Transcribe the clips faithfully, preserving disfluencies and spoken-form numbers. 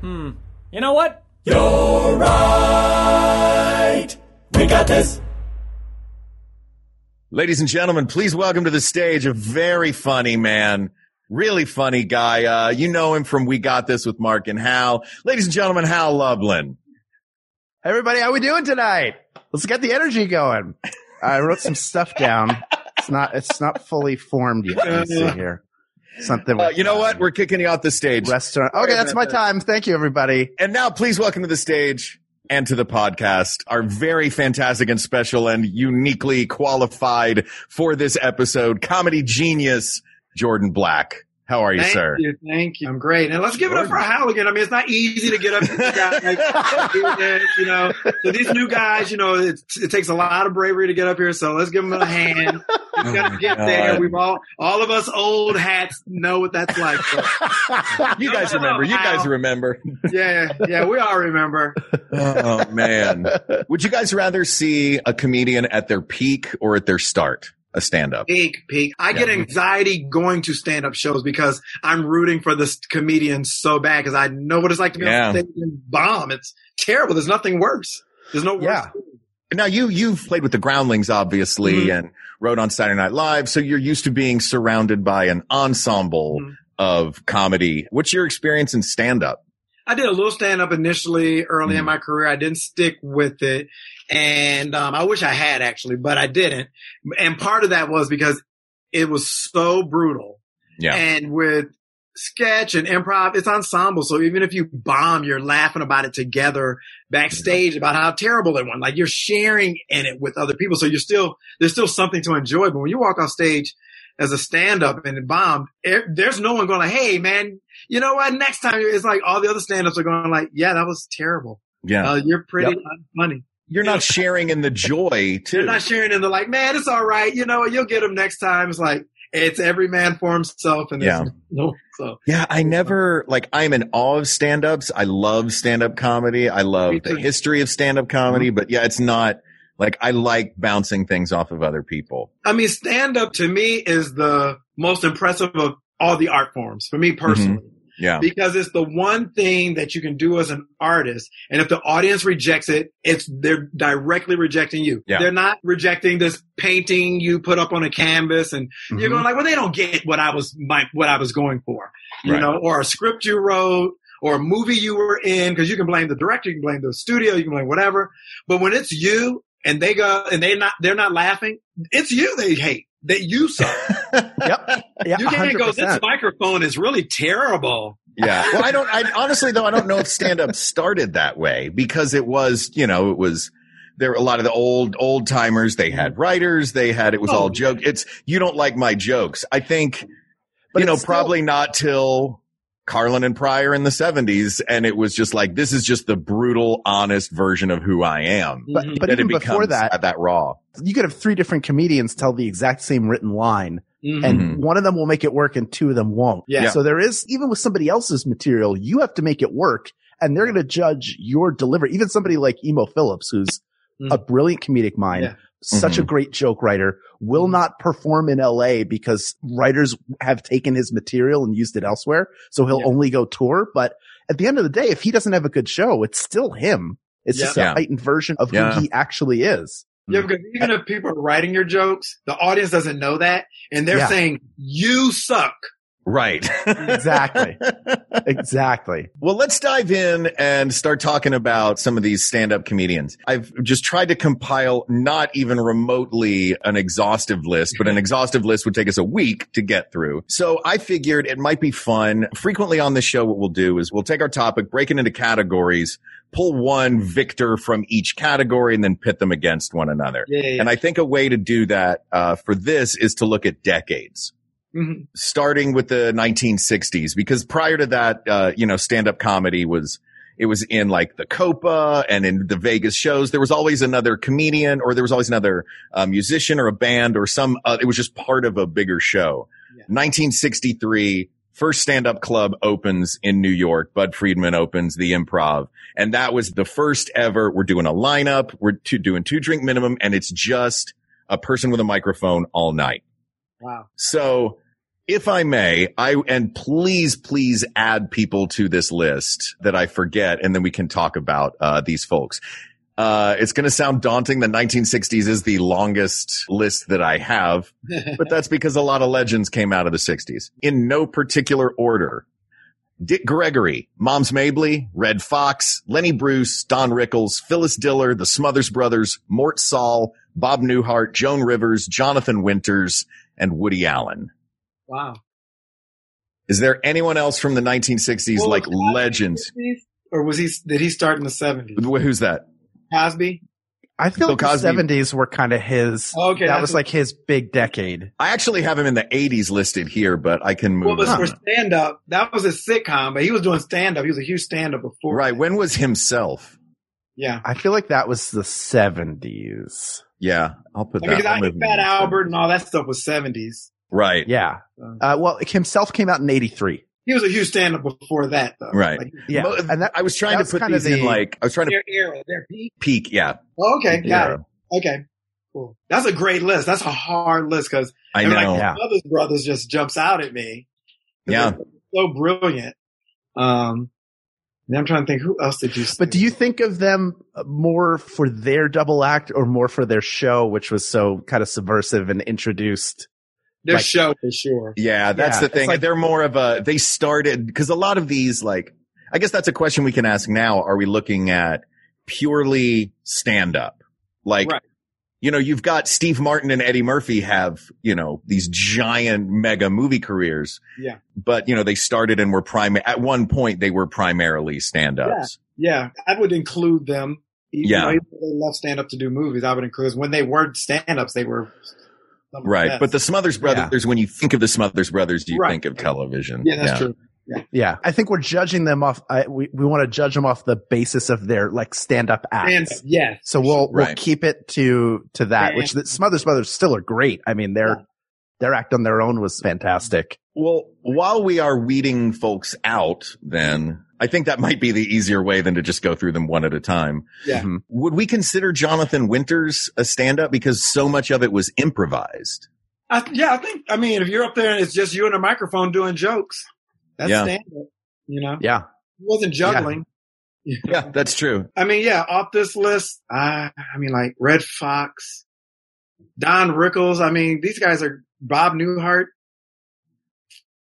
Hmm. You know what? You're right. We got this. Ladies and gentlemen, please welcome to the stage a very funny man. Really funny guy. Uh, you know him from We Got This with Mark and Hal. Ladies and gentlemen, Hal Lublin. Hey everybody, how we doing tonight? Let's get the energy going. I wrote some stuff down. It's not it's not fully formed yet. Let me see here. Something. Uh, you know um, what? We're kicking you off the stage. Restaurant. Okay, that's my time. Thank you, everybody. And now, please welcome to the stage and to the podcast our very fantastic and special and uniquely qualified for this episode comedy genius, Jordan Black. How are you, thank sir? Thank you. Thank you. I'm great. And let's give it up for Hal again. I mean, it's not easy to get up to this guy. Like, you know, so these new guys, you know, it, it takes a lot of bravery to get up here. So let's give them a hand. He's oh got to get God. there. We've all, all of us old hats know what that's like. So. You no, guys no, remember. No, you Hal. guys remember. Yeah. Yeah. We all remember. Oh, man. Would you guys rather see a comedian at their peak or at their start? A stand-up. Peak, peak. I yeah. get anxiety going to stand-up shows because I'm rooting for this comedian so bad because I know what it's like to be yeah. on stage and bomb. It's terrible. There's nothing worse. There's no worse. Yeah. Now, you, you've played with the Groundlings, obviously, mm-hmm. and wrote on Saturday Night Live, so you're used to being surrounded by an ensemble mm-hmm. of comedy. What's your experience in stand-up? I did a little stand-up initially early mm. in my career. I didn't stick with it. And um I wish I had, actually, but I didn't. And part of that was because it was so brutal. Yeah. And with sketch and improv, it's ensemble. So even if you bomb, you're laughing about it together backstage about how terrible it went. Like, you're sharing in it with other people. So you're still – there's still something to enjoy. But when you walk off stage – as a stand-up and it bombed, it, there's no one going like, hey, man, you know what? Next time, it's like all the other stand-ups are going like, yeah, that was terrible. Yeah. Uh, you're pretty yep. funny. You're not sharing in the joy, too. You're not sharing in the like, man, it's all right. You know, you'll get them next time. It's like, it's every man for himself. And yeah. no, so. Yeah, I never, like, I'm in awe of stand-ups. I love stand-up comedy. I love the history of stand-up comedy. Mm-hmm. But, yeah, it's not. Like, I like bouncing things off of other people. I mean, stand-up to me is the most impressive of all the art forms, for me personally. Mm-hmm. Yeah. Because it's the one thing that you can do as an artist. And if the audience rejects it, it's they're directly rejecting you. Yeah. They're not rejecting this painting you put up on a canvas and mm-hmm. you're going like, well, they don't get what I was my, what I was going for. You right. know, or a script you wrote. Or a movie you were in, because you can blame the director, you can blame the studio, you can blame whatever. But when it's you and they go and they not they're not laughing, it's you they hate that you suck. Yep. Yeah, you can't one hundred percent go. This microphone is really terrible. Yeah. Well, I don't. I honestly though I don't know if stand up started that way because it was you know it was. There were a lot of the old, old timers. They had writers. They had it was oh, all joke. It's you don't like my jokes. I think, but you know, still- probably not till. Carlin and Pryor in the seventies, and it was just like, this is just the brutal, honest version of who I am. But, but even before that, that raw. You could have three different comedians tell the exact same written line, mm-hmm. and one of them will make it work and two of them won't. Yeah. So there is, even with somebody else's material, you have to make it work, and they're going to judge your delivery. Even somebody like Emo Phillips, who's mm-hmm. a brilliant comedic mind, yeah. such mm-hmm. a great joke writer, will not perform in L A because writers have taken his material and used it elsewhere. So he'll yeah. only go tour. But at the end of the day, if he doesn't have a good show, it's still him. It's yeah. just a yeah. heightened version of yeah. who he actually is. Yeah, because even if people are writing your jokes, the audience doesn't know that. And they're yeah. saying, you suck. Right. Exactly. Exactly. Well, let's dive in and start talking about some of these stand-up comedians. I've just tried to compile not even remotely an exhaustive list, but an exhaustive list would take us a week to get through. So I figured it might be fun. Frequently on this show, what we'll do is we'll take our topic, break it into categories, pull one victor from each category, and then pit them against one another. Yeah, yeah. And I think a way to do that uh, for this is to look at decades. mm-hmm. starting with the nineteen sixties, because prior to that, uh, you know, stand-up comedy was, it was in like the Copa and in the Vegas shows. There was always another comedian, or there was always another uh, musician or a band or some, uh, it was just part of a bigger show. Yeah. nineteen sixty-three, first stand-up club opens in New York. Bud Friedman opens the Improv. And that was the first ever, we're doing a lineup, we're two, doing two drink minimum, and it's just a person with a microphone all night. Wow. So if I may, I, and please, please add people to this list that I forget, and then we can talk about uh, these folks. Uh, it's going to sound daunting. The nineteen sixties is the longest list that I have, but that's because a lot of legends came out of the sixties. In no particular order: Dick Gregory, Moms Mabley, Red Foxx, Lenny Bruce, Don Rickles, Phyllis Diller, the Smothers Brothers, Mort Saul, Bob Newhart, Joan Rivers, Jonathan Winters, and Woody Allen. Wow. Is there anyone else from the nineteen sixties, well, like legends? Or was he, did he start in the seventies? Who's that? Cosby? I feel like the seventies were kind of his. Oh, okay, that was like his big decade. I actually have him in the eighties listed here, but I can move. Well, it was for stand up. That was a sitcom, but he was doing stand up. He was a huge stand up before. Right. When was himself? Yeah. I feel like that was the seventies. Yeah. I'll put that. I mean, Fat Albert and all that stuff was seventies. Right. Yeah. Uh, well, himself came out in eighty-three. He was a huge stand-up before that, though. Right. Like, yeah. And that, I was trying to put these the, in, like, I was trying their to era, their peak. Peak, yeah. Oh, okay, peak got era. It. Okay, cool. That's a great list. That's a hard list because I, I mean, know. Like, yeah. Smothers Brothers just jumps out at me. Yeah. So brilliant. Um, and I'm trying to think, who else did you see? But do you think of them more for their double act or more for their show, which was so kind of subversive and introduced? Their like, show for sure. Yeah, that's yeah, the thing. Like, they're more of a, they started, because a lot of these, like, I guess that's a question we can ask now. Are we looking at purely stand up? Like, right. You know, you've got Steve Martin and Eddie Murphy have, you know, these giant mega movie careers. Yeah. But, you know, they started and were prime, at one point they were primarily stand ups. Yeah. yeah. I would include them. Even yeah. Even though they left stand up to do movies, I would include them. When they weren't stand ups, they were. Something right. Best. But the Smothers Brothers, yeah. when you think of the Smothers Brothers, you right. think of television. Yeah, that's yeah. true. Yeah. yeah. I think we're judging them off. I, we we want to judge them off the basis of their like stand up acts. Yeah. So we'll, right. we'll keep it to, to that, Stand. which the Smothers Brothers still are great. I mean, their, yeah. their act on their own was fantastic. Well, while we are weeding folks out, then I think that might be the easier way than to just go through them one at a time. Yeah. Mm-hmm. Would we consider Jonathan Winters a stand-up because so much of it was improvised? I, yeah, I think, I mean, if you're up there and it's just you and a microphone doing jokes, that's yeah. stand-up, you know? Yeah. He wasn't juggling. Yeah. yeah, that's true. I mean, yeah, off this list, uh, I mean, like Red Foxx, Don Rickles. I mean, these guys are Bob Newhart.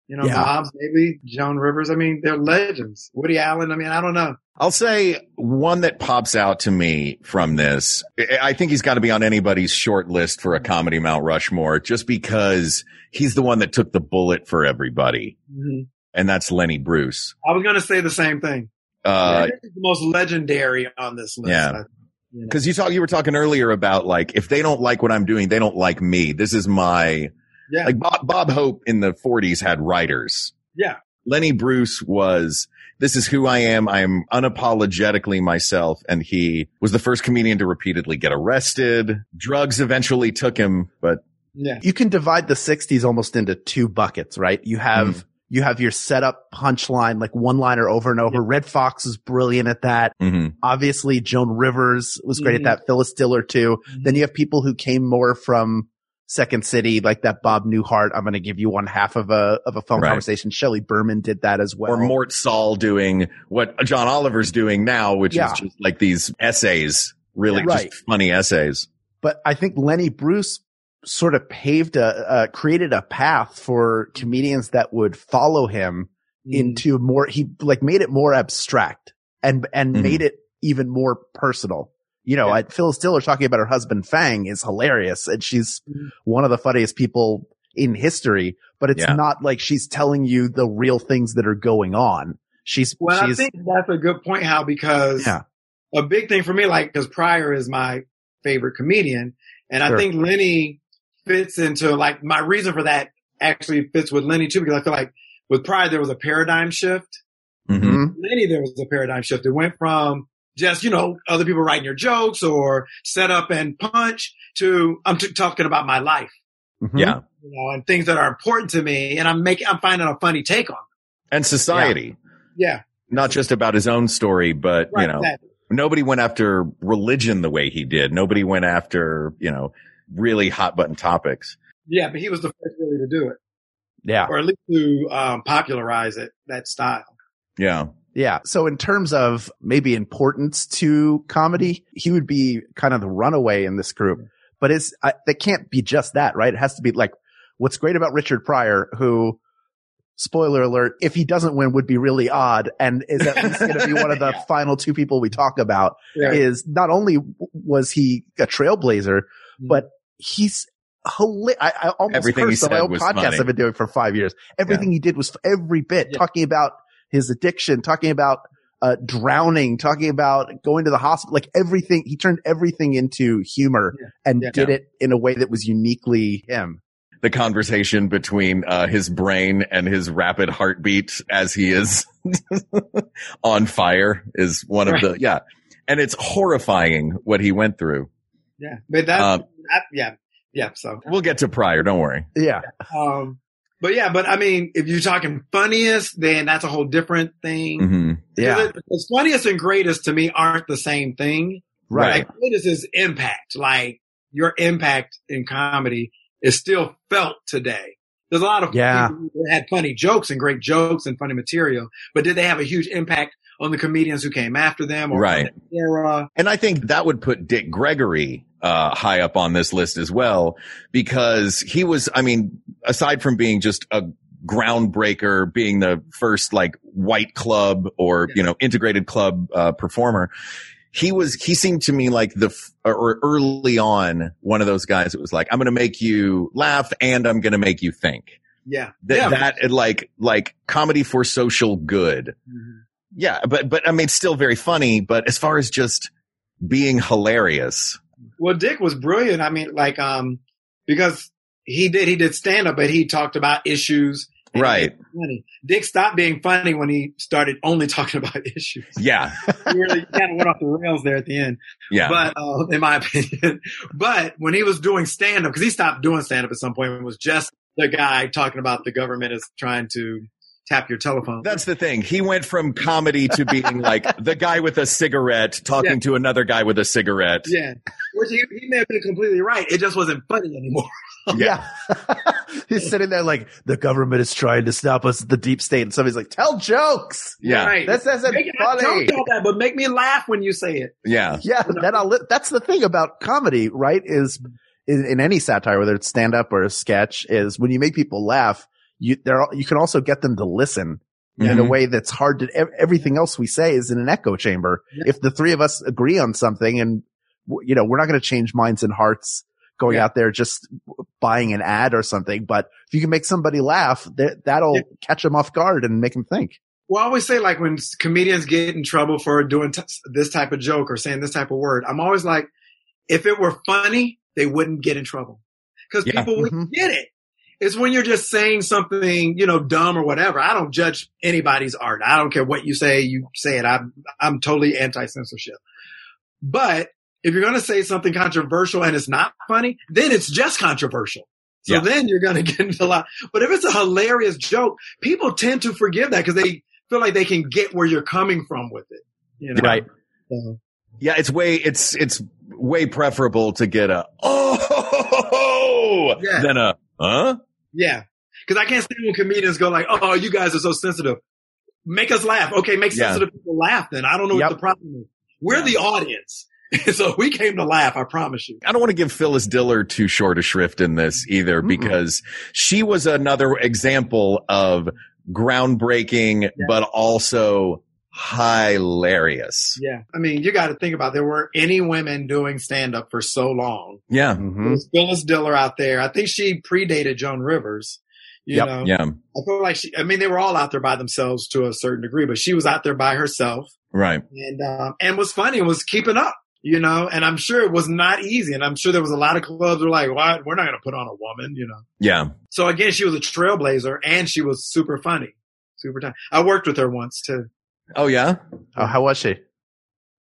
You know, yeah. Bob's maybe, Joan Rivers. I mean, they're legends. Woody Allen. I mean, I don't know. I'll say one that pops out to me from this. I think he's got to be on anybody's short list for a comedy Mount Rushmore just because he's the one that took the bullet for everybody. Mm-hmm. And that's Lenny Bruce. I was going to say the same thing. Uh, yeah, the most legendary on this list. Yeah. Because you, know. you, talk, you were talking earlier about, like, if they don't like what I'm doing, they don't like me. This is my... Yeah. Like Bob, Bob Hope in the forties had writers. Yeah. Lenny Bruce was, this is who I am. I am unapologetically myself. And he was the first comedian to repeatedly get arrested. Drugs eventually took him, but. Yeah. You can divide the sixties almost into two buckets, right? You have, mm-hmm. you have your setup punchline, like one liner over and over. Yeah. Red Foxx was brilliant at that. Mm-hmm. Obviously, Joan Rivers was great mm-hmm. at that. Phyllis Diller too. Mm-hmm. Then you have people who came more from Second City, like that Bob Newhart, I'm going to give you one half of a of a phone right. conversation. Shelley Berman did that as well. Or Mort Saul doing what John Oliver's doing now, which yeah. is just like these essays, really yeah, right. just funny essays. But I think Lenny Bruce sort of paved a, uh, created a path for comedians that would follow him mm. into more, he like made it more abstract and, and mm-hmm. made it even more personal. You know, yeah. I, Phyllis Diller talking about her husband Fang is hilarious, and she's one of the funniest people in history. But it's yeah. not like she's telling you the real things that are going on. She's well, she's, I think that's a good point, Hal, because yeah. a big thing for me, like, because Pryor is my favorite comedian, and sure. I think Lenny fits into like my reason for that actually fits with Lenny too, because I feel like with Pryor, there was a paradigm shift. Mm-hmm. Lenny, there was a paradigm shift. It went from just, you know, other people writing your jokes or set up and punch to I'm t- talking about my life. Mm-hmm. Yeah. You know, and things that are important to me. And I'm making, I'm finding a funny take on them. And society. Yeah. yeah. Not just about his own story, but, right, you know, exactly. Nobody went after religion the way he did. Nobody went after, you know, really hot button topics. Yeah. But he was the first really to do it. Yeah. Or at least to um, popularize it, that style. Yeah. Yeah. So in terms of maybe importance to comedy, he would be kind of the runaway in this group. But it's, I, that can't be just that, right? It has to be like what's great about Richard Pryor, who, spoiler alert, if he doesn't win would be really odd and is at least going to be one of the yeah. final two people we talk about, yeah. is not only was he a trailblazer, mm-hmm. but he's hilarious. I, I almost Everything cursed on my own podcast funny. I've been doing for five years. Everything yeah. he did was every bit, yeah. talking about his addiction, talking about uh drowning, talking about going to the hospital, like everything. He turned everything into humor yeah. and yeah. did yeah. it in a way that was uniquely him. The conversation between uh his brain and his rapid heartbeat as he is on fire is one right. of the, yeah. And it's horrifying what he went through. Yeah. But that's, um, that, yeah. Yeah. So we'll get to Pryor. Don't worry. Yeah. Um, But yeah, but I mean, if you're talking funniest, then that's a whole different thing. Mm-hmm. Yeah. Because funniest and greatest to me aren't the same thing. Right. Like, greatest is impact. Like your impact in comedy is still felt today. There's a lot of yeah. people who had funny jokes and great jokes and funny material, but did they have a huge impact on the comedians who came after them or right. the era? And I think that would put Dick Gregory uh high up on this list as well, because he was, I mean, aside from being just a groundbreaker, being the first like white club or, yeah. you know, integrated club uh performer, he was, he seemed to me like the, or early on, one of those guys that was like, I'm going to make you laugh and I'm going to make you think. Yeah. Th- yeah. That like, like comedy for social good. Mm-hmm. Yeah, but but I mean, it's still very funny. But as far as just being hilarious, well, Dick was brilliant. I mean, like, um, because he did he did stand up, but he talked about issues. And right. Funny. Dick stopped being funny when he started only talking about issues. Yeah, he really kind of went off the rails there at the end. Yeah, but uh, in my opinion, but when he was doing stand up, because he stopped doing stand up at some point, and was just the guy talking about the government is trying to tap your telephone. That's the thing. He went from comedy to being like the guy with a cigarette talking yeah. to another guy with a cigarette. Yeah. Which he, he may have been completely right. It just wasn't funny anymore. yeah. He's sitting there like, the government is trying to stop us, the deep state. And somebody's like, tell jokes. Yeah. Right. This isn't make, funny. Don't tell that, but make me laugh when you say it. Yeah. Yeah. You know? Then I'll li- that's the thing about comedy, right? Is in, in any satire, whether it's stand up or a sketch, is when you make people laugh, You there, you can also get them to listen mm-hmm. in a way that's hard to. Everything else we say is in an echo chamber. Yeah. If the three of us agree on something, and you know, we're not going to change minds and hearts going yeah. out there just buying an ad or something. But if you can make somebody laugh, that that'll yeah. catch them off guard and make them think. Well, I always say, like, when comedians get in trouble for doing t- this type of joke or saying this type of word, I'm always like, if it were funny, they wouldn't get in trouble because yeah. people wouldn't mm-hmm. get it. It's when you're just saying something, you know, dumb or whatever. I don't judge anybody's art. I don't care what you say. You say it. I'm, I'm totally anti-censorship. But if you're going to say something controversial and it's not funny, then it's just controversial. So yeah. then you're going to get into a lot. But if it's a hilarious joke, people tend to forgive that because they feel like they can get where you're coming from with it. You know? Right. So. Yeah. It's way, it's, it's way preferable to get a, oh, ho, ho, ho, yeah. than a, huh? Yeah. Because I can't stand when comedians go like, oh, you guys are so sensitive. Make us laugh. Okay, make yeah. sensitive people laugh then. I don't know yep. what the problem is. We're yeah. the audience. So we came to laugh, I promise you. I don't want to give Phyllis Diller too short a shrift in this either, mm-mm. because she was another example of groundbreaking, yeah. but also hilarious. Yeah. I mean, you got to think about it. There weren't any women doing stand up for so long. Yeah. Mm-hmm. There was Phyllis Diller out there. I think she predated Joan Rivers. You yep. know, yeah. I feel like she, I mean, they were all out there by themselves to a certain degree, but she was out there by herself. Right. And, um, and was funny and was keeping up. you know, and I'm sure it was not easy. And I'm sure there was a lot of clubs who were like, well, we're not going to put on a woman, you know? Yeah. So again, she was a trailblazer and she was super funny, super talented. I worked with her once too. Oh yeah. Oh, how was she?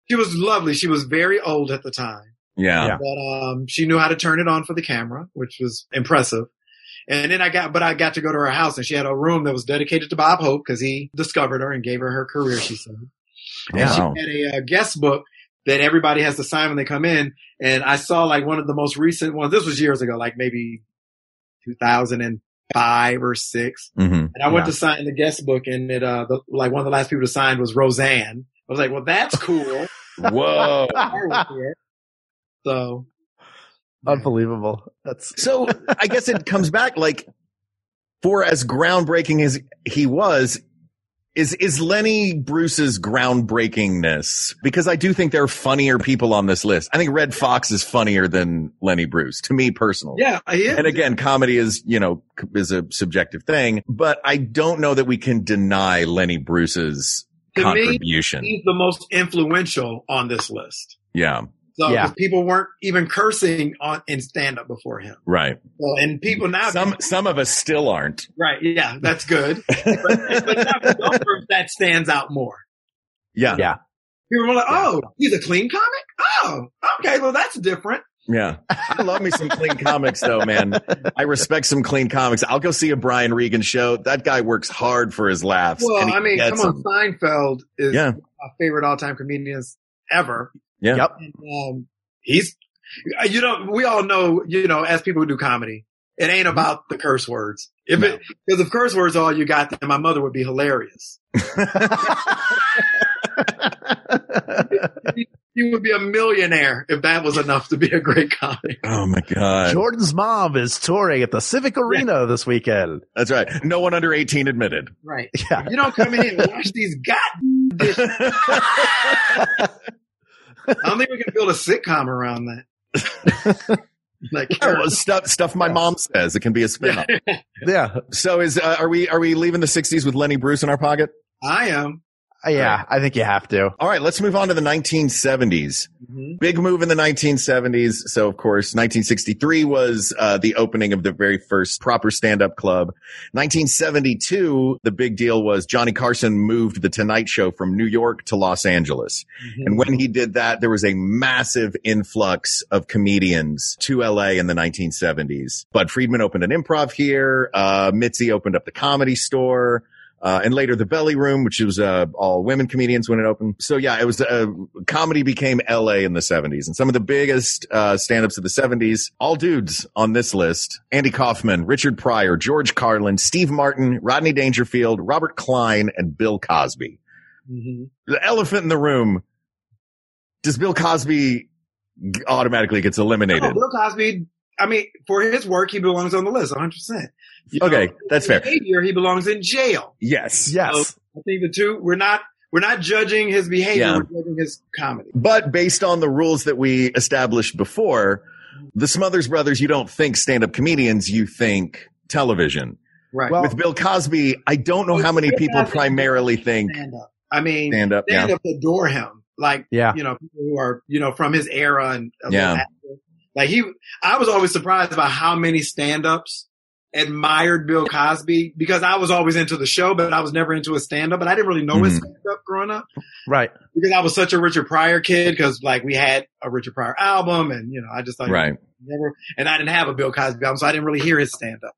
She was lovely. She was very old at the time. Yeah. But, um, she knew how to turn it on for the camera, which was impressive. And then I got, but I got to go to her house, and she had a room that was dedicated to Bob Hope because he discovered her and gave her her career, she said. And wow. She had a, a guest book that everybody has to sign when they come in. And I saw like one of the most recent ones. This was years ago, like maybe two thousand five or six. Mm-hmm. And I went yeah. to sign the guest book, and it, uh, the, like one of the last people to sign was Roseanne. I was like, well, that's cool. Whoa. So. Unbelievable. That's so I guess it comes back like for as groundbreaking as he was, is is Lenny Bruce's groundbreakingness, because I do think there are funnier people on this list. I think Red Foxx is funnier than Lenny Bruce to me personally. Yeah, he is. And again, comedy is, you know, is a subjective thing, but I don't know that we can deny Lenny Bruce's to contribution. Me, he's the most influential on this list. Yeah. So yeah. people weren't even cursing on in stand-up before him. Right. So, and people now... Some some of us still aren't. Right. Yeah, that's good. but but now, that stands out more. Yeah. Yeah. People were like, oh, he's a clean comic? Oh, okay, well, that's different. Yeah. I love me some clean comics, though, man. I respect some clean comics. I'll go see a Brian Regan show. That guy works hard for his laughs. Well, I mean, come on, them. Seinfeld is yeah. my favorite all-time comedians ever. Yeah. Yep. And, um, he's, you know, we all know, you know, as people who do comedy, it ain't about the curse words. If no. it, cause if curse words are all you got, then my mother would be hilarious. He would be a millionaire if that was enough to be a great comic. Oh my God. Jordan's mom is touring at the Civic Arena yeah. this weekend. That's right. No one under eighteen admitted. Right. Yeah. You don't come in and watch these goddamn dishes. I don't think we can build a sitcom around that. Like yeah, well, stuff, stuff my yeah. mom says. It can be a spin-off. Yeah. So is uh, are we are we leaving the sixties with Lenny Bruce in our pocket? I am. Uh, yeah, right. I think you have to. All right, let's move on to the nineteen seventies. Mm-hmm. Big move in the nineteen seventies. So, of course, nineteen sixty-three was uh the opening of the very first proper stand-up club. nineteen seventy-two, the big deal was Johnny Carson moved The Tonight Show from New York to Los Angeles. Mm-hmm. And when he did that, there was a massive influx of comedians to L A in the nineteen seventies. Bud Friedman opened an improv here. Uh Mitzi opened up the Comedy Store. Uh, and later the Belly Room, which was, uh, all women comedians when it opened. So yeah, it was, uh, comedy became L A in the seventies, and some of the biggest, uh, stand-ups of the seventies, all dudes on this list: Andy Kaufman, Richard Pryor, George Carlin, Steve Martin, Rodney Dangerfield, Robert Klein, and Bill Cosby. Mm-hmm. The elephant in the room. Does Bill Cosby automatically gets eliminated? No, Bill Cosby, I mean, for his work, he belongs on the list one hundred percent. You okay, know, that's fair. Behavior, he belongs in jail. Yes, yes. So I think the two, we're not we're not judging his behavior, yeah. we're judging his comedy. But based on the rules that we established before, the Smothers Brothers, you don't think stand-up comedians, you think television. Right. Well, with Bill Cosby, I don't know how many people primarily think stand-up. I mean, stand-up, stand-up yeah. adore him. Like, yeah. you know, people who are, you know, from his era and yeah. actors. Like he, I was always surprised by how many stand-ups admired Bill Cosby, because I was always into the show, but I was never into his stand-up, but I didn't really know mm-hmm. his stand-up growing up. Right. Because I was such a Richard Pryor kid, because like we had a Richard Pryor album, and you know, I just thought, right. never, and I didn't have a Bill Cosby album, so I didn't really hear his stand-up.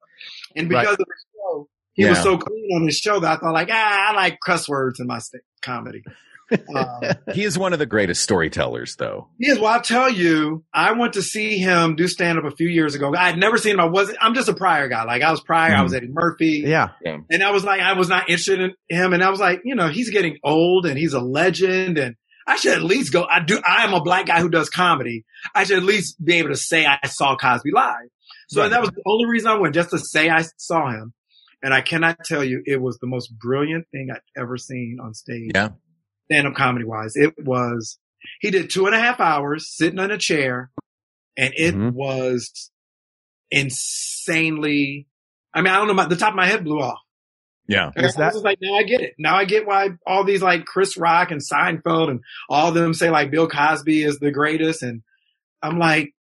And because right. of the show, he yeah. was so clean on his show that I thought like, ah, I like cuss words in my st- comedy. Um, he is one of the greatest storytellers, though. He is. Well, I'll tell you, I went to see him do stand-up a few years ago. I had never seen him. I wasn't, I'm just a Pryor guy. Like, I was Pryor. Mm. I was Eddie Murphy. Yeah. And I was like, I was not interested in him. And I was like, you know, he's getting old and he's a legend. And I should at least go. I do. I am a black guy who does comedy. I should at least be able to say I saw Cosby live. So right. that was the only reason I went, just to say I saw him. And I cannot tell you, it was the most brilliant thing I've ever seen on stage. Yeah. Stand-up comedy-wise, it was, he did two and a half hours sitting on a chair, and it mm-hmm. was insanely, I mean, I don't know, my, the top of my head blew off. Yeah. And is that- I was like, now I get it. Now I get why all these like Chris Rock and Seinfeld and all of them say like Bill Cosby is the greatest. And I'm like,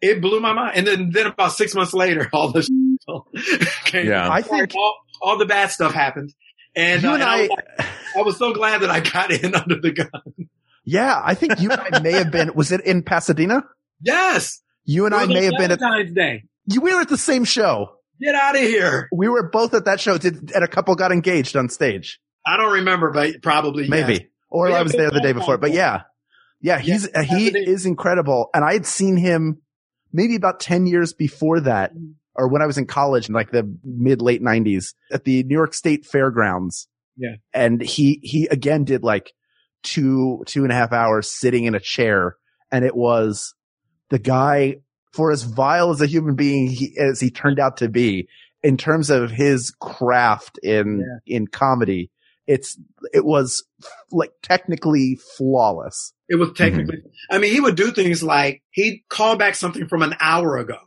it blew my mind. And then, then about six months later, all the shit came. Yeah. I think all, all the bad stuff happened. And, you uh, and, and I, I, was like, I was so glad that I got in under the gun. Yeah. I think you and I may have been, was it in Pasadena? Yes. You and I may have been at Valentine's Day. You, we were at the same show. Get out of here. We were both at that show. Did, and a couple got engaged on stage. I don't remember, but probably. Maybe. Yes. Or yeah, I was there the day before, but yeah. Yeah. He's, yeah, he is incredible. And I had seen him maybe about ten years before that, or when I was in college in like the mid late nineties at the New York State Fairgrounds. Yeah. And he, he again did like two, two and a half hours sitting in a chair. And it was the guy, for as vile as a human being he, as he turned out to be in terms of his craft in, yeah. in comedy, it's, it was like technically flawless. It was technically, mm-hmm. I mean, he would do things like he'd call back something from an hour ago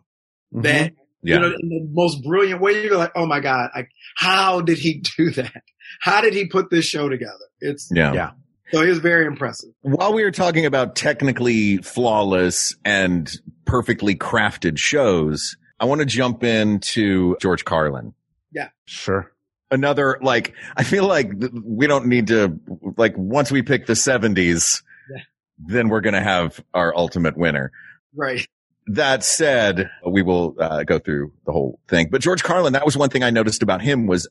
mm-hmm. that, yeah. you know, in the most brilliant way, you're like, oh my God, I, how did he do that? How did he put this show together? It's, yeah. yeah. So he was very impressive. While we were talking about technically flawless and perfectly crafted shows, I want to jump into George Carlin. Yeah. Sure. Another, like, I feel like we don't need to, like, once we pick the seventies, yeah. then we're going to have our ultimate winner. Right. That said, we will uh, go through the whole thing. But George Carlin, that was one thing I noticed about him was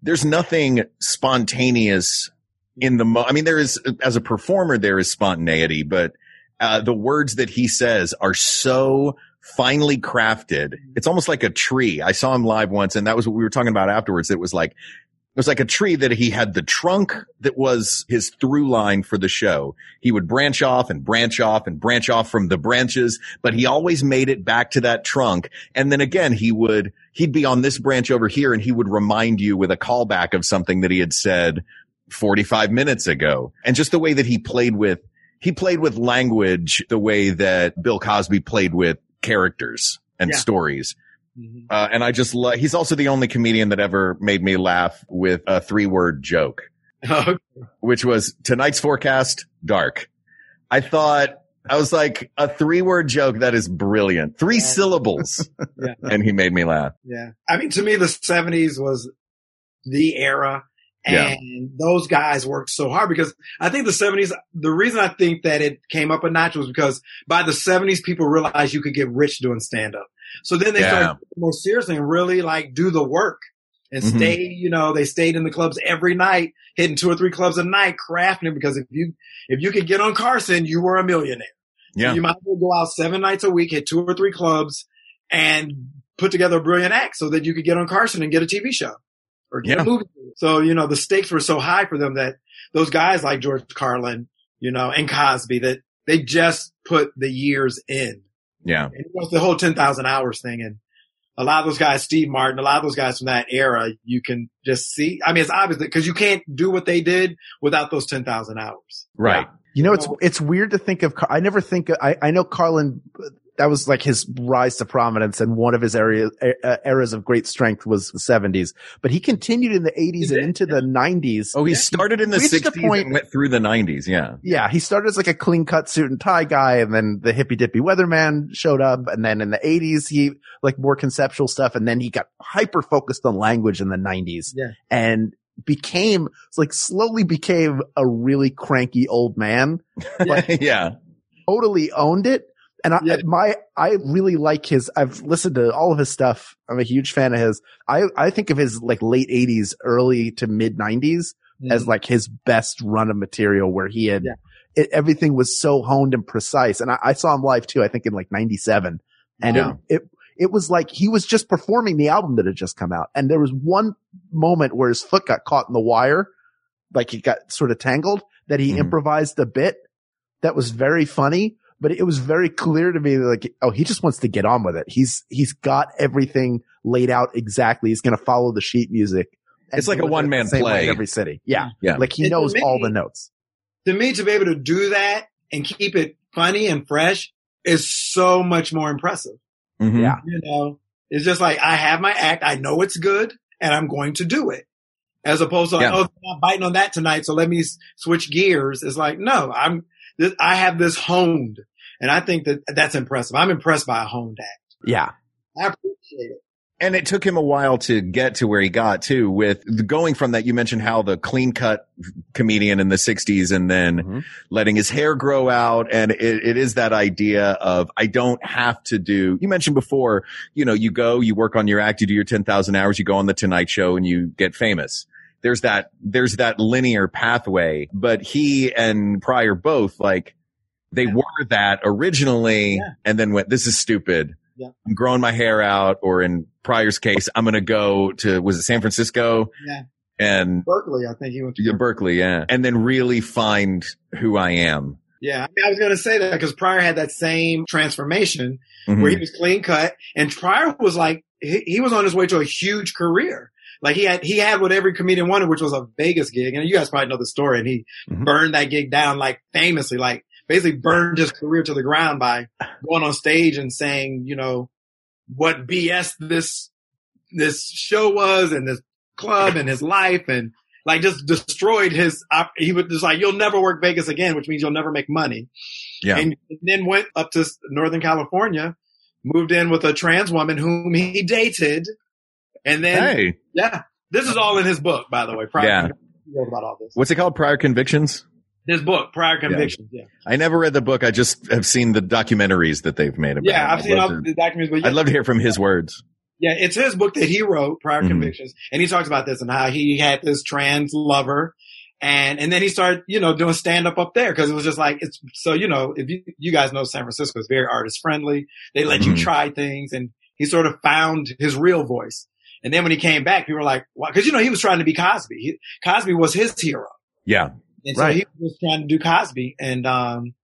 there's nothing spontaneous in the mo- I mean, there is, as a performer, there is spontaneity, but uh, the words that he says are so finely crafted. It's almost like a tree. I saw him live once, and that was what we were talking about afterwards. It was like, it was like a tree that he had the trunk that was his through line for the show. He would branch off and branch off and branch off from the branches, but he always made it back to that trunk. And then again, he would, he'd be on this branch over here, and he would remind you with a callback of something that he had said forty-five minutes ago. And just the way that he played with, he played with language the way that Bill Cosby played with characters and yeah. stories. Mm-hmm. Uh, and I just love, he's also the only comedian that ever made me laugh with a three word joke, okay. which was tonight's forecast, dark. I thought, I was like, a three word joke. That is brilliant. Three yeah. syllables. yeah. And he made me laugh. Yeah. I mean, to me, the seventies was the era. And yeah. those guys worked so hard because I think the seventies, the reason I think that it came up a notch was because by the seventies, people realized you could get rich doing stand up. So then they yeah. started more seriously and really like do the work and mm-hmm. stay, you know, they stayed in the clubs every night, hitting two or three clubs a night, crafting it because if you, if you could get on Carson, you were a millionaire. Yeah. So you might as well go out seven nights a week, hit two or three clubs and put together a brilliant act so that you could get on Carson and get a T V show. Or get yeah. a movie. So, you know, the stakes were so high for them that those guys like George Carlin, you know, and Cosby, that they just put the years in. Yeah. And it was the whole ten thousand hours thing. And a lot of those guys, Steve Martin, a lot of those guys from that era, you can just see. I mean, it's obvious because you can't do what they did without those ten thousand hours. Right. Yeah. You know, it's, it's weird to think of. I never think, I, I know Carlin, that was like his rise to prominence and one of his area, er, eras of great strength was the seventies, but he continued in the eighties and into the nineties. Oh, he started in the sixties and went through the nineties. Yeah. Yeah. He started as like a clean cut suit and tie guy. And then the hippy dippy weatherman showed up. And then in the eighties, he like more conceptual stuff. And then he got hyper focused on language in the nineties. Yeah. And became like slowly became a really cranky old man. But yeah. Totally owned it. And I, yeah. my, I really like his, I've listened to all of his stuff. I'm a huge fan of his. I, I think of his like late eighties, early to mid nineties mm. as like his best run of material where he had, yeah. it, everything was so honed and precise. And I, I saw him live too, I think in like ninety-seven. And wow. it, it, it was like he was just performing the album that had just come out. And there was one moment where his foot got caught in the wire, like he got sort of tangled, that he mm. improvised a bit that was very funny. But it was very clear to me that like, oh, he just wants to get on with it. He's, he's got everything laid out exactly. He's going to follow the sheet music. It's like a one man play in every city. Yeah. Yeah. Like he knows all the notes. To me, to be able to do that and keep it funny and fresh is so much more impressive. Mm-hmm. Yeah. You know, it's just like, I have my act. I know it's good and I'm going to do it. as opposed to, yeah. oh, I'm biting on that tonight, so let me switch gears. It's like, no, I'm, I have this honed. And I think that that's impressive. I'm impressed by a honed act. Yeah. I appreciate it. And it took him a while to get to where he got to with the, going from that. You mentioned how the clean cut comedian in the sixties and then mm-hmm. letting his hair grow out. And it, it is that idea of I don't have to do. You mentioned before, you know, you go, you work on your act, you do your ten thousand hours, you go on the Tonight Show and you get famous. There's that there's that linear pathway. But he and Pryor both like they yeah. were that originally yeah. and then went, this is stupid. Yeah. I'm growing my hair out, or in Pryor's case, I'm going to go to, was it San Francisco? Yeah. And Berkeley, I think he went to Berkeley. Berkeley, yeah. And then really find who I am. Yeah. I, mean, I was going to say that because Pryor had that same transformation mm-hmm. where he was clean cut, and Pryor was like, he, he was on his way to a huge career. Like he had, he had what every comedian wanted, which was a Vegas gig. And you guys probably know the story. And he mm-hmm. burned that gig down, like famously, like, basically burned his career to the ground by going on stage and saying, you know, what B S this, this show was and this club and his life, and like just destroyed his, op- he was just like, you'll never work Vegas again, which means you'll never make money. Yeah. And then went up to Northern California, moved in with a trans woman whom he dated. And then, hey. yeah, this is all in his book, by the way. Prior yeah. about all this. What's it called? Prior Convictions? His book, Prior Convictions. Yeah. yeah, I never read the book. I just have seen the documentaries that they've made about yeah, it. Yeah, I've I'd seen all to, the documentaries. But yeah, I'd love to hear from his words. Yeah, it's his book that he wrote, Prior mm-hmm. Convictions, and he talks about this and how he had this trans lover, and and then he started, you know, doing stand up up there because it was just like it's so you know if you you guys know San Francisco is very artist friendly. They let mm-hmm. you try things, and he sort of found his real voice. And then when he came back, people were like, "Why?" Because you know he was trying to be Cosby. He, Cosby was his hero. Yeah. And so right. he was trying to do Cosby, and um,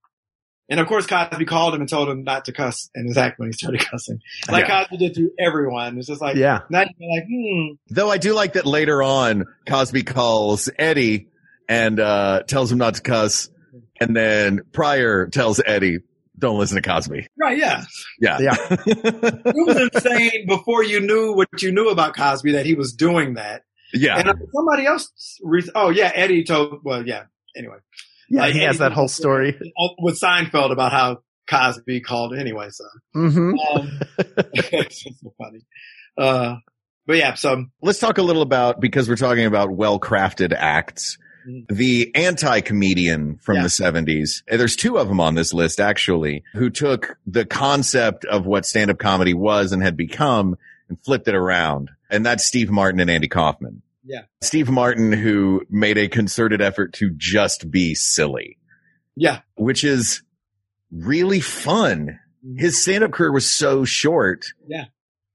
and of course Cosby called him and told him not to cuss in his act when he started cussing, like yeah. Cosby did to everyone. It's just like, yeah. Now you're like, hmm. Though I do like that later on, Cosby calls Eddie and uh tells him not to cuss, and then Pryor tells Eddie, "Don't listen to Cosby." Right? Yeah. Yeah. Yeah. It was insane before you knew what you knew about Cosby that he was doing that. Yeah. And somebody else, re- oh yeah, Eddie told, well, yeah, anyway. Yeah, like, he has Eddie that whole story. With Seinfeld about how Cosby called anyway, so. Mm-hmm. Um, it's just so funny. Uh, but yeah, so. Let's talk a little about, because we're talking about well-crafted acts, mm-hmm. the anti-comedian from yeah. the seventies. There's two of them on this list, actually, who took the concept of what stand-up comedy was and had become and flipped it around. And that's Steve Martin and Andy Kaufman. Yeah. Steve Martin, who made a concerted effort to just be silly. Yeah. Which is really fun. His stand-up career was so short. Yeah.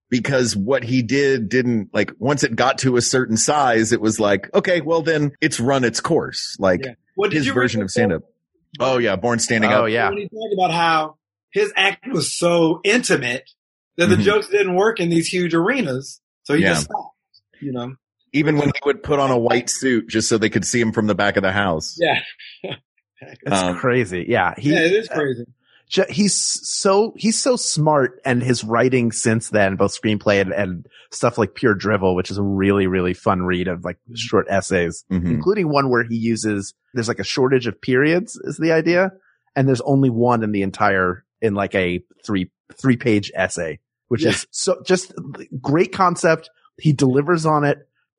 Because what he did didn't, like, once it got to a certain size, it was like, okay, well then it's run its course. Like yeah. well, his version of stand-up. Oh yeah. Born Standing oh, Up. Oh yeah. When he talked about how his act was so intimate that the mm-hmm. jokes didn't work in these huge arenas. So he yeah. just stopped, you know. Even when they would put on a white suit just so they could see him from the back of the house. Yeah. That's um, crazy. Yeah. He, yeah, it is crazy. Uh, he's so he's so smart, and his writing since then, both screenplay and, and stuff like Pure Drivel, which is a really, really fun read of like short essays, mm-hmm. including one where he uses – there's like a shortage of periods is the idea, and there's only one in the entire – in like a three three-page essay. Which yeah. is so just great concept. He delivers on it,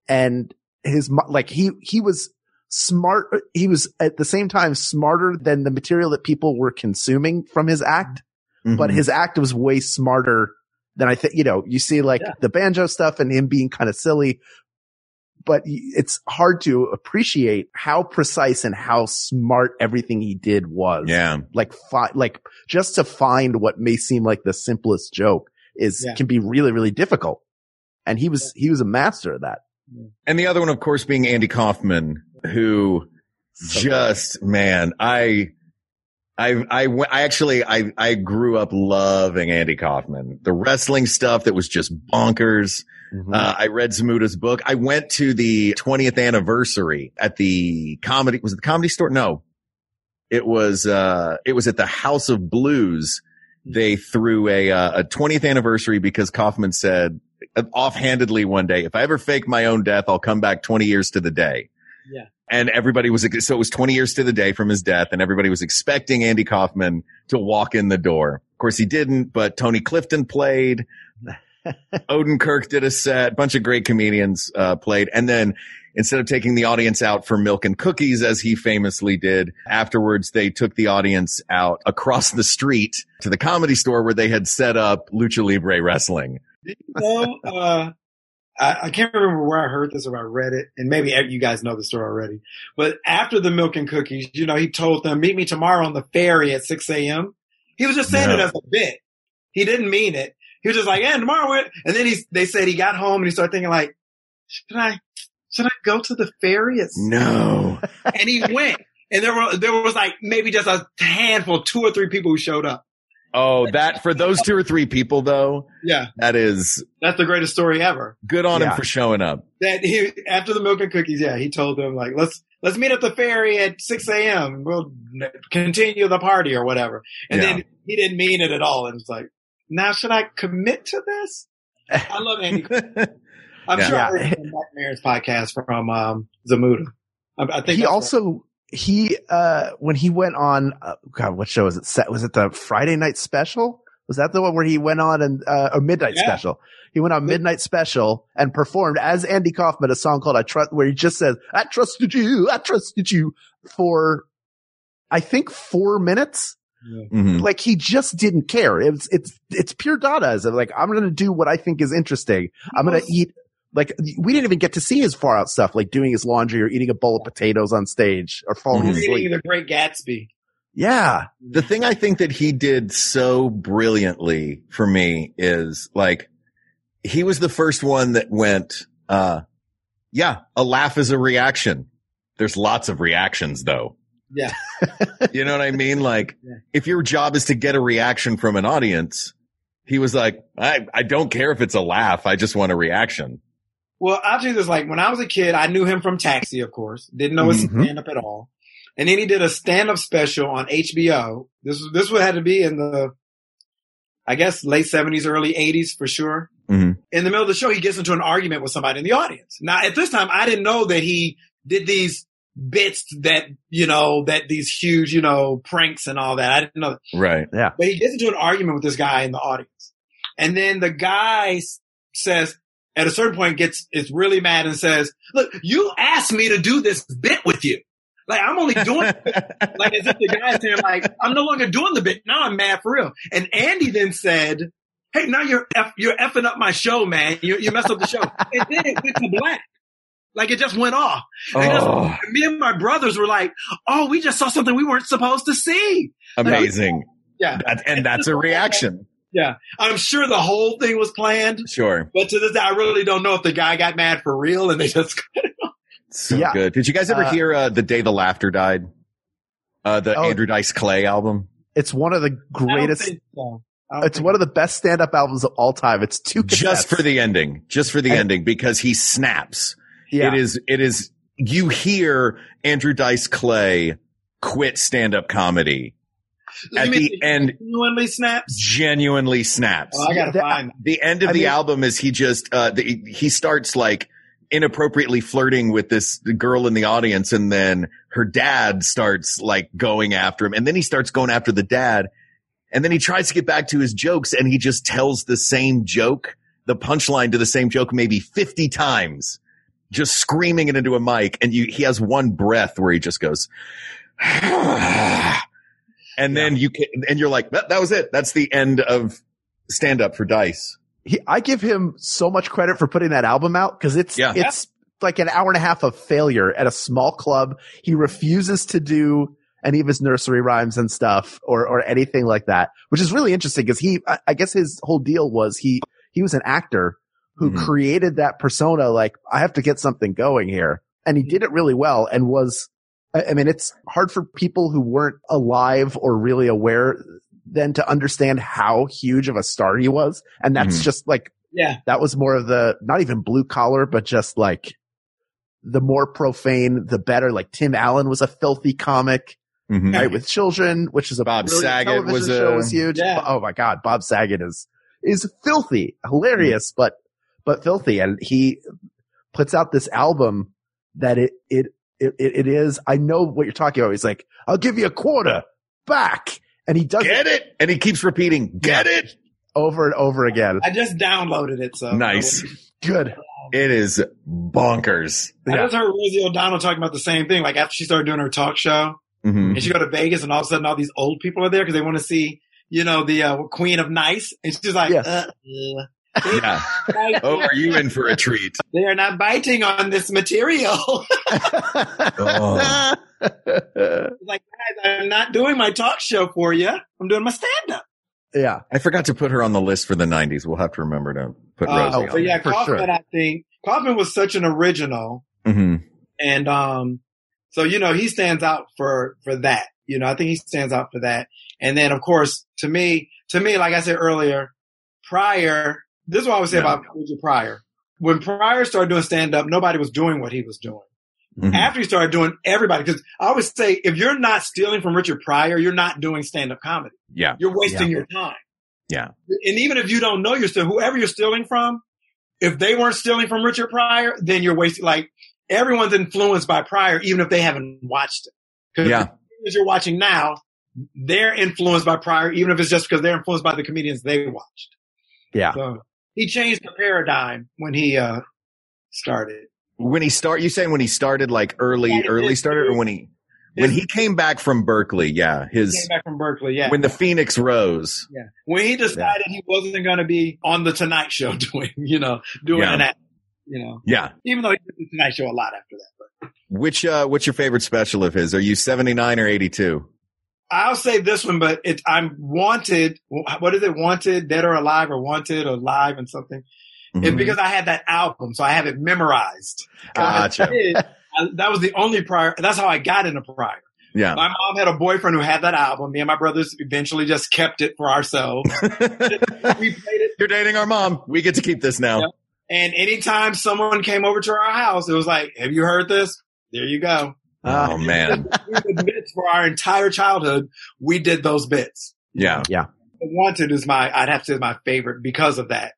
and his like he he was smart. He was at the same time smarter than the material that people were consuming from his act, mm-hmm. but his act was way smarter than I think. You know, you see like yeah. the banjo stuff and him being kind of silly, but it's hard to appreciate how precise and how smart everything he did was. Yeah, like fi- like just to find what may seem like the simplest joke. Is yeah. can be really, really difficult. And he was he was a master of that. And the other one, of course, being Andy Kaufman, who so just bad. man, I I I I actually I I grew up loving Andy Kaufman. The wrestling stuff that was just bonkers. Mm-hmm. Uh I read Zamuta's book. I went to the twentieth anniversary at the comedy was it the Comedy Store? No. It was uh it was at the House of Blues. They threw a, uh, a twentieth anniversary because Kaufman said offhandedly one day, if I ever fake my own death, I'll come back twenty years to the day. Yeah. And everybody was, so it was twenty years to the day from his death, and everybody was expecting Andy Kaufman to walk in the door. Of course, he didn't, but Tony Clifton played. Odenkirk did a set. A bunch of great comedians uh, played. And then instead of taking the audience out for milk and cookies, as he famously did, afterwards they took the audience out across the street to the Comedy Store, where they had set up Lucha Libre Wrestling. You know, uh, I, I can't remember where I heard this or I read it, and maybe you guys know the story already. But after the milk and cookies, you know, he told them, meet me tomorrow on the ferry at six a.m. He was just saying no. it as a bit. He didn't mean it. He was just like, yeah, tomorrow we're... And then he, they said he got home and he started thinking like, should I, should I go to the ferry? It's- no. And he went. And there were, there was like maybe just a handful, two or three people who showed up. Oh, that for those two or three people though. Yeah. That is. That's the greatest story ever. Good on yeah. him for showing up. That he, after the milk and cookies. Yeah. He told them like, let's, let's meet at the ferry at six a.m. We'll continue the party or whatever. And yeah. then he didn't mean it at all. And it's like, now, should I commit to this? I love Andy. I'm yeah. sure I heard the Black Mirror's podcast from um, Zamuda. I, I think he also, right. he, uh, when he went on, uh, God, what show was it? Set, was it the Friday night special? Was that the one where he went on and, uh, a midnight yeah. special? He went on midnight special and performed as Andy Kaufman a song called I Trust, where he just says, I trusted you, I trusted you for, I think, four minutes. Yeah. Mm-hmm. Like he just didn't care. It's it's it's pure Dadaism. Like I'm gonna do what I think is interesting. I'm gonna eat. Like we didn't even get to see his far out stuff, like doing his laundry or eating a bowl of potatoes on stage or falling mm-hmm. asleep. The Great Gatsby. Yeah. The thing I think that he did so brilliantly for me is like he was the first one that went, uh, yeah, a laugh is a reaction. There's lots of reactions though. Yeah. You know what I mean? Like yeah. if your job is to get a reaction from an audience, he was like, I, I don't care if it's a laugh. I just want a reaction. Well, I'll tell you this. Like when I was a kid, I knew him from Taxi, of course. Didn't know his mm-hmm. stand up at all. And then he did a stand up special on H B O. This was, this would have to be in the, I guess, late seventies, early eighties for sure. Mm-hmm. In the middle of the show, he gets into an argument with somebody in the audience. Now at this time, I didn't know that he did these bits that, you know, that these huge, you know, pranks and all that. I didn't know that. Right. Yeah. But he gets into an argument with this guy in the audience. And then the guy says, at a certain point gets, is really mad and says, look, you asked me to do this bit with you. Like, I'm only doing it. Like, as if the guy's saying, like, I'm no longer doing the bit. Now I'm mad for real. And Andy then said, hey, now you're, eff- you're effing up my show, man. You, you messed up the show. And then it went to black. Like it just went off. And oh. just, me and my brothers were like, "Oh, we just saw something we weren't supposed to see." Amazing, like, yeah. That, and that's a reaction. Yeah, I'm sure the whole thing was planned. Sure, but to this day, I really don't know if the guy got mad for real and they just. So yeah. good. Did you guys ever uh, hear uh, "The Day the Laughter Died"? Uh, the oh, Andrew Dice Clay album. It's one of the greatest. It's one of the best stand-up albums of all time. It's two cassettes. Just for the ending. Just for the and, ending, because he snaps. Yeah. It is, it is, you hear Andrew Dice Clay quit stand-up comedy at the end. Genuinely snaps? Genuinely snaps. Oh, I gotta find that. The end of I the mean, album is he just, uh, the, he starts like inappropriately flirting with this girl in the audience, and then her dad starts like going after him, and then he starts going after the dad, and then he tries to get back to his jokes, and he just tells the same joke, the punchline to the same joke maybe fifty times. Just screaming it into a mic, and you, he has one breath where he just goes, and then yeah. you can, and you're like, that, that was it. That's the end of stand up for Dice. He, I give him so much credit for putting that album out, because it's yeah. it's like an hour and a half of failure at a small club. He refuses to do any of his nursery rhymes and stuff, or or anything like that, which is really interesting because he, I, I guess his whole deal was he he was an actor who mm-hmm. created that persona, like, I have to get something going here. And he did it really well, and was, I mean, it's hard for people who weren't alive or really aware then to understand how huge of a star he was. And that's mm-hmm. just like, yeah, that was more of the, not even blue collar, but just like the more profane, the better. Like Tim Allen was a filthy comic, mm-hmm. right? With children, which is a Bob Saget was a, show was huge. Yeah. Oh my God. Bob Saget is, is filthy, hilarious, mm-hmm. but but filthy. And he puts out this album that it, it, it, it is. I know what you're talking about. He's like, I'll give you a quarter back. And he does get it. And he keeps repeating, get yeah. it over and over again. I just downloaded it. So nice. Good. It is bonkers. I just heard Rosie O'Donnell talking about the same thing. Like after she started doing her talk show, mm-hmm. and she go to Vegas, and all of a sudden all these old people are there because they want to see, you know, the uh, Queen of Nice. And she's like, yes. uh, uh. Yeah. Oh, are you in for a treat? They are not biting on this material. Oh. Like, guys, I'm not doing my talk show for you. I'm doing my stand-up. Yeah. I forgot to put her on the list for the nineties. We'll have to remember to put uh, Rosie on. But yeah, Kaufman, sure. I think. Kaufman was such an original. Mm-hmm. And um, so, you know, he stands out for, for that. You know, I think he stands out for that. And then, of course, to me, to me, like I said earlier, Pryor. This is what I would say no. about Richard Pryor. When Pryor started doing stand-up, nobody was doing what he was doing. Mm-hmm. After he started doing everybody, because I always say, if you're not stealing from Richard Pryor, you're not doing stand-up comedy. Yeah. You're wasting yeah. your time. Yeah. And even if you don't know you're still, whoever you're stealing from, if they weren't stealing from Richard Pryor, then you're wasting, like, everyone's influenced by Pryor, even if they haven't watched it. Because yeah. as you're watching now, they're influenced by Pryor, even if it's just because they're influenced by the comedians they watched. Yeah. So he changed the paradigm when he uh, started. When he start, you saying when he started, like early, yeah, early started, or when he, when he came back from Berkeley, yeah, his he came back from Berkeley, yeah, when the Phoenix rose, yeah, when he decided yeah. he wasn't going to be on the Tonight Show doing, you know, doing yeah. an act, you know, yeah, even though he did the Tonight Show a lot after that. But. Which, uh, what's your favorite special of his? Are you seventy-nine or eighty-two? I'll say this one, but it's I'm Wanted. What is it? Wanted, Dead or Alive, or Wanted, or Live, and something. Mm-hmm. It's because I had that album, so I have it memorized. Gotcha. Kid, I, that was the only Pryor. That's how I got into Pryor. Yeah. My mom had a boyfriend who had that album. Me and my brothers eventually just kept it for ourselves. We played it. You're dating our mom. We get to keep this now. Yeah. And anytime someone came over to our house, it was like, "Have you heard this? There you go." Oh uh, man. We did bits for our entire childhood. We did those bits. Yeah. Yeah. Wanted is my, I'd have to say my favorite because of that.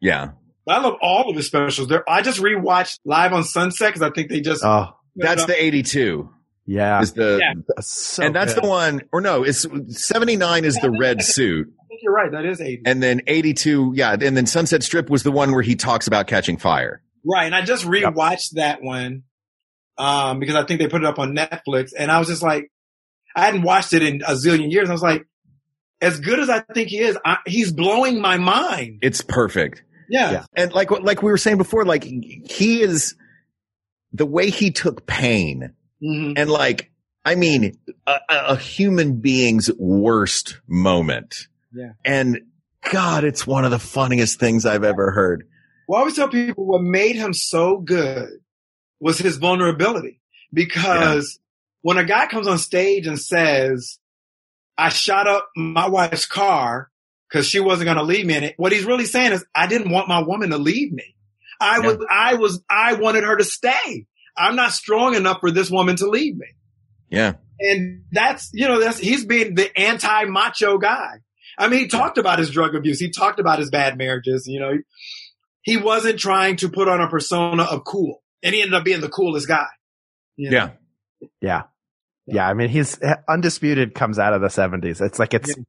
Yeah. But I love all of his specials. They're, I just rewatched Live on Sunset because I think they just. Oh, that's the eighty-two. Yeah. Is the, yeah. That's so and that's good. The one, or no, it's seventy-nine is yeah, the I red think, suit. I think you're right. That is eighty. And then eighty-two. Yeah. And then Sunset Strip was the one where he talks about catching fire. Right. And I just rewatched yep. that one. Um, because I think they put it up on Netflix, and I was just like, I hadn't watched it in a zillion years. I was like, as good as I think he is, I, he's blowing my mind. It's perfect. Yeah. yeah. And like, like we were saying before, like he is the way he took pain mm-hmm. and like, I mean, a, a human being's worst moment. Yeah. And God, it's one of the funniest things I've ever heard. Well, I always tell people what made him so good was his vulnerability, because yeah. when a guy comes on stage and says, I shot up my wife's car because she wasn't going to leave me in it, what he's really saying is, I didn't want my woman to leave me. I yeah. was, I was, I wanted her to stay. I'm not strong enough for this woman to leave me. Yeah. And that's, you know, that's, he's being the anti-macho guy. I mean, he talked about his drug abuse. He talked about his bad marriages. You know, he wasn't trying to put on a persona of cool. And he ended up being the coolest guy. You know? Yeah. Yeah. Yeah. I mean, he's undisputed comes out of the seventies. It's like, it's yeah.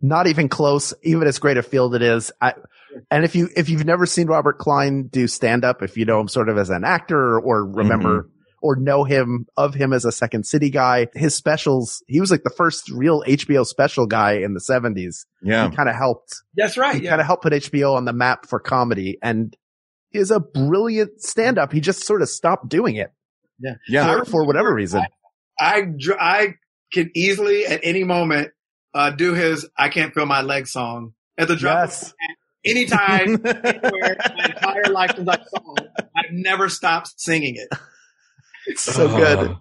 not even close, even as great a field it is. I, and if you, if you've never seen Robert Klein do stand up, if you know him sort of as an actor, or, or remember mm-hmm. or know him of him as a Second City guy, his specials, he was like the first real H B O special guy in the seventies. Yeah. He kind of helped. That's right. He yeah. kind of helped put H B O on the map for comedy. And is a brilliant stand-up. He just sort of stopped doing it. Yeah. yeah. For, for whatever reason. I, I, I can easily at any moment uh, do his I Can't Feel My Legs song at the drop yes. of anytime, anywhere, my entire life since I saw it. I've never stopped singing it. It's so uh, good.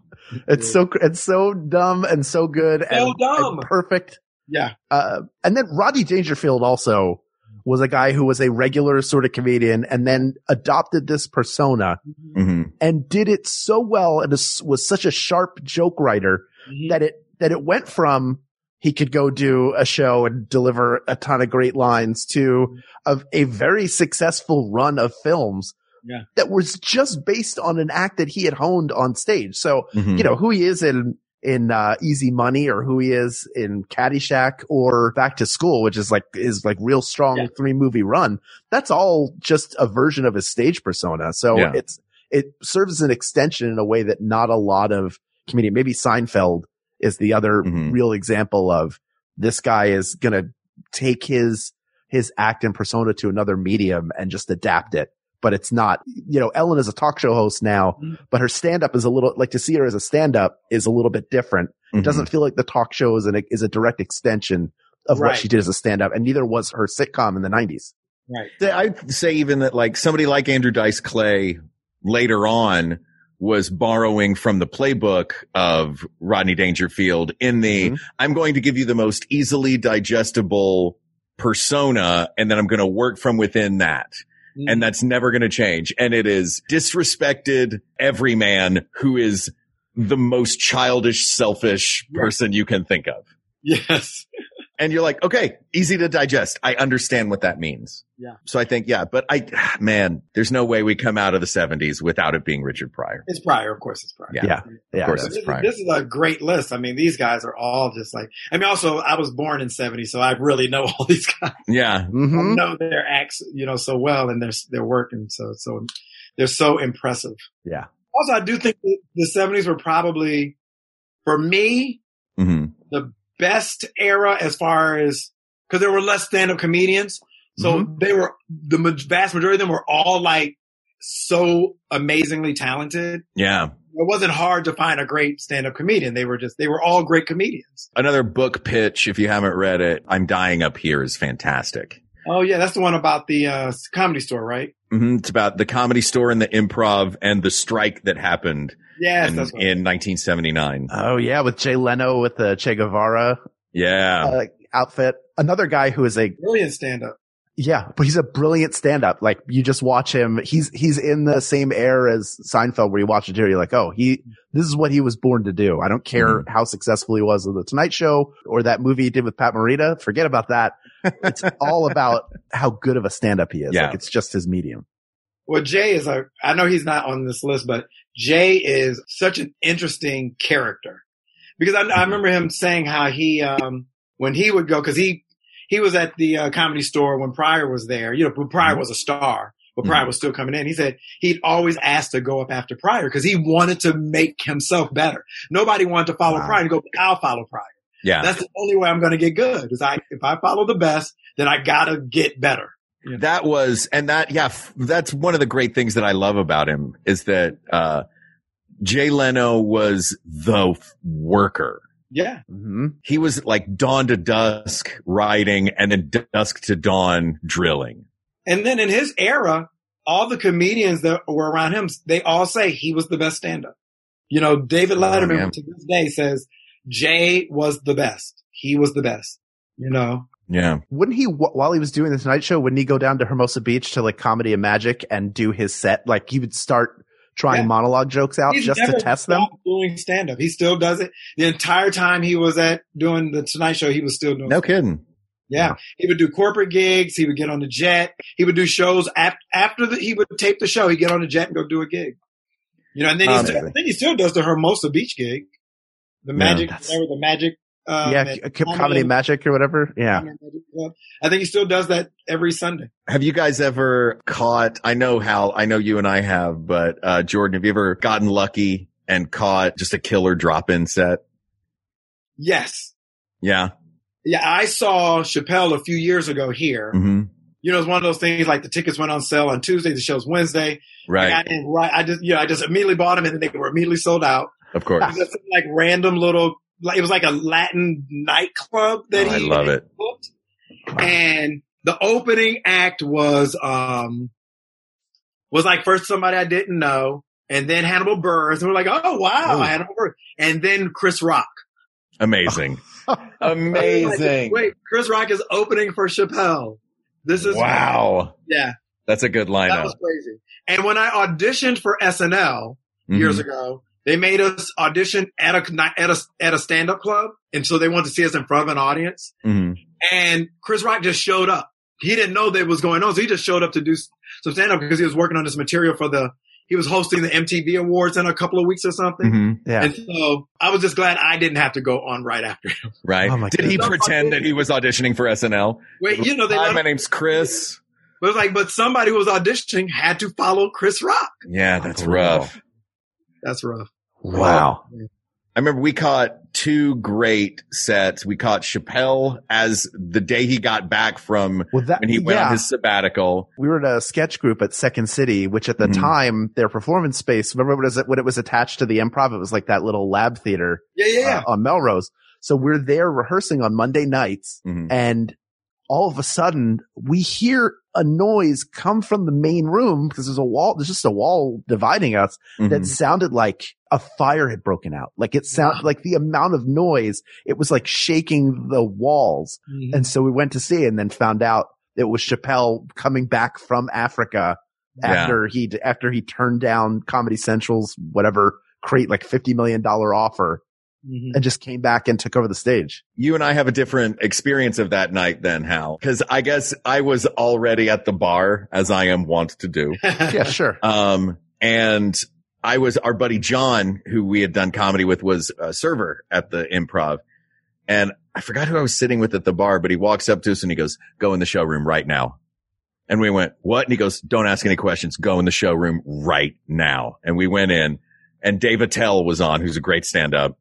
It's so it's so dumb and so good so and, dumb. and perfect. Yeah. Uh, and then Rodney Dangerfield also was a guy who was a regular sort of comedian and then adopted this persona mm-hmm. and did it so well and was such a sharp joke writer mm-hmm. that it that it went from he could go do a show and deliver a ton of great lines to a, a very successful run of films yeah. that was just based on an act that he had honed on stage. So, mm-hmm. you know, who he is in, in, uh, Easy Money, or who he is in Caddyshack or Back to School, which is like, is like real strong yeah. three movie run. That's all just a version of his stage persona. So yeah. it's, it serves as an extension in a way that not a lot of comedian, maybe Seinfeld is the other mm-hmm. real example of this guy is going to take his, his act and persona to another medium and just adapt it. But it's not, you know, Ellen is a talk show host now, but her stand up is a little, like to see her as a stand up is a little bit different. It mm-hmm. doesn't feel like the talk show is an, is a direct extension of right. what she did as a stand up. And neither was her sitcom in the nineties. Right. I'd say even that like somebody like Andrew Dice Clay later on was borrowing from the playbook of Rodney Dangerfield in the, mm-hmm. I'm going to give you the most easily digestible persona, and then I'm going to work from within that. And that's never going to change. And it is disrespected every man who is the most childish, selfish person you can think of. Yes. And you're like, okay, easy to digest. I understand what that means. Yeah. So I think, yeah, but I, man, there's no way we come out of the seventies without it being Richard Pryor. It's Pryor. Of course it's Pryor. Yeah. yeah. yeah. Of course yeah. it's this Pryor. Is, this is a great list. I mean, these guys are all just like, I mean, also I was born in seventy, so I really know all these guys. Yeah. Mm-hmm. I know their acts, you know, so well, and their, their work. And so, so they're so impressive. Yeah. Also, I do think the seventies were probably, for me, mm-hmm. the best era as far as, because there were less stand-up comedians, so mm-hmm. they were, the vast majority of them were all like so amazingly talented. Yeah, it wasn't hard to find a great stand-up comedian. They were just, they were all great comedians. Another book pitch, if you haven't read it, I'm Dying Up Here is fantastic. Oh yeah, that's the one about the uh Comedy Store, right? Mm-hmm. It's about the Comedy Store and the Improv and the strike that happened yes, in, that's right. in nineteen seventy-nine. Oh yeah, with Jay Leno with the Che Guevara yeah uh, outfit. Another guy who is a brilliant stand-up. Yeah, but he's a brilliant stand-up. Like you just watch him. He's he's in the same era as Seinfeld, where you watch it here, you're like, oh, he this is what he was born to do. I don't care mm-hmm. how successful he was with The Tonight Show or that movie he did with Pat Morita. Forget about that. It's all about how good of a stand-up he is. Yeah. Like, it's just his medium. Well, Jay is a, I know he's not on this list, but Jay is such an interesting character, because I, I remember him saying how he, um, when he would go, cause he, he was at the uh, Comedy Store when Pryor was there, you know, Pryor was a star, but Pryor mm-hmm. was still coming in. He said he'd always asked to go up after Pryor cause he wanted to make himself better. Nobody wanted to follow wow. Pryor and go, I'll follow Pryor. Yeah. That's the only way I'm going to get good is I, if I follow the best, then I got to get better. You know? That was, and that, yeah, f- that's one of the great things that I love about him is that, uh, Jay Leno was the f- worker. Yeah. Mm-hmm. He was like dawn to dusk writing and then dusk to dawn drilling. And then in his era, all the comedians that were around him, they all say he was the best stand up. You know, David Letterman oh, to this day says, Jay was the best. He was the best, you know? Yeah. Wouldn't he, while he was doing The Tonight Show, wouldn't he go down to Hermosa Beach to like Comedy and Magic and do his set? Like he would start trying yeah. monologue jokes out He's just to test them? Doing stand-up. He still does it. The entire time he was at doing The Tonight Show, he was still doing No stand-up. Kidding. Yeah. yeah. He would do corporate gigs. He would get on the jet. He would do shows after, after the, he would tape the show. He'd get on the jet and go do a gig. You know, and then, um, he, still, then he still does the Hermosa Beach gig. The magic, yeah, whatever, the magic, uh, yeah, comedy magic or whatever. Yeah. I think he still does that every Sunday. Have you guys ever caught, I know Hal, I know you and I have, but, uh, Jordan, have you ever gotten lucky and caught just a killer drop in set? Yes. Yeah. Yeah. I saw Chappelle a few years ago here. Mm-hmm. You know, it's one of those things like the tickets went on sale on Tuesday, the show's Wednesday. Right. I didn't, right. I just, you know, I just immediately bought them and then they were immediately sold out. Of course. It was just like random little, like, it was like a Latin nightclub that oh, he I love it. booked. Wow. And the opening act was, um, was like first somebody I didn't know and then Hannibal Buress. And we're like, oh, wow, Ooh. Hannibal Buress. And then Chris Rock. Amazing. Amazing. Like, wait, Chris Rock is opening for Chappelle. This is. Wow. Crazy. Yeah. That's a good lineup. That was crazy. And when I auditioned for S N L mm-hmm. years ago, They made us audition at a, at a, at a stand-up club. And so they wanted to see us in front of an audience. Mm-hmm. And Chris Rock just showed up. He didn't know that was going on. So he just showed up to do some stand-up because he was working on this material for the, he was hosting the M T V Awards in a couple of weeks or something. Mm-hmm. Yeah. And so I was just glad I didn't have to go on right after him. Right. Oh my Did God. he pretend that he was auditioning for S N L? Wait, you know, they Hi, my name's Chris. But it was like, but somebody who was auditioning had to follow Chris Rock. Yeah, that's oh, rough. That's rough. Wow. wow. I remember we caught two great sets. We caught Chappelle as the day he got back from well, that, when he went yeah. on his sabbatical. We were in a sketch group at Second City, which at the mm-hmm. time, their performance space, remember when it, was, when it was attached to the Improv, it was like that little lab theater yeah, yeah. Uh, on Melrose. So we're there rehearsing on Monday nights, mm-hmm. and all of a sudden, we hear a noise come from the main room because there's a wall, there's just a wall dividing us mm-hmm. that sounded like a fire had broken out. Like it sounded wow. like the amount of noise, it was like shaking the walls. Mm-hmm. And so we went to see and then found out it was Chappelle coming back from Africa after yeah. he, after he turned down Comedy Central's whatever crate, like fifty million dollars offer. Mm-hmm. And just came back and took over the stage. You and I have a different experience of that night than Hal, because I guess I was already at the bar, as I am wont to do. yeah, sure. Um, and I was our buddy John, who we had done comedy with, was a server at the Improv. And I forgot who I was sitting with at the bar, but he walks up to us and he goes, "Go in the showroom right now." And we went, "What?" And he goes, "Don't ask any questions. Go in the showroom right now." And we went in, and Dave Attell was on, who's a great stand-up.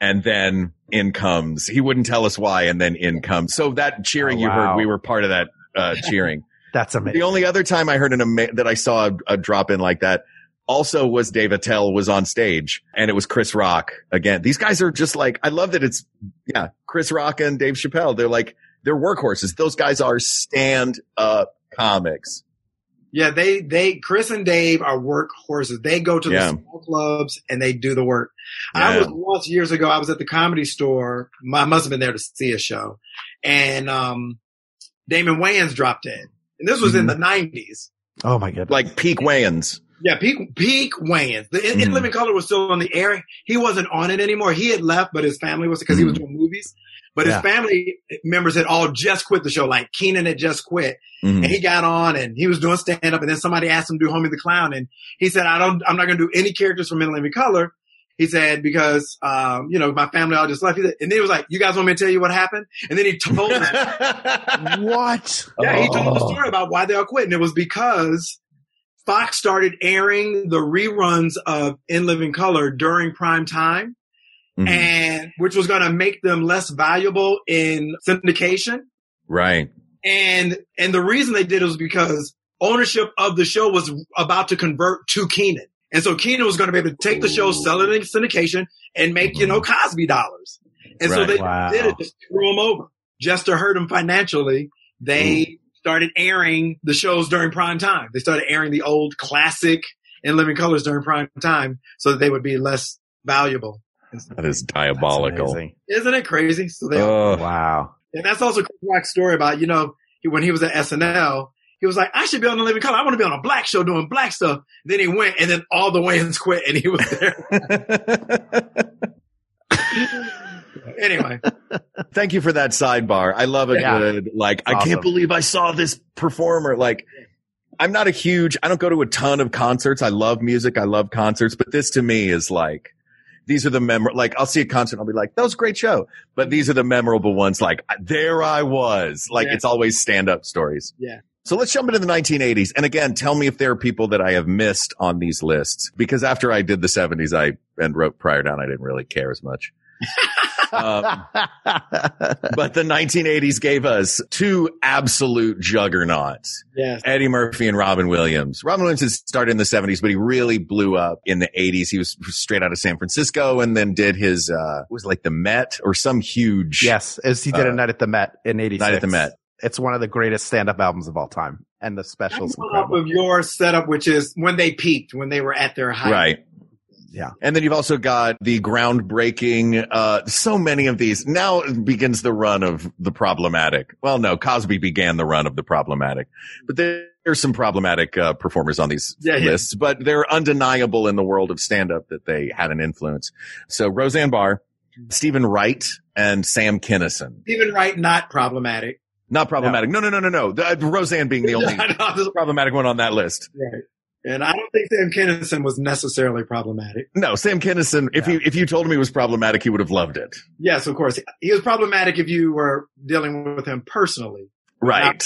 And then in comes, he wouldn't tell us why, and then in comes. So that cheering oh, wow. you heard, we were part of that uh cheering. That's amazing. The only other time I heard an ama- that I saw a, a drop in like that also was Dave Attell was on stage, and it was Chris Rock again. These guys are just like, I love that it's, yeah, Chris Rock and Dave Chappelle. They're like, they're workhorses. Those guys are stand-up comics. Yeah, they, they, Chris and Dave are workhorses. They go to yeah. the small clubs and they do the work. Yeah. I was once years ago, I was at the Comedy Store. I must have been there to see a show. And, um, Damon Wayans dropped in. And this was mm-hmm. in the nineties. Oh my God. Like peak Wayans. Yeah, peak, peak Wayans. The mm-hmm. In Living Color was still on the air. He wasn't on it anymore. He had left, but his family was, because mm-hmm. he was doing movies. But yeah. his family members had all just quit the show. Like Keenan had just quit, mm-hmm. and he got on and he was doing stand up. And then somebody asked him to do Homie the Clown, and he said, "I don't. I'm not going to do any characters from In Living Color." He said, "Because um, you know, my family all just left." He said, and then he was like, "You guys want me to tell you what happened?" And then he told them what? Yeah, oh. he told the story about why they all quit, and it was because Fox started airing the reruns of In Living Color during prime time. Mm-hmm. And which was going to make them less valuable in syndication. Right. And, and the reason they did it was because ownership of the show was about to convert to Keenan. And so Keenan was going to be able to take the show, Ooh. sell it in syndication and make, mm-hmm. you know, Cosby dollars. And right. so they wow. did it, just threw them over just to hurt them financially. They mm. started airing the shows during prime time. They started airing the old classic In Living Colors during prime time so that they would be less valuable. That is diabolical. Isn't it crazy? So they, oh, wow. And that's also Chris Rock's story about, you know, he, when he was at S N L, he was like, "I should be on The Living Color. I want to be on a black show doing black stuff." Then he went, and then all the Wayans quit, and he was there. Anyway. Thank you for that sidebar. I love it. Yeah. Good, like, awesome. I can't believe I saw this performer. Like, I'm not a huge, I don't go to a ton of concerts. I love music. I love concerts. But this to me is like, these are the memor, like I'll see a concert. I'll be like, that was a great show. But these are the memorable ones. Like there I was, like yeah. it's always stand up stories. Yeah. So let's jump into the nineteen eighties. And again, tell me if there are people that I have missed on these lists, because after I did the seventies, I and wrote Pryor down, I didn't really care as much. um, but the nineteen eighties gave us two absolute juggernauts. Yes. Eddie Murphy and Robin Williams. Robin Williams started in the seventies, but he really blew up in the eighties. He was straight out of San Francisco and then did his, uh, it was like the Met or some huge. Yes. As he did uh, a Night at the Met in eighty-six. Night at the Met. It's one of the greatest stand-up albums of all time. And the specials. I love of your setup, which is when they peaked, when they were at their height. Right. Yeah. And then you've also got the groundbreaking, uh, so many of these. Now begins the run of the problematic. Well, no, Cosby began the run of the problematic, but there There's some problematic uh, performers on these yeah, lists, yeah. but they're undeniable in the world of stand-up that they had an influence. So Roseanne Barr, Stephen Wright, and Sam Kinison. Stephen Wright, not problematic. Not problematic. No, no, no, no, no. no. The, uh, Roseanne being the only no, problematic one on that list. Right. And I don't think Sam Kinison was necessarily problematic. No, Sam Kinison, if yeah. you if you told him he was problematic, he would have loved it. Yes, of course. He was problematic if you were dealing with him personally. Right.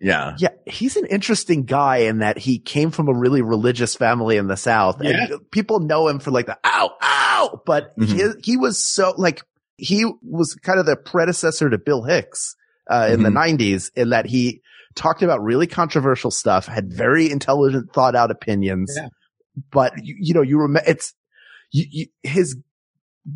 Yeah. Yeah. He's an interesting guy in that he came from a really religious family in the South. Yeah. And people know him for like the ow, ow. But mm-hmm. he, he was so like he was kind of the predecessor to Bill Hicks uh in mm-hmm. the nineties in that he talked about really controversial stuff, had very intelligent, thought out opinions. Yeah. But, you, you know, you remember it's you, you, his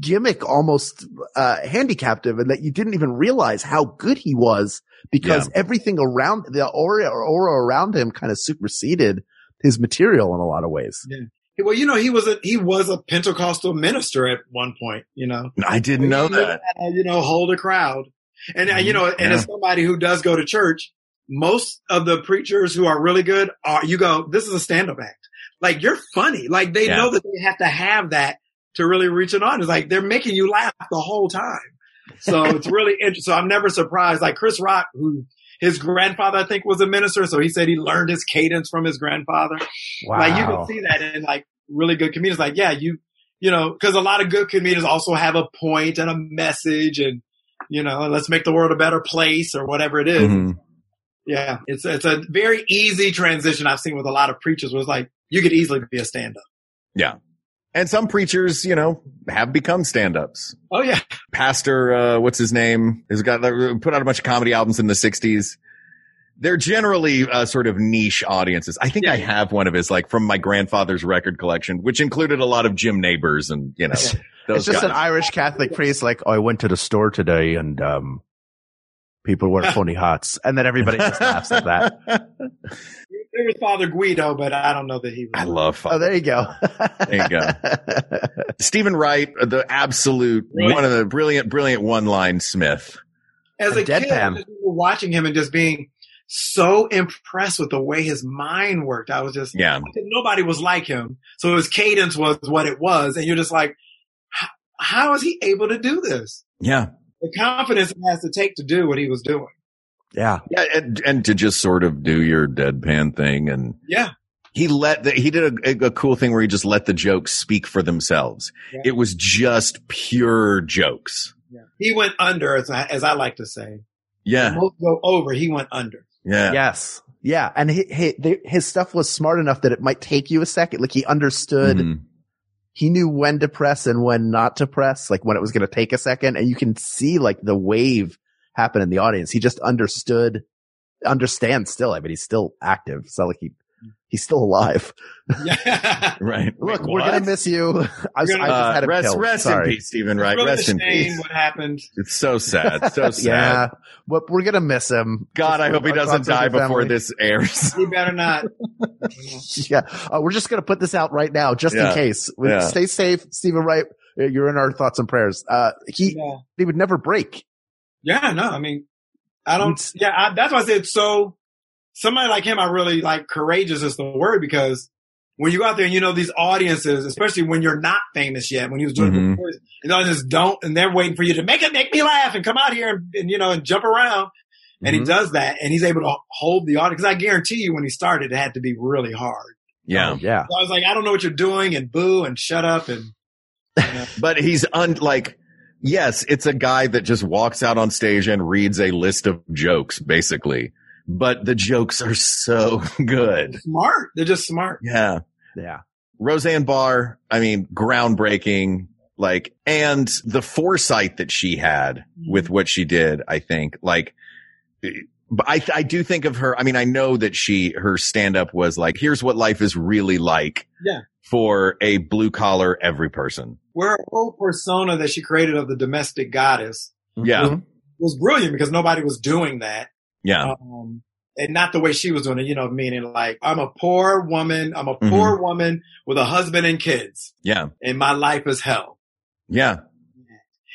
gimmick almost uh handicapped him, and that you didn't even realize how good he was because yeah. everything around the aura, aura around him kind of superseded his material in a lot of ways. Yeah. Well, you know, he was a he was a Pentecostal minister at one point. You know, I didn't know that. You know, hold a crowd, and mm, you know, and yeah. as somebody who does go to church, most of the preachers who are really good are you go, this is a stand-up act. Like, you're funny. Like, they yeah. know that they have to have that to really reach an audience. Like, they're making you laugh the whole time. So it's really interesting. So I'm never surprised. Like Chris Rock, who his grandfather, I think, was a minister. So he said he learned his cadence from his grandfather. Wow. Like, you can see that in like really good comedians. Like, yeah, you, you know, cause a lot of good comedians also have a point and a message and, you know, let's make the world a better place or whatever it is. Mm-hmm. Yeah. It's, it's a very easy transition I've seen with a lot of preachers, was like, you could easily be a stand up. Yeah. And some preachers, you know, have become stand-ups. Oh, yeah. Pastor, uh, what's his name? He's got, put out a bunch of comedy albums in the sixties. They're generally, uh, sort of niche audiences. I think yeah. I have one of his, like, from my grandfather's record collection, which included a lot of Jim Neighbors and, you know, yeah. those It's just guys. An Irish Catholic priest, like, oh, I went to the store today and, um, people wear funny hats. And then everybody just laughs at that. There was Father Guido, but I don't know that he was. I love Father. Oh, there you go. There you go. Stephen Wright, the absolute, really? one of the brilliant, brilliant one-line Smith. As a, a kid, I was watching him and just being so impressed with the way his mind worked. I was just, yeah. nobody was like him. So his cadence was what it was. And you're just like, how is he able to do this? Yeah. The confidence it has to take to do what he was doing. Yeah. Yeah. And, and to just sort of do your deadpan thing. And yeah, he let the, he did a, a cool thing where he just let the jokes speak for themselves. Yeah. It was just pure jokes. Yeah. He went under, as I, as I like to say. Yeah. Most go over. He went under. Yeah. Yes. Yeah. And he, he, they, his stuff was smart enough that it might take you a second. Like, he understood. Mm-hmm. He knew when to press and when not to press, like when it was going to take a second. And you can see like the wave happen in the audience. He just understood, understands still. I mean, he's still active. It's not like he, he's still alive. Yeah. Right. Look, Wait, we're going to miss you. I, gonna, I just uh, had a rest, killed. Rest Sorry. in peace, Stephen Wright. Really rest in peace. What happened? It's so sad. So sad. Yeah. But we're going to miss him. God, just I hope he doesn't die before this airs. He better not. Yeah. Uh, we're just going to put this out right now, just yeah. in case. We, yeah. Stay safe, Stephen Wright. You're in our thoughts and prayers. Uh, he, yeah. he would never break. Yeah, no, I mean, I don't, yeah, I, that's why I said, so somebody like him, I really like courageous is the word, because when you go out there and you know these audiences, especially when you're not famous yet, when you was doing mm-hmm. before, and I just don't, and they're waiting for you to make it, make me laugh and come out here and, and you know, and jump around. Mm-hmm. And he does that and he's able to hold the audience. Cause I guarantee you when he started, it had to be really hard. Yeah. Um, yeah. So I was like, I don't know what you're doing, and boo and shut up. And, you know. But he's unlike, yes, it's a guy that just walks out on stage and reads a list of jokes, basically. But the jokes are so good. They're smart. They're just smart. Yeah. Yeah. Roseanne Barr, I mean, groundbreaking. Like, and the foresight that she had with what she did, I think. Like, I, I do think of her. I mean, I know that she, her stand up was like, here's what life is really like. Yeah. For a blue-collar every person. Where her whole persona that she created of the domestic goddess yeah. was, was brilliant because nobody was doing that. Yeah. Um, and not the way she was doing it, you know, meaning like, I'm a poor woman. I'm a mm-hmm. poor woman with a husband and kids. Yeah. And my life is hell. Yeah.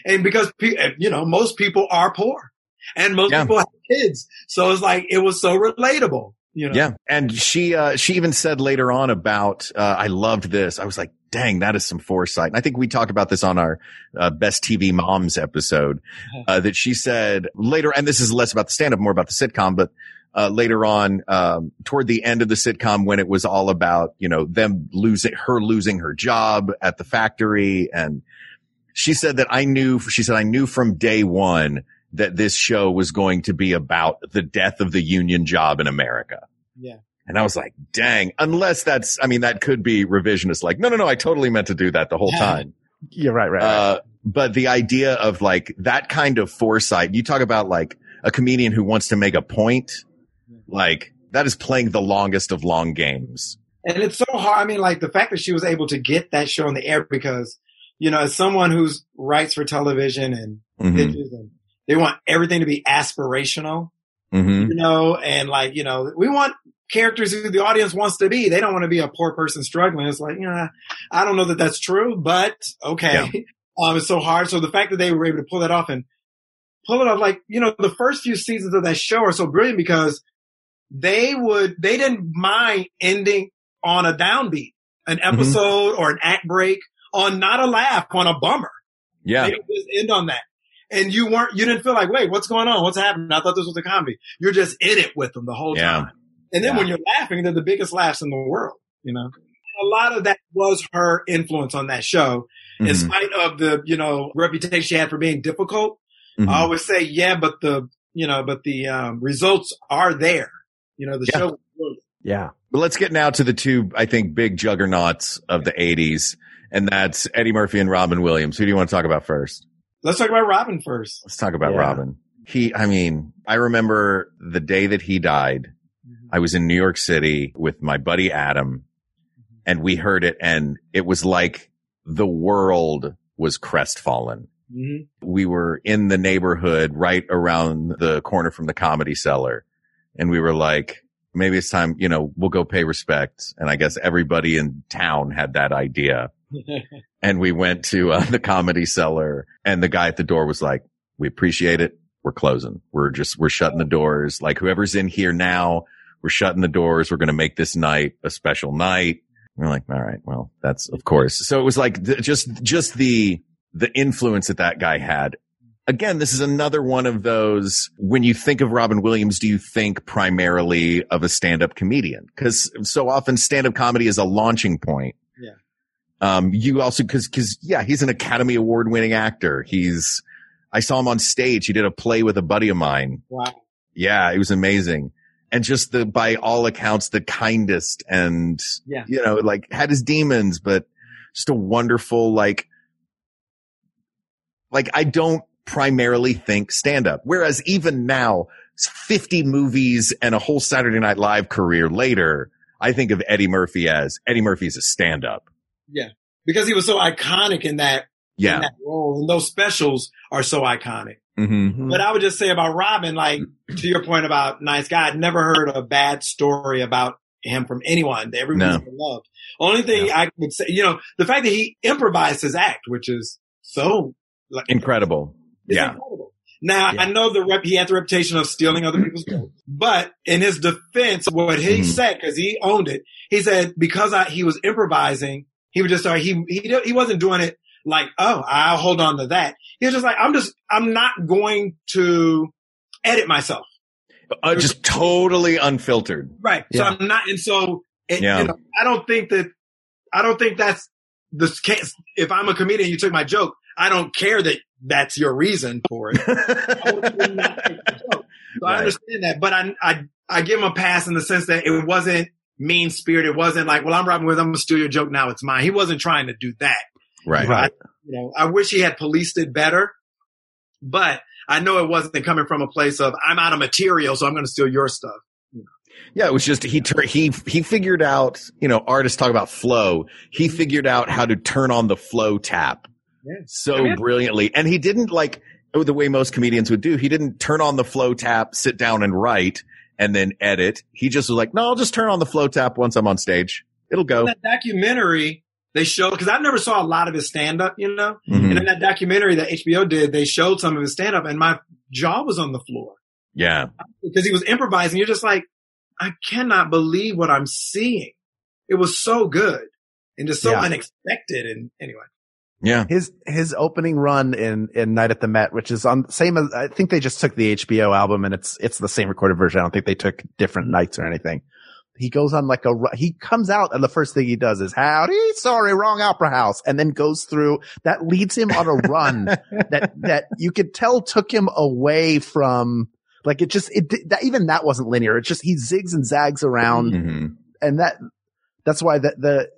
And because, you know, most people are poor and most yeah. people have kids. So it's like, it was so relatable. You know? Yeah. And she, uh, she even said later on about, uh, I loved this. I was like, dang, that is some foresight. And I think we talked about this on our uh, Best T V Moms episode, uh, that she said later, and this is less about the stand-up, more about the sitcom, but uh, later on, um, toward the end of the sitcom, when it was all about, you know, them losing, her losing her job at the factory. And she said that I knew, she said, I knew from day one that this show was going to be about the death of the union job in America. Yeah. And I was like, dang, unless that's, I mean, that could be revisionist. Like, no, no, no, I totally meant to do that the whole yeah. time. Yeah, right, right, uh, right. But the idea of like that kind of foresight, you talk about like a comedian who wants to make a point, yeah. like that is playing the longest of long games. And it's so hard. I mean, like the fact that she was able to get that show on the air because, you know, as someone who writes for television and mm-hmm. pitches and they want everything to be aspirational, mm-hmm. you know, and like, you know, we want characters who the audience wants to be. They don't want to be a poor person struggling. It's like, you know, I don't know that that's true, but okay. Yeah. Um, it's so hard. So the fact that they were able to pull that off and pull it off, like, you know, the first few seasons of that show are so brilliant because they would, they didn't mind ending on a downbeat, an episode mm-hmm. or an act break, on not a laugh, on a bummer. Yeah. They didn't just end on that. And you weren't, you didn't feel like, wait, what's going on? What's happening? I thought this was a comedy. You're just in it with them the whole yeah. time. And then yeah. when you're laughing, they're the biggest laughs in the world, you know? A lot of that was her influence on that show. Mm-hmm. In spite of the, you know, reputation she had for being difficult. Mm-hmm. I always say, yeah, but the, you know, but the um, results are there. You know, the yeah. show was brilliant. Yeah. But let's get now to the two, I think, big juggernauts of the eighties. And that's Eddie Murphy and Robin Williams. Who do you want to talk about first? Let's talk about Robin first. Let's talk about yeah. Robin. He, I mean, I remember the day that he died. Mm-hmm. I was in New York City with my buddy Adam, mm-hmm. and we heard it, and it was like the world was crestfallen. Mm-hmm. We were in the neighborhood right around the corner from the Comedy Cellar, and we were like, maybe it's time, you know, we'll go pay respect. And I guess everybody in town had that idea. And we went to uh, the Comedy Cellar, and the guy at the door was like, we appreciate it. We're closing. We're just, we're shutting the doors. Like whoever's in here now, we're shutting the doors. We're going to make this night a special night. And we're like, all right, well, that's of course. So it was like th- just, just the, the influence that that guy had. Again, this is another one of those, when you think of Robin Williams, do you think primarily of a stand-up comedian? Cause so often stand-up comedy is a launching point. Yeah. Um, you also, cause, cause, yeah, he's an Academy Award winning actor. He's, I saw him on stage. He did a play with a buddy of mine. Wow. Yeah. It was amazing. And just the, by all accounts, the kindest and, yeah. you know, like had his demons, but just a wonderful, like, like I don't primarily think stand up. Whereas even now, fifty movies and a whole Saturday Night Live career later, I think of Eddie Murphy as Eddie Murphy is a stand up. Yeah, because he was so iconic in that, yeah. in that role. And those specials are so iconic. Mm-hmm. But I would just say about Robin, like, to your point about nice guy, I'd never heard a bad story about him from anyone. Everyone's no. loved. Only thing no. I would say, you know, the fact that he improvised his act, which is so like, incredible. Yeah. Incredible. Now, yeah. I know the rep, he had the reputation of stealing other people's jokes, but in his defense, what he mm-hmm. said, because he owned it, he said, because I, he was improvising, he was just sorry. He, he, he wasn't doing it like, oh, I'll hold on to that. He was just like, I'm just, I'm not going to edit myself. Uh, just totally unfiltered. Right. Yeah. So I'm not. And so it, yeah. you know, I don't think that, I don't think that's the case. If I'm a comedian, you took my joke. I don't care that that's your reason for it. I would not take the joke. So right. I understand that, but I, I, I give him a pass in the sense that it wasn't mean spirit. It wasn't like, well, I'm Robin Williams, I'm gonna steal your joke now, it's mine. He wasn't trying to do that. Right. Right. I, you know, I wish he had policed it better, but I know it wasn't coming from a place of I'm out of material, so I'm gonna steal your stuff. You know? Yeah, it was just he tur- he he figured out, you know, artists talk about flow. He figured out how to turn on the flow tap yeah. so I mean, brilliantly. And he didn't like oh, the way most comedians would do, he didn't turn on the flow tap, sit down and write. And then edit. He just was like, no, I'll just turn on the flow tap once I'm on stage. It'll go. In that documentary they showed, because I never saw a lot of his stand-up, you know? Mm-hmm. And in that documentary that H B O did, they showed some of his stand-up, and my jaw was on the floor. Yeah. Because he was improvising. You're just like, I cannot believe what I'm seeing. It was so good and just so yeah. unexpected. And anyway. Yeah. His, his opening run in, in Night at the Met, which is on same as, I think they just took the H B O album and it's, it's the same recorded version. I don't think they took different nights or anything. He goes on like a, he comes out and the first thing he does is howdy, sorry, wrong opera house. And then goes through that leads him on a run that, that you could tell took him away from like it just, it, that even that wasn't linear. It's just he zigs and zags around. Mm-hmm. And that, that's why the, the,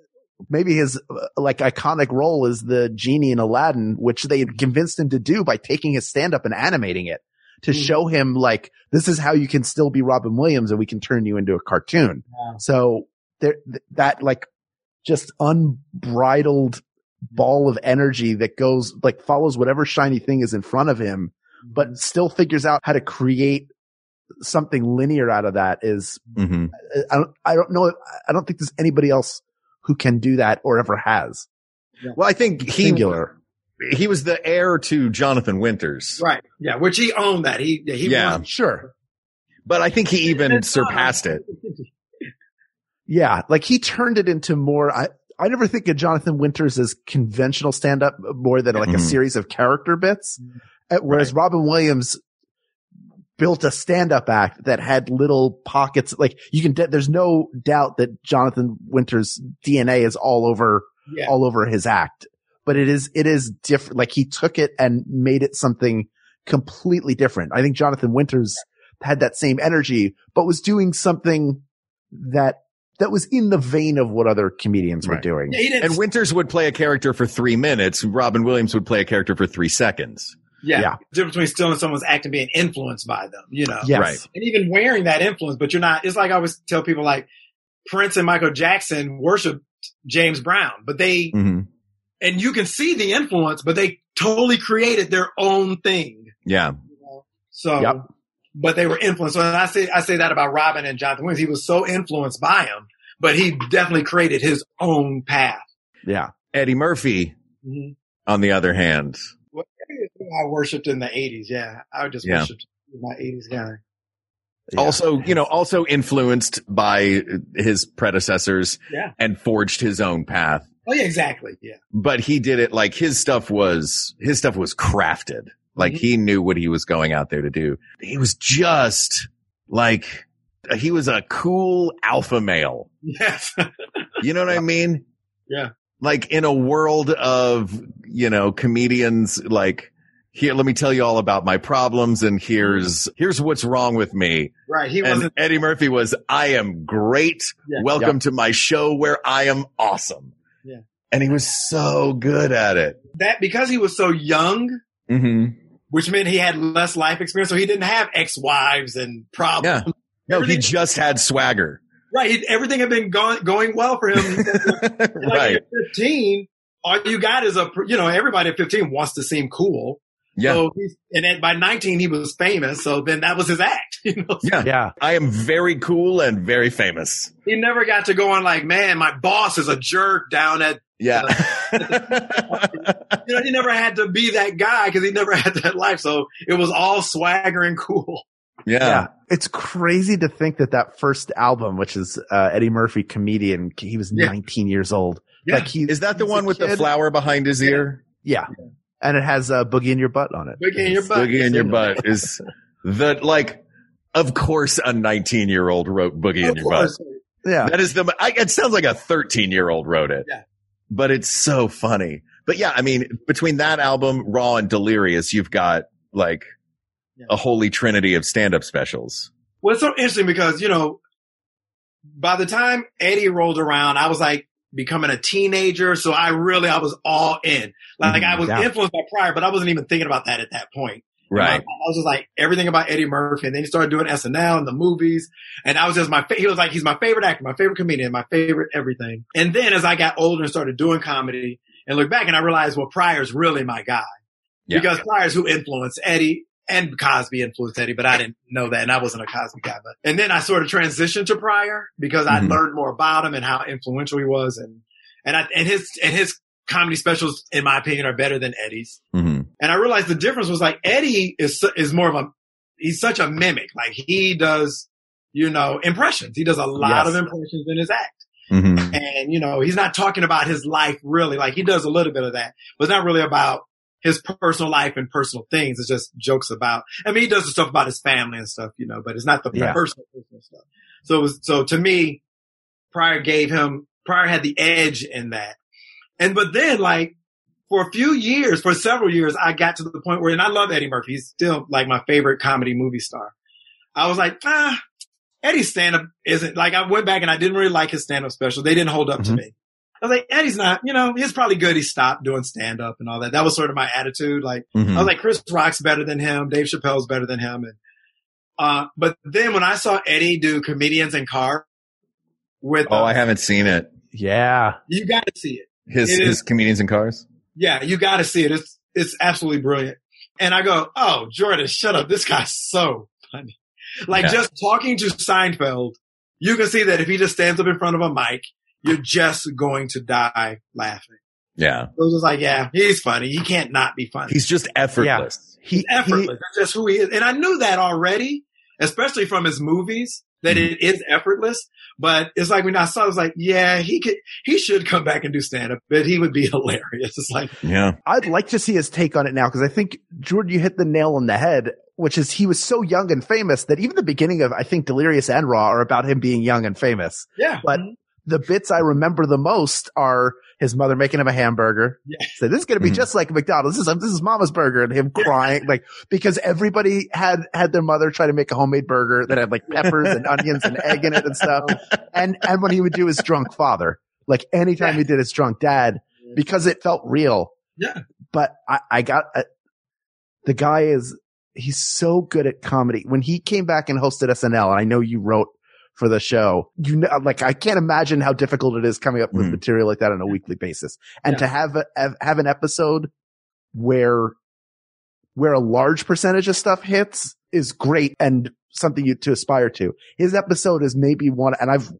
maybe his uh, like iconic role is the genie in Aladdin, which they convinced him to do by taking his stand up and animating it to mm-hmm. show him like, this is how you can still be Robin Williams and we can turn you into a cartoon. Yeah. So there, th- that like just unbridled ball of energy that goes like follows whatever shiny thing is in front of him, mm-hmm. but still figures out how to create something linear out of that is, mm-hmm. I, I don't, I don't know. I don't think there's anybody else who can do that or ever has. Yeah. Well, I think he, Singular. he was the heir to Jonathan Winters. Right. Yeah. Which he owned that. He, he yeah, won. Sure. But I think he even surpassed it. Yeah. Like he turned it into more. I, I never think of Jonathan Winters as conventional stand up more than like mm-hmm. a series of character bits. Mm-hmm. Whereas right. Robin Williams built a stand-up act that had little pockets. Like you can, de- there's no doubt that Jonathan Winters' D N A is all over, yeah. all over his act, but it is, it is different. Like he took it and made it something completely different. I think Jonathan Winters yeah. had that same energy, but was doing something that, that was in the vein of what other comedians right. were doing. Yeah, and Winters would play a character for three minutes. Robin Williams would play a character for three seconds. Yeah. yeah. The difference between stealing someone's act and being influenced by them, you know? Yes. Right. And even wearing that influence, but you're not, it's like I always tell people like Prince and Michael Jackson worshiped James Brown, but they, mm-hmm. and you can see the influence, but they totally created their own thing. Yeah. You know? So, yep. but they were influenced. So I say, I say that about Robin and Jonathan Winters. He was so influenced by him, but he definitely created his own path. Yeah. Eddie Murphy, mm-hmm. on the other hand, I worshipped in the eighties. Yeah. I just yeah. worshipped my eighties guy. Yeah. Also, you know, also influenced by his predecessors yeah. and forged his own path. Oh yeah, exactly. Yeah. But he did it like his stuff was, his stuff was crafted. Like mm-hmm. he knew what he was going out there to do. He was just like, he was a cool alpha male. Yes. You know what yeah. I mean? Yeah. Like in a world of, you know, comedians like, here, let me tell you all about my problems, and here's here's what's wrong with me. Right. He and wasn't. Eddie Murphy was, I am great. Yeah, Welcome yeah. to my show where I am awesome. Yeah. And he was so good at it. That because he was so young, mm-hmm. which meant he had less life experience, so he didn't have ex-wives and problems. Yeah. No, everything, he just had swagger. Right. He, everything had been going going well for him. Like right. At fifteen, all you got is a you know everybody at fifteen wants to seem cool. Yeah. So he's, and at, by nineteen, he was famous. So then that was his act. You know? Yeah. Yeah. I am very cool and very famous. He never got to go on like, man, my boss is a jerk down at. Yeah. Uh, you know, he never had to be that guy because he never had that life. So it was all swagger and cool. Yeah. yeah. It's crazy to think that that first album, which is uh, Eddie Murphy, Comedian, he was yeah. nineteen years old. Yeah. Like he, is that the one with kid? The flower behind his ear? Yeah. yeah. And it has a uh, Boogie in Your Butt on it. Boogie in Your Butt. Boogie in Your Butt is the, like, of course a nineteen-year-old wrote Boogie in Your Butt. Yeah. That is the, I, it sounds like a thirteen-year-old wrote it. Yeah. But it's so funny. But yeah, I mean, between that album, Raw and Delirious, you've got, like, yeah. a holy trinity of stand-up specials. Well, it's so interesting because, you know, by the time Eddie rolled around, I was like, becoming a teenager. So I really, I was all in. Like mm-hmm. I was yeah. influenced by Pryor, but I wasn't even thinking about that at that point. Right. Like, I was just like everything about Eddie Murphy. And then he started doing S N L and the movies. And I was just my, fa- he was like, he's my favorite actor, my favorite comedian, my favorite everything. And then as I got older and started doing comedy and look back and I realized, well, Pryor's really my guy yeah. because Pryor's who influenced Eddie and Cosby influenced Eddie, but I didn't know that. And I wasn't a Cosby guy, but, and then I sort of transitioned to Pryor because I mm-hmm. learned more about him and how influential he was. And, and I, and his, and his comedy specials, in my opinion, are better than Eddie's. Mm-hmm. And I realized the difference was like Eddie is, is more of a, he's such a mimic. Like he does you know, impressions. He does a lot yes. of impressions in his act. Mm-hmm. And, you know, he's not talking about his life really. Like, he does a little bit of that, but it's not really about his personal life and personal things. It's just jokes about, I mean, he does the stuff about his family and stuff, you know, but it's not the yeah. personal, personal stuff. So it was, so to me, Pryor gave him, Pryor had the edge in that. And, but then like for a few years, for several years, I got to the point where, and I love Eddie Murphy. He's still like my favorite comedy movie star. I was like, ah, Eddie's stand-up isn't, like, I went back and I didn't really like his stand-up special. They didn't hold up mm-hmm. to me. I was like, Eddie's not, you know, he's probably good. He stopped doing stand-up and all that. That was sort of my attitude. Like, mm-hmm. I was like, Chris Rock's better than him. Dave Chappelle's better than him. And, uh, but then when I saw Eddie do Comedians in Cars with, oh, uh, I haven't seen it. Yeah. You got to see it. His, it his is, Comedians in Cars. Yeah. You got to see it. It's, it's absolutely brilliant. And I go, oh, Jordan, shut up. This guy's so funny. Like yeah. just talking to Seinfeld, you can see that if he just stands up in front of a mic, you're just going to die laughing. Yeah. So it was like, yeah, he's funny. He can't not be funny. He's just effortless. Yeah. He, he's effortless. He, That's just who he is. And I knew that already, especially from his movies, that mm-hmm. it is effortless. But it's like when I saw it, I was like, yeah, he could, he should come back and do stand up, but he would be hilarious. It's like, yeah, I'd like to see his take on it now. Cause I think Jordan, you hit the nail on the head, which is he was so young and famous that even the beginning of, I think, Delirious and Raw are about him being young and famous. Yeah. But the bits I remember the most are his mother making him a hamburger. Yeah. So this is going to be mm-hmm. just like McDonald's. This is, this is Mama's burger, and him crying, like, because everybody had, had their mother try to make a homemade burger that had like peppers and onions and egg in it and stuff. And, and when he would do his drunk father, like anytime yeah. he did his drunk dad, because it felt real. Yeah. But I, I got, uh, the guy is, he's so good at comedy. When he came back and hosted S N L, and I know you wrote for the show, you know, like, I can't imagine how difficult it is coming up with mm. material like that on a weekly basis. And yeah. to have, a, have an episode where, where a large percentage of stuff hits is great and something you to aspire to. His episode is maybe one, and I've,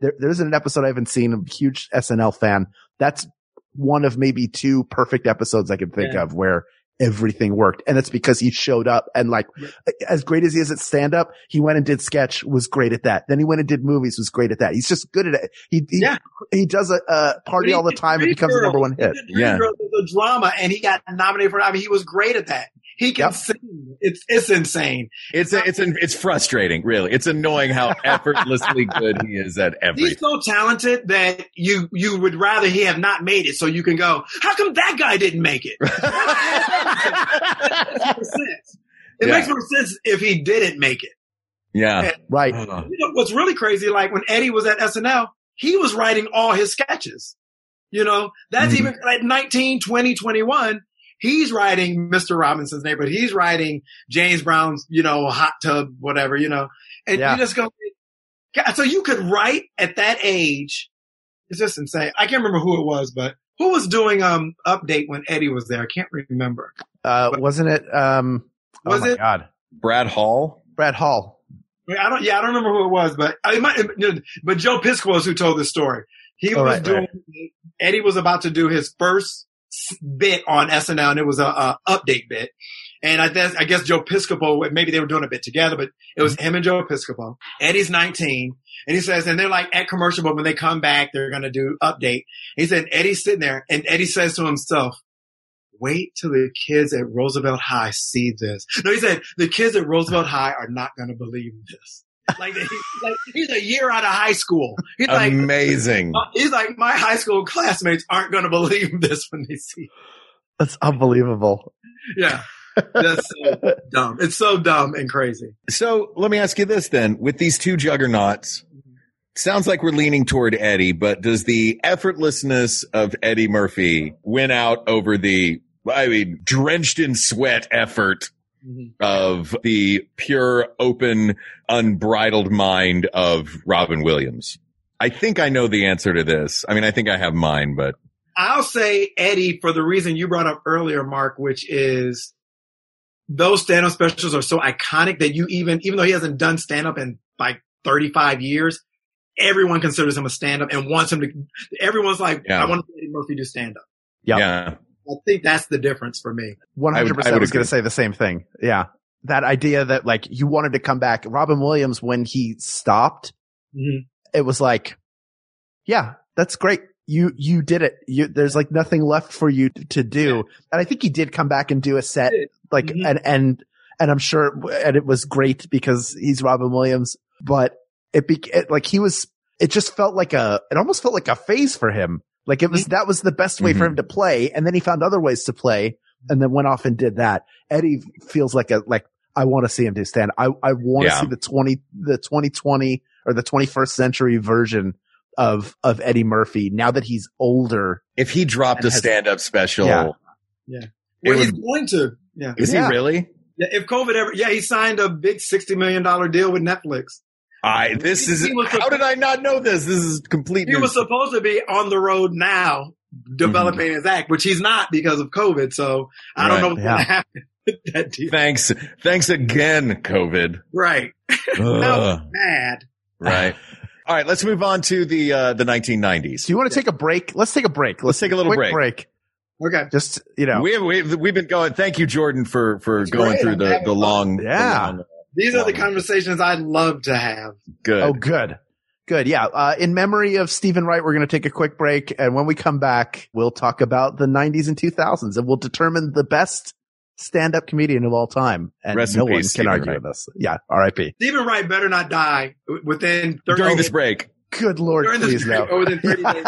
there, there isn't an episode I haven't seen. I'm a huge S N L fan. That's one of maybe two perfect episodes I can think yeah. of where everything worked. And it's because he showed up and, like, as great as he is at stand up, he went and did sketch, was great at that. Then he went and did movies, was great at that. He's just good at it. He, he, yeah. he does a, a party he, all the time and becomes girl. the number one hit. Yeah. The drama, and he got nominated for, I mean, he was great at that. He can yep. sing. It's, it's insane. It's, a, it's, an, it's frustrating, really. It's annoying how effortlessly good he is at everything. He's so talented that you, you would rather he have not made it, so you can go, how come that guy didn't make it? It makes more sense. It yeah. makes more sense if he didn't make it. Yeah. And, right. You know, what's really crazy, like when Eddie was at S N L, he was writing all his sketches. You know, that's mm-hmm. even like nineteen, twenty, twenty-one. He's writing Mister Robinson's Neighborhood. He's writing James Brown's, you know, hot tub, whatever, you know. And yeah. you just go, God, so you could write at that age. It's just insane. I can't remember who it was, but who was doing um update when Eddie was there? I can't remember. Uh, but, wasn't it? Um, was oh my it? God, Brad Hall. Brad Hall. I don't. Yeah, I don't remember who it was, but I might. But Joe Piscopo was who told this story. He oh, was right, doing. Right. Eddie was about to do his first bit on S N L, and it was a, a update bit, and I guess I guess Joe Piscopo, maybe they were doing a bit together, but it was him and Joe Piscopo. Eddie's nineteen, and he says, and they're like at commercial, but when they come back, they're gonna do update. He said Eddie's sitting there, and Eddie says to himself, "Wait till the kids at Roosevelt High see this." No, he said the kids at Roosevelt High are not gonna believe this. Like, they, like, he's a year out of high school. He's like, amazing. He's like, my high school classmates aren't going to believe this when they see it. That's unbelievable. Yeah. That's so dumb. It's so dumb and crazy. So let me ask you this then. With these two juggernauts, sounds like we're leaning toward Eddie, but does the effortlessness of Eddie Murphy win out over the, I mean, drenched in sweat effort of the pure, open, unbridled mind of Robin Williams? I think I know the answer to this. I mean, I think I have mine, but I'll say Eddie for the reason you brought up earlier, Mark, which is those stand-up specials are so iconic that you even, even though he hasn't done stand-up in like thirty-five years, everyone considers him a stand-up and wants him to, everyone's like, yeah. I want to see Eddie Murphy do stand-up. Yep. Yeah. I think that's the difference for me. one hundred percent I, would, I would was going to say the same thing. Yeah. that idea that like you wanted to come back. Robin Williams, when he stopped, mm-hmm. it was like, yeah, that's great. You, you did it. You, there's like nothing left for you to do. And I think he did come back and do a set like, mm-hmm. and, and, and I'm sure, and it was great because he's Robin Williams, but it be it, like he was, it just felt like a, it almost felt like a phase for him. Like it was, mm-hmm. that was the best way mm-hmm. for him to play. And then he found other ways to play and then went off and did that. Eddie feels like a, like, I want to see him do stand. I, I want to yeah. see the twenty, the twenty twenty or the twenty-first century version of, of Eddie Murphy now that he's older. If he dropped a stand up special. Yeah. yeah. Well, he's going to. Yeah. Is yeah. he really? Yeah. If COVID ever, yeah, he signed a big sixty million dollars deal with Netflix. I, this he, is, he how did I not know this? This is complete. He news. was supposed to be on the road now developing mm-hmm. his act, which he's not because of COVID. So I right. don't know what's yeah. going to happen. That deal. Thanks. Thanks again, COVID. Right. That was bad. Right. All right. Let's move on to the, uh, the nineteen nineties. Do you want to take a break? Let's take a break. Let's, Let's take a little break. break. Okay. Just, you know, we, we, we've been going. Thank you, Jordan, for, for it's going great. through the, the long. Yeah. The long, These long, are the conversations I love to have. Good. Oh, good. Good. Yeah. Uh, in memory of Stephen Wright, we're going to take a quick break. And when we come back, we'll talk about the nineties and two thousands and we'll determine the best stand-up comedian of all time, and Rest no one peace, can Stephen argue Wright. with us. Yeah, R I P Stephen Wright better not die within thirty during this break. Good Lord, during please this break, no. Within thirty days.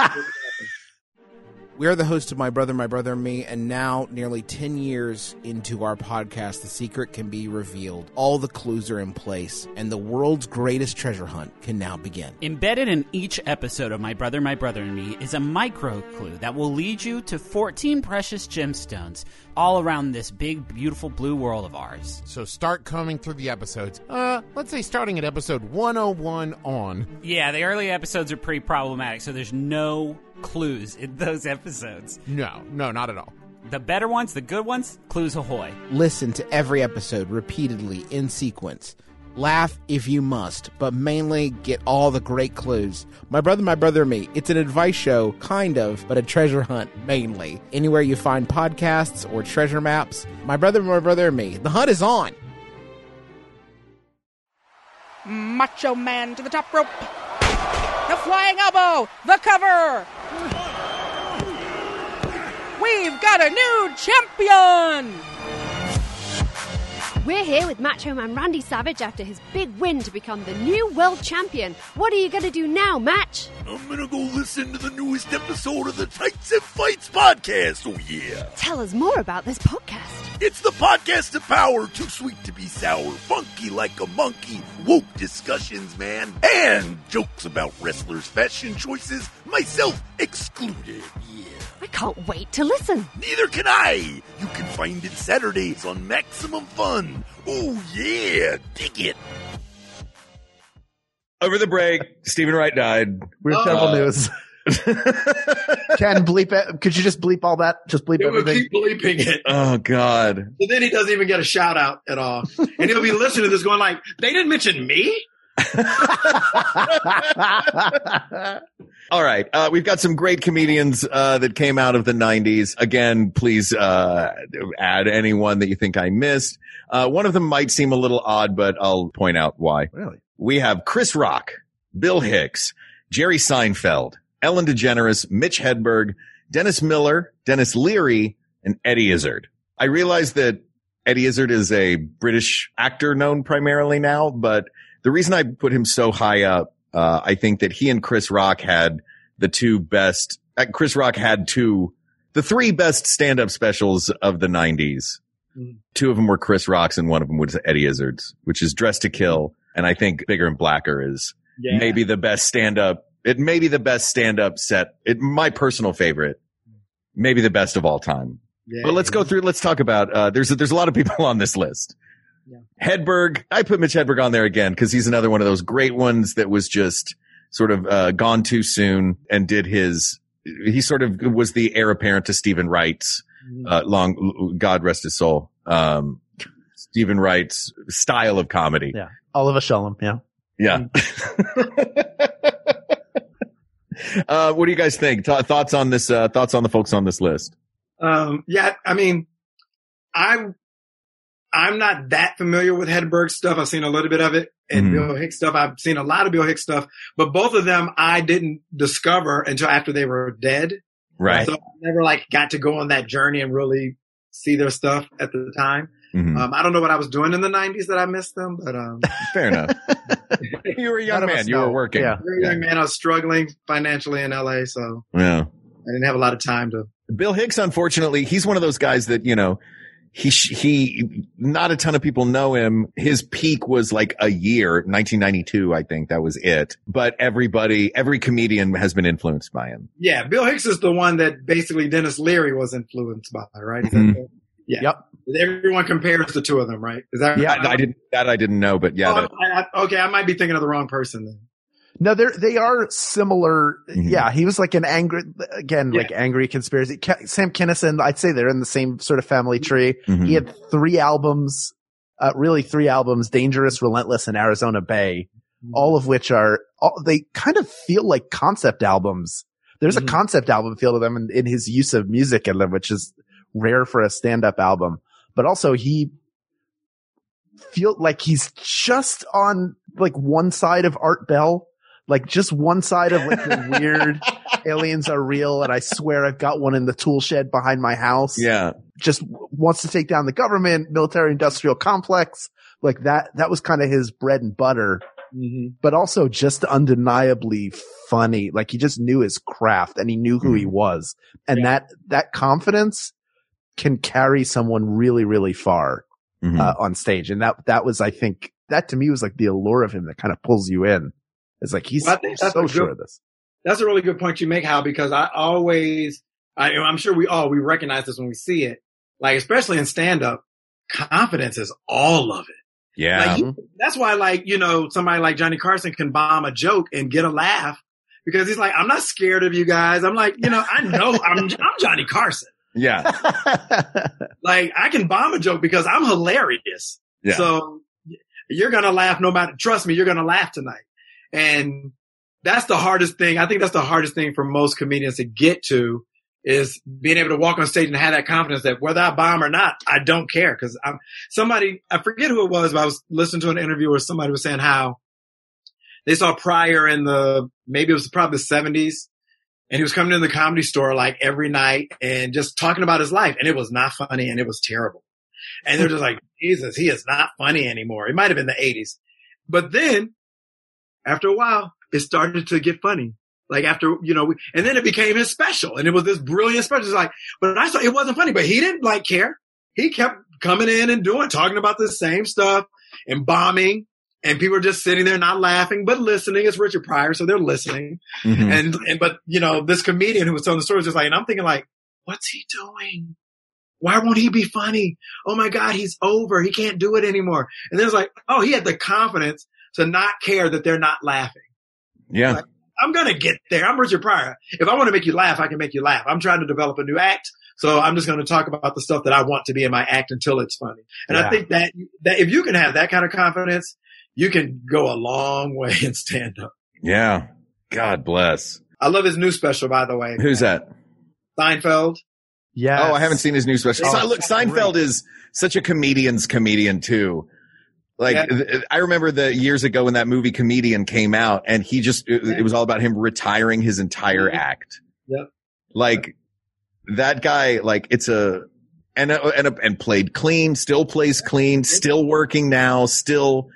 We are the hosts of My Brother, My Brother and Me, and now nearly ten years into our podcast, the secret can be revealed. All the clues are in place, and the world's greatest treasure hunt can now begin. Embedded in each episode of My Brother, My Brother and Me is a micro clue that will lead you to fourteen precious gemstones all around this big, beautiful blue world of ours. So start combing through the episodes. Uh, let's say starting at episode one oh one on. Yeah, the early episodes are pretty problematic, so there's no clues in those episodes. No, no, not at all. The better ones, the good ones, clues ahoy. Listen to every episode repeatedly in sequence. Laugh if you must, but mainly get all the great clues. My Brother, My Brother and Me. It's an advice show, kind of, but a treasure hunt mainly. Anywhere you find podcasts or treasure maps, My Brother, My Brother and Me. The hunt is on. Macho Man to the top rope. The flying elbow. The cover. We've got a new champion! We're here with Macho Man Randy Savage after his big win to become the new world champion. What are you going to do now, Match? I'm going to go listen to the newest episode of the Tights and Fights podcast, oh yeah. Tell us more about this podcast. It's the podcast of power, too sweet to be sour, funky like a monkey, woke discussions, man, and jokes about wrestlers' fashion choices, myself excluded, yeah. I can't wait to listen. Neither can I. You can find it Saturdays on Maximum Fun. Oh, yeah. Dig it. Over the break, Stephen Wright died. We're uh, terrible news. Can bleep it. Could you just bleep all that? Just bleep it everything? We'll keep bleeping it. Oh, God. And then he doesn't even get a shout out at all. And he'll be listening to this going like, they didn't mention me? All right, uh, we've got some great comedians uh, that came out of the nineties. Again, please uh, add anyone that you think I missed. Uh, one of them might seem a little odd, but I'll point out why. Really? We have Chris Rock, Bill Hicks, Jerry Seinfeld, Ellen DeGeneres, Mitch Hedberg, Dennis Miller, Dennis Leary, and Eddie Izzard. I realize that Eddie Izzard is a British actor known primarily now, but the reason I put him so high up, uh, I think that he and Chris Rock had the two best, uh, Chris Rock had two, the three best stand-up specials of the nineties. Mm. Two of them were Chris Rock's and one of them was Eddie Izzard's, which is Dressed to Kill. And I think Bigger and Blacker is yeah. maybe the best stand-up. It may be the best stand-up set. It, my personal favorite, maybe the best of all time. Yeah. But let's go through, let's talk about, uh, there's, there's a lot of people on this list. Yeah. Hedberg, I put Mitch Hedberg on there again because he's another one of those great ones that was just sort of uh, gone too soon and did his – he sort of was the heir apparent to Stephen Wright's uh, long – God rest his soul um, – Stephen Wright's style of comedy. Yeah. Oliver Sholem, yeah. Yeah. uh, what do you guys think? Th- thoughts on this uh, – thoughts on the folks on this list? Um, yeah, I mean, I – I'm not that familiar with Hedberg's stuff. I've seen a little bit of it, and mm-hmm. Bill Hicks stuff. I've seen a lot of Bill Hicks stuff, but both of them I didn't discover until after they were dead. Right. So I never like got to go on that journey and really see their stuff at the time. Mm-hmm. Um, I don't know what I was doing in the nineties that I missed them, but um, fair enough. You were a young man. You were working. Yeah. You were a young man. I was struggling financially in L A, so yeah. I didn't have a lot of time to. Bill Hicks, unfortunately, he's one of those guys that, you know, He, he, not a ton of people know him. His peak was like a year, nineteen ninety-two, I think that was it. But everybody, every comedian has been influenced by him. Yeah. Bill Hicks is the one that basically Dennis Leary was influenced by, right? Mm-hmm. Yeah. Yep. Everyone compares the two of them, right? Is that yeah, right? I didn't, that I didn't know, but yeah. Oh, that, I, okay. I might be thinking of the wrong person then. No, they're, they are similar. Mm-hmm. Yeah. He was like an angry, again, yeah. like angry conspiracy. Sam Kinison, I'd say they're in the same sort of family tree. Mm-hmm. He had three albums, uh, really three albums, Dangerous, Relentless, and Arizona Bay, mm-hmm. all of which are, all, they kind of feel like concept albums. There's mm-hmm. a concept album feel to them in, in his use of music in them, which is rare for a stand up album. But also he, feel like he's just on like one side of Art Bell. Like just one side of like the weird aliens are real and I swear I've got one in the tool shed behind my house. Yeah. Just wants to take down the government, military industrial complex. Like that, that was kind of his bread and butter, mm-hmm. but also just undeniably funny. Like he just knew his craft and he knew who mm-hmm. he was. And yeah. that, that confidence can carry someone really, really far mm-hmm. uh, on stage. And that, that was, I think that to me was like the allure of him that kind of pulls you in. It's like he's well, so good, sure of this. That's a really good point you make, Hal, because I always, I, I'm sure we all, we recognize this when we see it. Like, especially in stand-up, confidence is all of it. Yeah. Like, you, that's why, like, you know, somebody like Johnny Carson can bomb a joke and get a laugh because he's like, I'm not scared of you guys. I'm like, you know, I know I'm, I'm Johnny Carson. Yeah. Like, I can bomb a joke because I'm hilarious. Yeah. So you're going to laugh no matter, trust me, you're going to laugh tonight. And that's the hardest thing. I think that's the hardest thing for most comedians to get to is being able to walk on stage and have that confidence that whether I bomb or not, I don't care. Cause I'm somebody, I forget who it was, but I was listening to an interview where somebody was saying how they saw Pryor in the, maybe it was probably the seventies. And he was coming in the Comedy Store like every night and just talking about his life. And it was not funny and it was terrible. And they're just like, Jesus, he is not funny anymore. It might have been the eighties, but then. After a while, it started to get funny. Like after, you know, we, and then it became his special and it was this brilliant special. It's like, but I saw it wasn't funny, but he didn't like care. He kept coming in and doing, talking about the same stuff and bombing and people are just sitting there not laughing, but listening. It's Richard Pryor. So they're listening. Mm-hmm. And, and, but you know, this comedian who was telling the story was just like, and I'm thinking like, what's he doing? Why won't he be funny? Oh my God, he's over. He can't do it anymore. And then it's like, oh, he had the confidence to not care that they're not laughing. Yeah. Like, I'm going to get there. I'm Richard Pryor. If I want to make you laugh, I can make you laugh. I'm trying to develop a new act. So I'm just going to talk about the stuff that I want to be in my act until it's funny. And yeah. I think that, that if you can have that kind of confidence, you can go a long way in stand up. Yeah. God bless. I love his new special, by the way. Who's that? Seinfeld. Yeah. Oh, I haven't seen his new special. Oh, so, look, Seinfeld great. Is such a comedian's comedian too. Like, yeah. I remember the years ago when that movie Comedian came out and he just, it, it was all about him retiring his entire act. Yep. Like that guy, like it's a, and, and, and played clean, still plays clean, still working now, still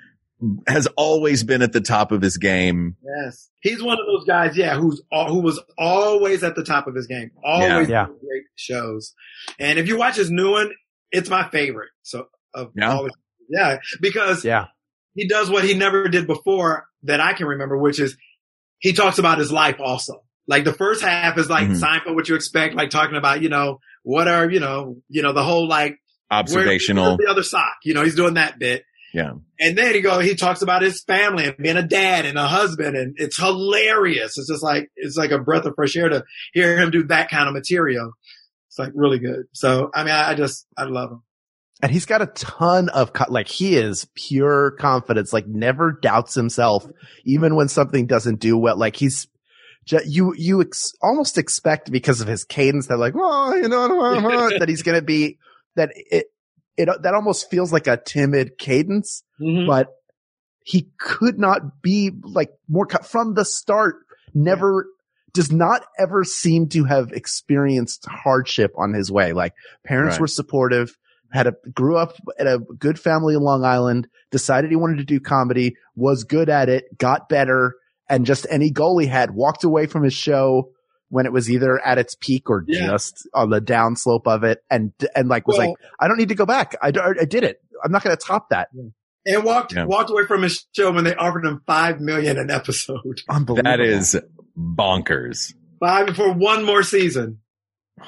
has always been at the top of his game. Yes. He's one of those guys. Yeah. Who's, who was always at the top of his game. Always yeah, yeah. great shows. And if you watch his new one, it's my favorite. So of yeah. always. Yeah, because yeah. he does what he never did before that I can remember, which is he talks about his life also. Like the first half is like mm-hmm. Seinfeld, what you expect, like talking about, you know, what are, you know, you know, the whole like observational where, the other sock, you know, he's doing that bit. Yeah. And then he go, he talks about his family and being a dad and a husband. And it's hilarious. It's just like it's like a breath of fresh air to hear him do that kind of material. It's like really good. So, I mean, I, I just I love him. And he's got a ton of – like he is pure confidence, like never doubts himself, even when something doesn't do well. Like he's – you you ex- almost expect because of his cadence that like, well, you know, that he's going to be – that it, it that almost feels like a timid cadence, mm-hmm. but he could not be like more cut from the start. Never does not ever seem to have experienced hardship on his way. Like parents right. were supportive, had a grew up at a good family in Long Island, decided he wanted to do comedy, was good at it, got better, and just any goal he had, walked away from his show when it was either at its peak or yeah. just on the downslope of it. And, and like was well, like, I don't need to go back. I, I did it. I'm not going to top that. And walked, yeah. walked away from his show when they offered him five million dollars an episode. Unbelievable. That is bonkers. Five for one more season.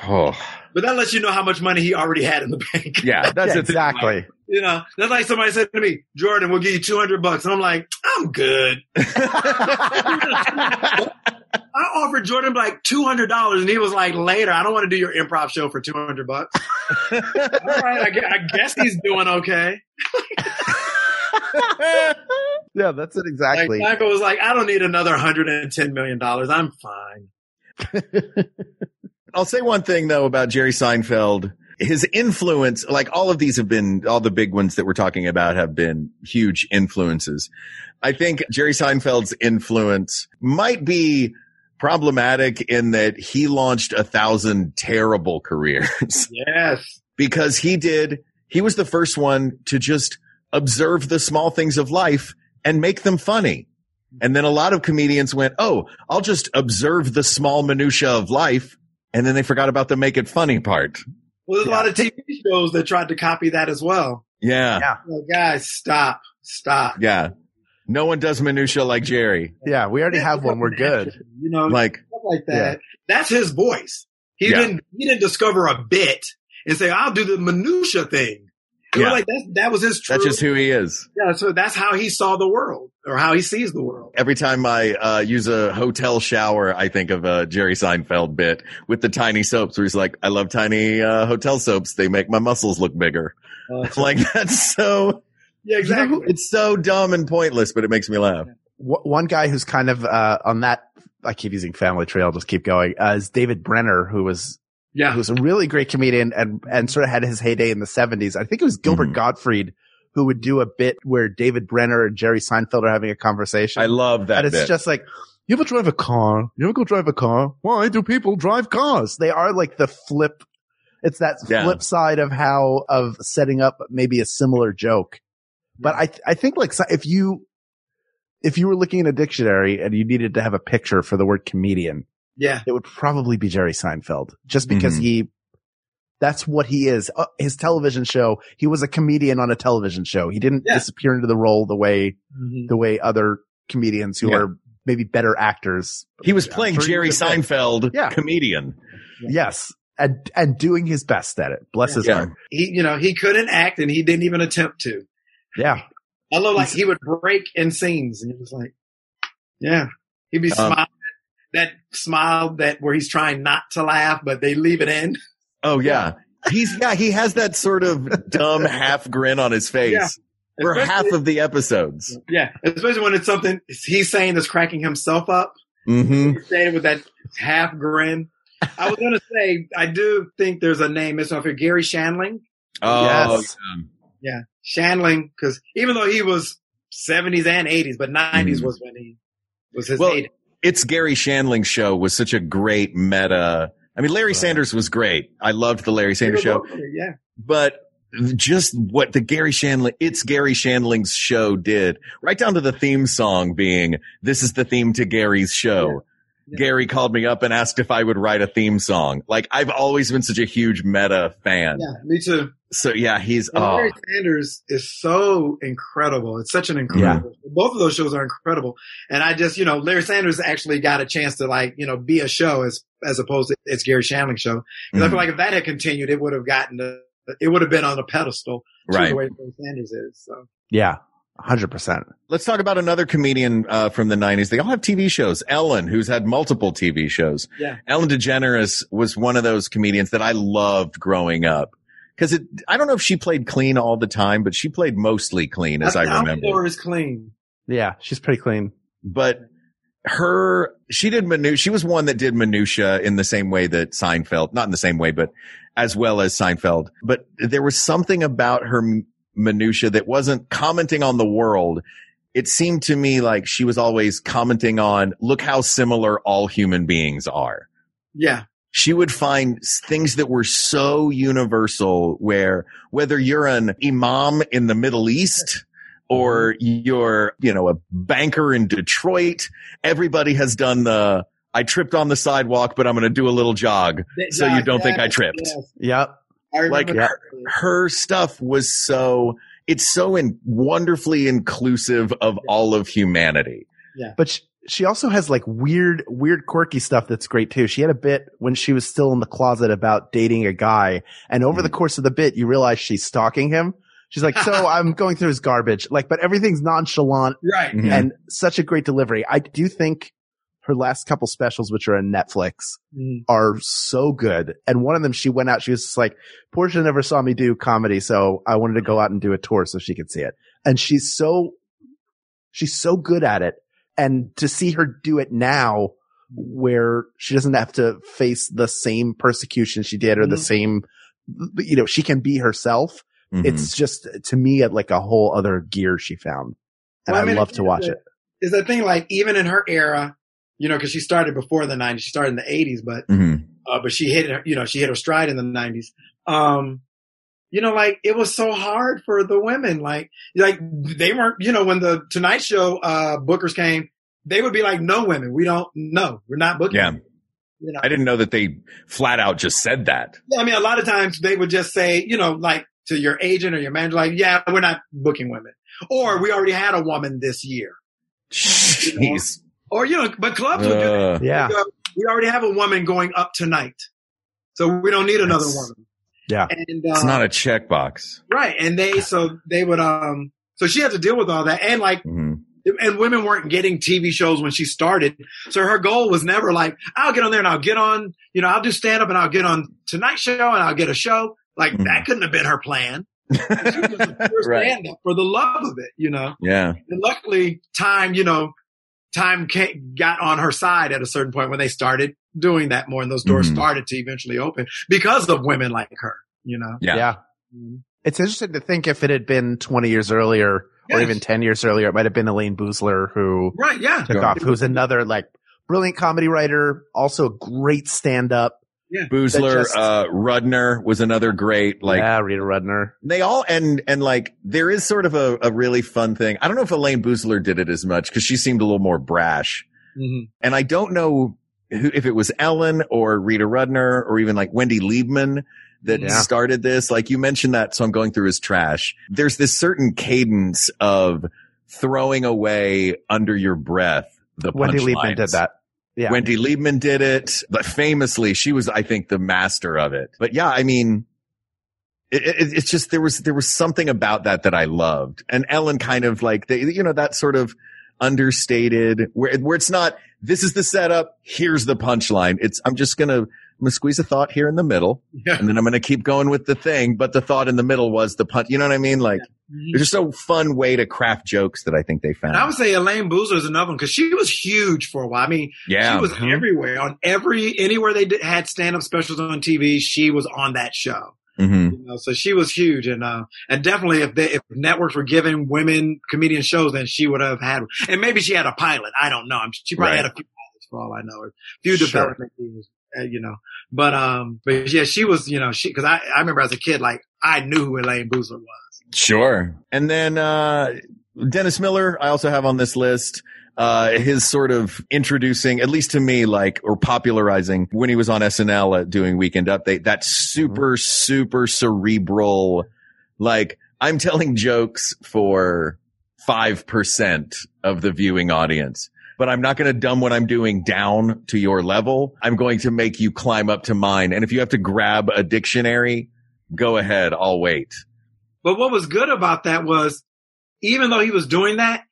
Oh, but that lets you know how much money he already had in the bank. Yeah, that's yeah, exactly. Like, you know, that's like somebody said to me, Jordan, we'll give you two hundred bucks. And I'm like, I'm good. I offered Jordan Black two hundred dollars and he was like, later, I don't want to do your improv show for two hundred bucks. All right, I guess, I guess he's doing okay. Yeah, that's it exactly. Like, Michael was like, I don't need another one hundred ten million dollars. I'm fine. I'll say one thing though about Jerry Seinfeld. His influence, like all of these have been, all the big ones that we're talking about have been huge influences. I think Jerry Seinfeld's influence might be problematic in that he launched a thousand terrible careers. Yes. Because he did, he was the first one to just observe the small things of life and make them funny. And then a lot of comedians went, oh, I'll just observe the small minutia of life. And then they forgot about the make it funny part. Well, there's yeah. a lot of T V shows that tried to copy that as well. Yeah. yeah. Well, guys, stop. Stop. Yeah. No one does minutia like Jerry. Yeah, we already have one. We're good. You know, like, stuff like that. Yeah. That's his voice. He yeah. didn't he didn't discover a bit and say, I'll do the minutia thing. You yeah. know, like that's, that was his truth. That's just who he is. Yeah, so that's how he saw the world or how he sees the world. Every time I uh use a hotel shower, I think of a Jerry Seinfeld bit with the tiny soaps where he's like, I love tiny uh hotel soaps. They make my muscles look bigger. Uh, like that's so yeah, exactly. You know, it's so dumb and pointless, but it makes me laugh. One guy who's kind of uh on that – I keep using Family Tree. I'll just keep going uh, – is David Brenner who was – Yeah. Who's a really great comedian and, and sort of had his heyday in the seventies. I think it was Gilbert mm-hmm. Gottfried who would do a bit where David Brenner and Jerry Seinfeld are having a conversation. I love that. And it's bit. Just like, you ever drive a car? You ever go drive a car? Why do people drive cars? They are like the flip. It's that yeah. flip side of how, of setting up maybe a similar joke. But I, th- I think like if you, if you were looking in a dictionary and you needed to have a picture for the word comedian. Yeah. It would probably be Jerry Seinfeld just because mm-hmm. he, that's what he is. Uh, his television show, he was a comedian on a television show. He didn't yeah. disappear into the role the way, mm-hmm. the way other comedians who yeah. are maybe better actors. He was playing Jerry Seinfeld, yeah. comedian. Yeah. Yes. And, and doing his best at it. Bless yeah. his heart. Yeah. He, you know, he couldn't act and he didn't even attempt to. Yeah. I love like He's, he would break in scenes and it was like, yeah, he'd be um, smiling. That smile that where he's trying not to laugh, but they leave it in. Oh yeah. He's yeah, he has that sort of dumb half grin on his face yeah. for especially, half of the episodes. Yeah. Especially when it's something he's saying that's cracking himself up. Mm-hmm. He's saying with that half grin. I was gonna say, I do think there's a name missing off here, Gary Shandling. Oh yes. yeah. yeah. Shandling, because even though he was seventies and eighties, but nineties mm-hmm. was when he was his well, eighties. It's Gary Shandling's show was such a great meta. I mean, Larry wow. Sanders was great. I loved the Larry Sanders show. Yeah. But just what the Gary Shandling, it's Gary Shandling's show did, right down to the theme song being, this is the theme to Gary's show. Yeah. Yeah. Gary called me up and asked if I would write a theme song. Like, I've always been such a huge meta fan. Yeah, me too. So, yeah, he's well, oh. Larry Sanders is so incredible. It's such an incredible. Yeah. Both of those shows are incredible. And I just, you know, Larry Sanders actually got a chance to, like, you know, be a show as as opposed to it's Gary Shandling's show. Because mm-hmm. I feel like if that had continued, it would have gotten to, it would have been on a pedestal. Right. The way Larry Sanders is. So. Yeah, one hundred percent. Let's talk about another comedian uh, from the nineties. They all have T V shows. Ellen, who's had multiple T V shows. Yeah. Ellen DeGeneres was one of those comedians that I loved growing up. Because it, I don't know if she played clean all the time, but she played mostly clean, as I, I remember. Her is clean. Yeah, she's pretty clean. But her, she did minutiae. She was one that did minutiae in the same way that Seinfeld, not in the same way, but as well as Seinfeld. But there was something about her minutiae that wasn't commenting on the world. It seemed to me like she was always commenting on, look how similar all human beings are. Yeah. She would find things that were so universal where whether you're an imam in the Middle East or you're, you know, a banker in Detroit, everybody has done the, I tripped on the sidewalk, but I'm going to do a little jog the, so yeah, you don't yeah, think I tripped. Yes. Yep. I like her, her stuff was so, it's so in, wonderfully inclusive of all of humanity. Yeah. But she, she also has like weird, weird, quirky stuff that's great too. She had a bit when she was still in the closet about dating a guy. And over mm. the course of the bit, you realize she's stalking him. She's like, so I'm going through his garbage. Like, but everything's nonchalant. Right. Mm-hmm. And such a great delivery. I do think her last couple specials, which are on Netflix, mm. are so good. And one of them, she went out. She was just like, Portia never saw me do comedy. So I wanted to go out and do a tour so she could see it. And she's so, she's so good at it. And to see her do it now where she doesn't have to face the same persecution she did or mm-hmm. the same, you know, she can be herself. Mm-hmm. It's just, to me, like a whole other gear she found. And well, I, I mean, love to watch it. Is the thing like, even in her era, you know, because she started before the nineties, she started in the eighties, but mm-hmm. uh, but she hit her, you know, she hit her stride in the nineties. Um, you know, like it was so hard for the women. Like, like they weren't, you know, when the Tonight Show uh bookers came, they would be like, no women, we don't know. We're not booking. Yeah. You know? I didn't know that they flat out just said that. Yeah, I mean, a lot of times they would just say, you know, like to your agent or your manager, like, yeah, we're not booking women. Or we already had a woman this year. Jeez. You know? Or, you know, but clubs uh, would do that. Yeah. Go, we already have a woman going up tonight. So we don't need another That's- woman. Yeah. And, uh, it's not a checkbox. Right. And they, so they would, um, so she had to deal with all that. And like, mm-hmm. and women weren't getting T V shows when she started. So her goal was never like, I'll get on there and I'll get on, you know, I'll do stand up and I'll get on Tonight Show and I'll get a show. Like mm-hmm. that couldn't have been her plan. She was the first right. stand up for the love of it, you know? Yeah. And luckily time, you know, time came, got on her side at a certain point when they started doing that more, and those doors mm-hmm. started to eventually open because of women like her, you know? Yeah. yeah. Mm-hmm. It's interesting to think if it had been twenty years earlier yes. or even ten years earlier, it might have been Elaine Boozler who right, yeah. took yeah. off, who's another like brilliant comedy writer, also great stand-up. Yeah. Boozler, just, uh, Rudner was another great, like, yeah, Rita Rudner. They all, and, and like, there is sort of a, a really fun thing. I don't know if Elaine Boozler did it as much because she seemed a little more brash. Mm-hmm. And I don't know who, if it was Ellen or Rita Rudner or even like Wendy Liebman that yeah. started this. Like you mentioned that. So I'm going through his trash. There's this certain cadence of throwing away under your breath. The Wendy Liebman lines. Did that. Yeah. Wendy Liebman did it, but famously she was, I think, the master of it. But yeah, I mean, it, it, it's just, there was, there was something about that that I loved. And Ellen kind of like, they, you know, that sort of understated where, where it's not, this is the setup. Here's the punchline. It's, I'm just going to, I'm going to squeeze a thought here in the middle yeah. and then I'm going to keep going with the thing. But the thought in the middle was the punch. You know what I mean? Like yeah. it's just a fun way to craft jokes that I think they found. And I would say Elaine Boozler is another one because she was huge for a while. I mean, yeah. she was mm-hmm. everywhere on every, anywhere they did, had stand up specials on T V. She was on that show. Mm-hmm. You know, so she was huge, and uh, and definitely if they, if networks were giving women comedian shows, then she would have had. And maybe she had a pilot. I don't know. She probably right. had a few pilots for all I know, or a few sure. development teams, you know. But um, but yeah, she was, you know, she because I I remember as a kid, like I knew who Elaine Boozler was. Sure. And then uh, Dennis Miller, I also have on this list. Uh, his sort of introducing, at least to me, like, or popularizing when he was on S N L uh, doing Weekend Update, that super, super cerebral, like, I'm telling jokes for five percent of the viewing audience, but I'm not going to dumb what I'm doing down to your level. I'm going to make you climb up to mine. And if you have to grab a dictionary, go ahead. I'll wait. But what was good about that was, even though he was doing that,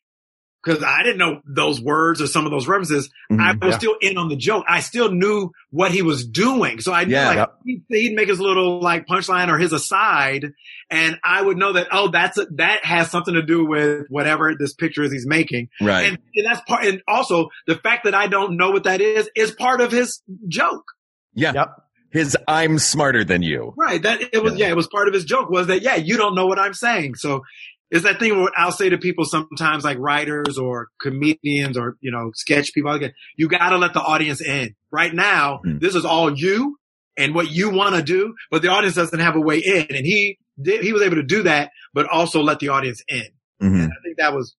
because I didn't know those words or some of those references. Mm-hmm, I was yeah. still in on the joke. I still knew what he was doing. So I knew yeah, like yep. he'd, he'd make his little like punchline or his aside. And I would know that, oh, that's, a, that has something to do with whatever this picture is he's making. Right. And, and that's part, and also the fact that I don't know what that is, is part of his joke. Yeah. Yep. His I'm smarter than you. Right. That it was, yeah. yeah, it was part of his joke was that, yeah, you don't know what I'm saying. So it's that thing where I'll say to people sometimes, like writers or comedians or, you know, sketch people, you got to let the audience in. Right now, mm. this is all you and what you want to do, but the audience doesn't have a way in. And he did, he was able to do that, but also let the audience in. Mm-hmm. And I think that was,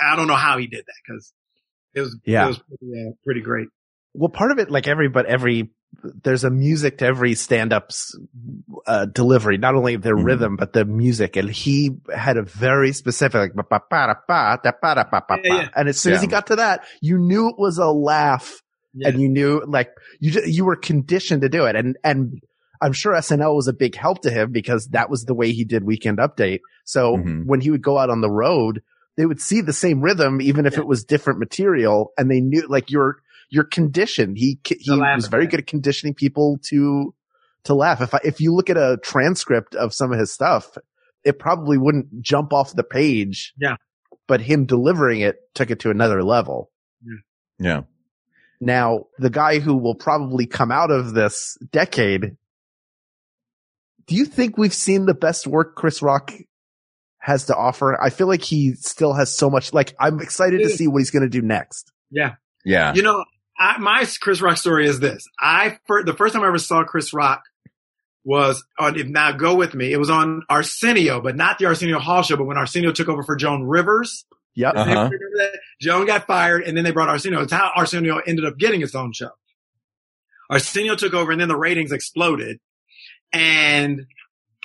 I don't know how he did that because it was, yeah. it was pretty, uh, pretty great. Well, part of it, like every, but every, there's a music to every stand-up's uh, delivery, not only their mm-hmm. rhythm, but the music. And he had a very specific, like, yeah. and as soon yeah. as he got to that, you knew it was a laugh yeah. and you knew like you, you were conditioned to do it. And, and I'm sure S N L was a big help to him because that was the way he did Weekend Update. So mm-hmm. when he would go out on the road, they would see the same rhythm, even if yeah. it was different material. And they knew like you're, You're conditioned. He he was very good at conditioning people to to laugh. If I, if you look at a transcript of some of his stuff, it probably wouldn't jump off the page. Yeah. But him delivering it took it to another level. Yeah. yeah. Now, the guy who will probably come out of this decade, do you think we've seen the best work Chris Rock has to offer? I feel like he still has so much. Like, I'm excited to see what he's going to do next. Yeah. Yeah. You know, I, my Chris Rock story is this. I, for, the first time I ever saw Chris Rock was on, if now go with me, it was on Arsenio, but not the Arsenio Hall show, but when Arsenio took over for Joan Rivers. Yep. Uh-huh. Joan got fired and then they brought Arsenio. It's how Arsenio ended up getting his own show. Arsenio took over and then the ratings exploded. And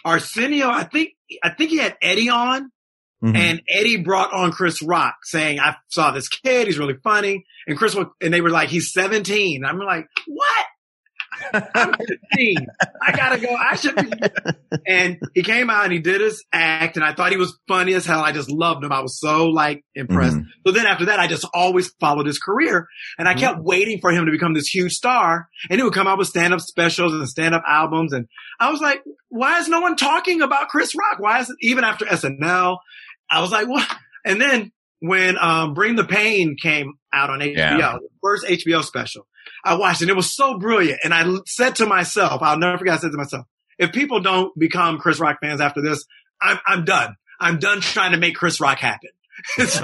Arsenio, I think, I think he had Eddie on. Mm-hmm. And Eddie brought on Chris Rock saying, I saw this kid. He's really funny. And Chris, and they were like, he's seventeen. I'm like, what? I'm fifteen. I gotta go. I should be. And he came out and he did his act. And I thought he was funny as hell. I just loved him. I was so like impressed. Mm-hmm. So then after that, I just always followed his career and I mm-hmm. kept waiting for him to become this huge star. And he would come out with stand up specials and stand up albums. And I was like, why is no one talking about Chris Rock? Why is it even after S N L? I was like, what? And then when um Bring the Pain came out on H B O, yeah. first H B O special, I watched it. And it was so brilliant. And I said to myself, I'll never forget, I said to myself, if people don't become Chris Rock fans after this, I'm I'm done. I'm done trying to make Chris Rock happen. So,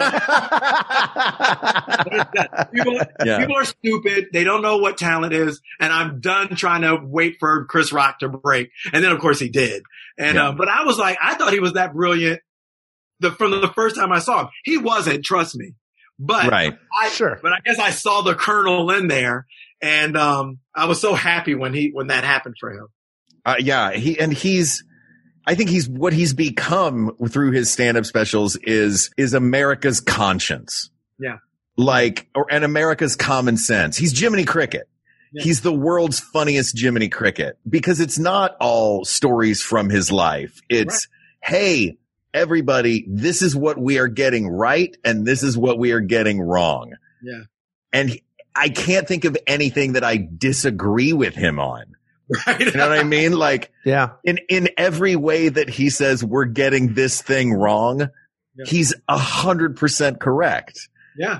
people, yeah. people are stupid. They don't know what talent is. And I'm done trying to wait for Chris Rock to break. And then, of course, he did. And yeah. uh, But I was like, I thought he was that brilliant. The, from the first time I saw him, he wasn't, trust me, but right. I, sure. but I guess I saw the Colonel in there and, um, I was so happy when he, when that happened for him. Uh, yeah. He, and he's, I think he's, what he's become through his stand-up specials is, is America's conscience. Yeah. Like, or, and America's common sense. He's Jiminy Cricket. Yeah. He's the world's funniest Jiminy Cricket because it's not all stories from his life. It's, right. hey, everybody, this is what we are getting right, and this is what we are getting wrong. Yeah. And he, I can't think of anything that I disagree with him on. Right. You know what I mean? Like, yeah. in, in every way that he says we're getting this thing wrong, yeah. he's a hundred percent correct. Yeah.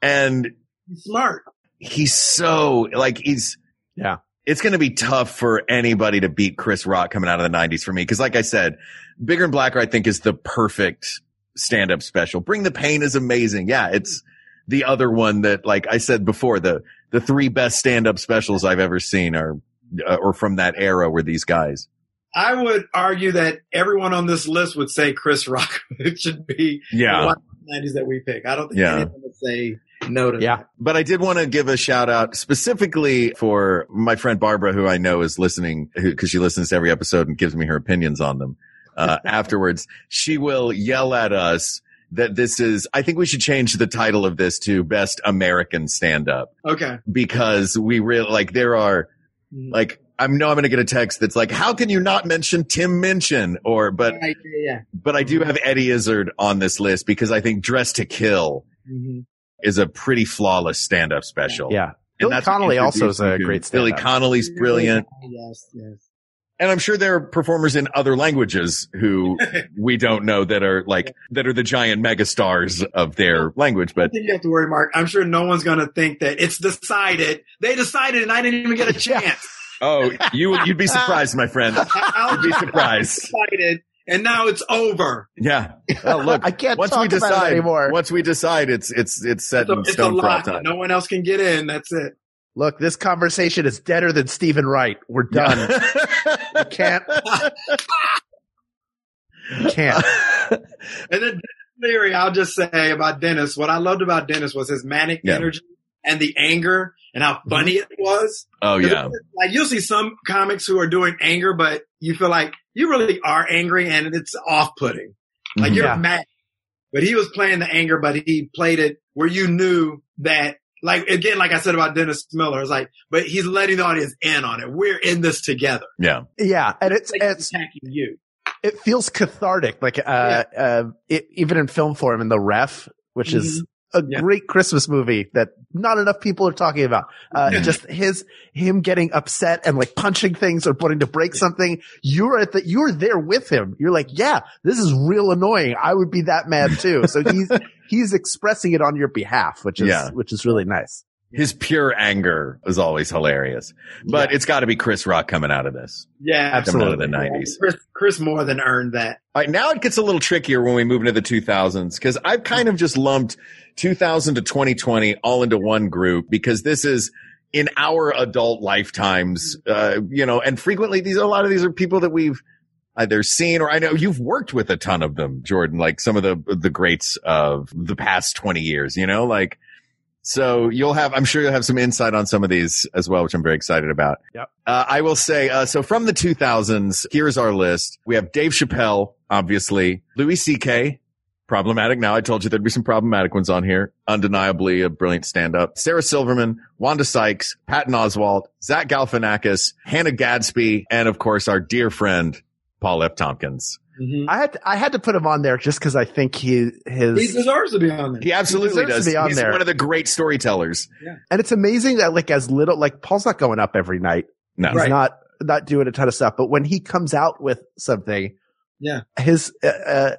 And he's smart. He's so like he's yeah. It's going to be tough for anybody to beat Chris Rock coming out of the nineties for me. Cause like I said, Bigger and Blacker, I think is the perfect stand up special. Bring the Pain is amazing. Yeah. It's the other one that, like I said before, the, the three best stand up specials I've ever seen are, uh, or from that era were these guys. I would argue that everyone on this list would say Chris Rock. It should be yeah. one of the nineties that we pick. I don't think yeah. anyone would say no to yeah. that. But I did want to give a shout out specifically for my friend Barbara, who I know is listening, because she listens to every episode and gives me her opinions on them. Uh, afterwards, she will yell at us that this is, I think we should change the title of this to Best American Stand Up. Okay. Because we really, like, there are, like, I know I'm going to get a text that's like, how can you not mention Tim Minchin? Or, but, yeah, yeah, yeah. but I do have Eddie Izzard on this list because I think Dress to Kill mm-hmm. is a pretty flawless stand-up special. Yeah. And Billy Connolly also is a great stand-up. Billy Connolly's brilliant. Yes, yes. And I'm sure there are performers in other languages who we don't know that are like, that are the giant megastars of their language. But I think you have to worry, Mark. I'm sure no one's going to think that it's decided. They decided and I didn't even get a chance. Oh, you, you'd be surprised, my friend. I'll be surprised. Decided, and now it's over. Yeah. Well, look, I can't once talk we decide, about it anymore. Once we decide, it's, it's, it's set it's in a, stone for all time. No one else can get in. That's it. Look, this conversation is deader than Stephen Wright. We're done. We can't. We can't. And then theory, I'll just say about Dennis, what I loved about Dennis was his manic yeah. energy and the anger and how funny it was. Oh, yeah. Was, like, you'll see some comics who are doing anger, but you feel like you really are angry and it's off-putting. Like, mm-hmm. you're yeah. mad. But he was playing the anger, but he played it where you knew that. Like, again, like I said about Dennis Miller, it's like, but he's letting the audience in on it. We're in this together. Yeah. Yeah. And it's, like it's attacking you. It feels cathartic. Like, uh, yeah. uh, it, even in film form in The Ref, which mm-hmm. is a yeah. great Christmas movie that not enough people are talking about. Uh, yeah. just his, him getting upset and like punching things or putting to break yeah. something. You're at the, you're there with him. You're like, yeah, this is real annoying. I would be that mad too. So he's, he's expressing it on your behalf, which is, yeah. which is really nice. His pure anger is always hilarious, but yeah. it's got to be Chris Rock coming out of this. Yeah, absolutely. Coming out of the nineties. Chris, Chris more than earned that. All right, now it gets a little trickier when we move into the two thousands because I've kind of just lumped two thousand to twenty twenty all into one group because this is in our adult lifetimes, uh, you know, and frequently these a lot of these are people that we've either seen or I know you've worked with a ton of them, Jordan, like some of the the greats of the past twenty years, you know, like. So you'll have, I'm sure you'll have some insight on some of these as well, which I'm very excited about. Yep. Uh, I will say, uh, so from the two thousands, here's our list. We have Dave Chappelle, obviously. Louis C K, problematic. Now I told you there'd be some problematic ones on here. Undeniably a brilliant stand-up. Sarah Silverman, Wanda Sykes, Patton Oswalt, Zach Galifianakis, Hannah Gadsby, and of course our dear friend, Paul F. Tompkins. Mm-hmm. I had to, I had to put him on there just because I think he his he deserves to be on there. He absolutely he does. To be on He's there. One of the great storytellers. Yeah. And it's amazing that like as little like Paul's not going up every night. No, he's right. not not doing a ton of stuff. But when he comes out with something, yeah, his uh, uh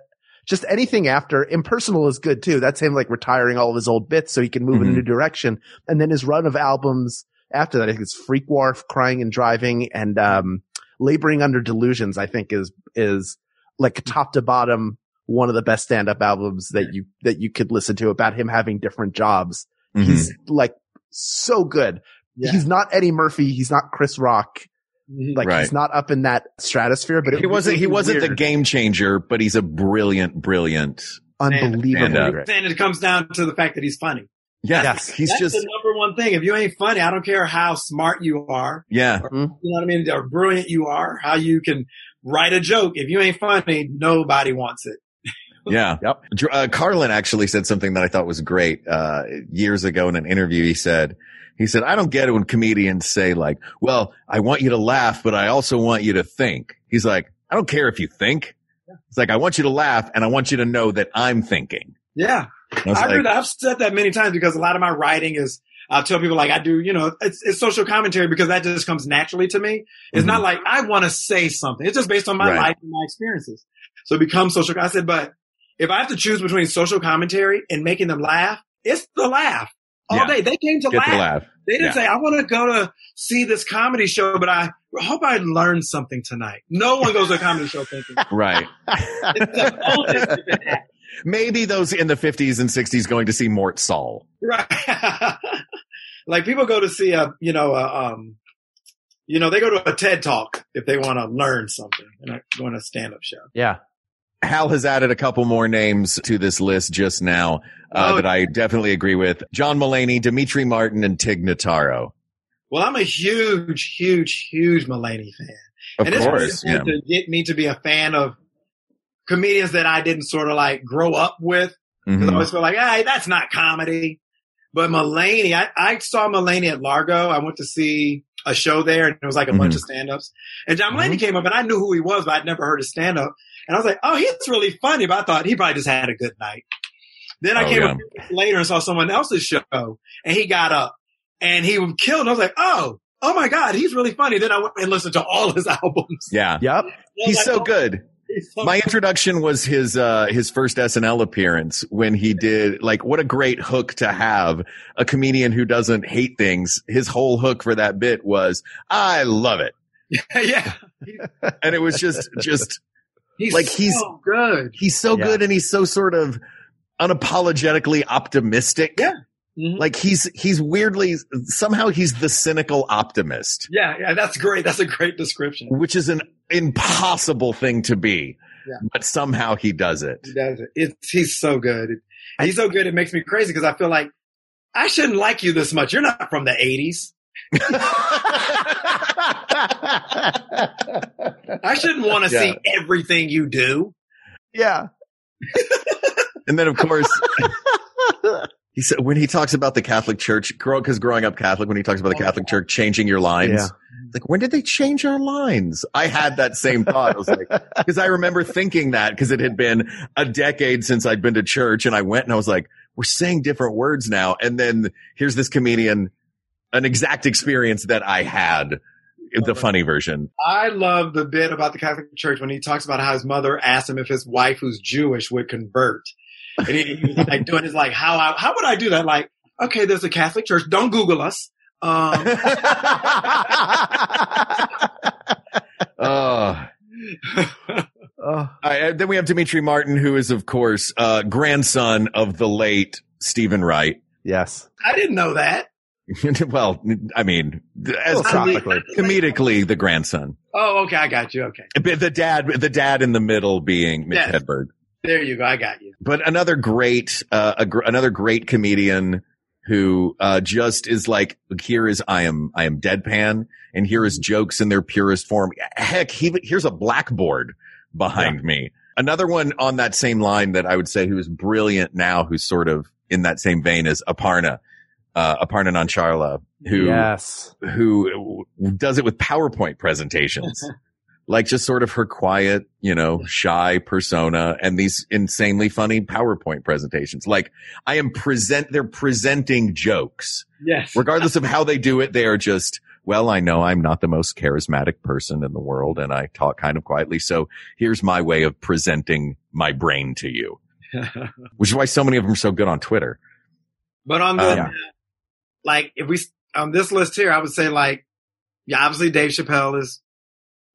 just anything after Impersonal is good too. That's him like retiring all of his old bits so he can move mm-hmm. in a new direction. And then his run of albums after that, I think it's Freak Wharf, Crying and Driving, and um Laboring Under Delusions. I think is is like top to bottom, one of the best stand-up albums that you that you could listen to about him having different jobs. Mm-hmm. He's like so good. Yeah. He's not Eddie Murphy. He's not Chris Rock. Like right. he's not up in that stratosphere. But it he wasn't. He wasn't weird. The game changer. But he's a brilliant, brilliant, unbelievable. And it comes down to the fact that he's funny. Yes, yes. he's That's just the number one thing. If you ain't funny, I don't care how smart you are. Yeah, or, mm-hmm. you know what I mean. Or brilliant you are. How you can. Write a joke. If you ain't funny, nobody wants it. yeah. Yep. Uh, Carlin actually said something that I thought was great. Uh, years ago in an interview, he said, he said, I don't get it when comedians say like, well, I want you to laugh, but I also want you to think. He's like, I don't care if you think. Yeah. It's like, I want you to laugh and I want you to know that I'm thinking. Yeah. I I like, I've said that many times because a lot of my writing is, I'll tell people like I do, you know, it's, it's social commentary because that just comes naturally to me. It's mm-hmm. not like I want to say something. It's just based on my right. life and my experiences. So it becomes social. I said, but if I have to choose between social commentary and making them laugh, it's the laugh all yeah. day. They came to laugh. laugh. They didn't yeah. say, I want to go to see this comedy show, but I hope I learned something tonight. No one goes to a comedy show thinking. Right. It's the oldest of it. Maybe those in the fifties and sixties going to see Mort Saul. Right. Like people go to see a, you know, a, um, you know, they go to a TED Talk if they want to learn something and go on a stand-up show. Yeah. Hal has added a couple more names to this list just now uh, oh, that I definitely agree with. John Mulaney, Dimitri Martin, and Tig Notaro. Well, I'm a huge, huge, huge Mulaney fan. Of and course. It's really yeah. to get me to be a fan of comedians that I didn't sort of like grow up with. Mm-hmm. I always feel like, hey, that's not comedy. But Mulaney, I, I saw Mulaney at Largo. I went to see a show there and it was like a mm-hmm. bunch of stand-ups. And John Mulaney mm-hmm. came up and I knew who he was, but I'd never heard his stand-up. And I was like, oh, he's really funny. But I thought he probably just had a good night. Then I oh, came yeah. up later and saw someone else's show, and he got up and he was killed. And I was like, oh, oh my God, he's really funny. Then I went and listened to all his albums. Yeah. Yep. He's like, so good. My introduction was his uh, his first S N L appearance when he did, like, what a great hook to have, a comedian who doesn't hate things. His whole hook for that bit was, I love it. Yeah. And it was just, just he's like, so he's good. He's so yeah. good. And he's so sort of unapologetically optimistic. Yeah. Mm-hmm. Like he's, he's weirdly, somehow he's the cynical optimist. Yeah. Yeah. That's great. That's a great description. Which is an impossible thing to be, yeah. but somehow he does it. He does it. It's, he's so good. He's so good. It makes me crazy because I feel like I shouldn't like you this much. You're not from the eighties. I shouldn't want to yeah. see everything you do. Yeah. And then, of course, he said, when he talks about the Catholic Church, because growing up Catholic, when he talks about the Catholic Church changing your lines, yeah. like, when did they change our lines? I had that same thought. I was like, because I remember thinking that because it had been a decade since I'd been to church, and I went and I was like, we're saying different words now. And then here's this comedian, an exact experience that I had. The funny version. I love the bit about the Catholic Church when he talks about how his mother asked him if his wife, who's Jewish, would convert. And he, he was like doing his like, how I, how would I do that? Like, okay, there's a Catholic Church. Don't Google us. Um, oh. All right, then we have Dimitri Martin, who is, of course, uh, grandson of the late Stephen Wright. Yes. I didn't know that. Well, I mean, as philosophically, comedically, the grandson. Oh, okay, I got you. Okay, the dad, the dad in the middle being Mitch yes. Hedberg. There you go, I got you. But another great, uh, a gr- another great comedian who uh, just is like, here is I am, I am deadpan, and here is jokes in their purest form. Heck, he, here's a blackboard behind yeah. me. Another one on that same line that I would say who is brilliant now, who's sort of in that same vein as Aparna. Uh, Aparna Nancharla, who, yes. who does it with PowerPoint presentations, like just sort of her quiet, you know, shy persona and these insanely funny PowerPoint presentations. Like I am present, they're presenting jokes. Yes. Regardless of how they do it, they are just, well, I know I'm not the most charismatic person in the world and I talk kind of quietly. So here's my way of presenting my brain to you, which is why so many of them are so good on Twitter. But on the, uh, yeah. like, if we, on this list here, I would say, like, yeah, obviously Dave Chappelle is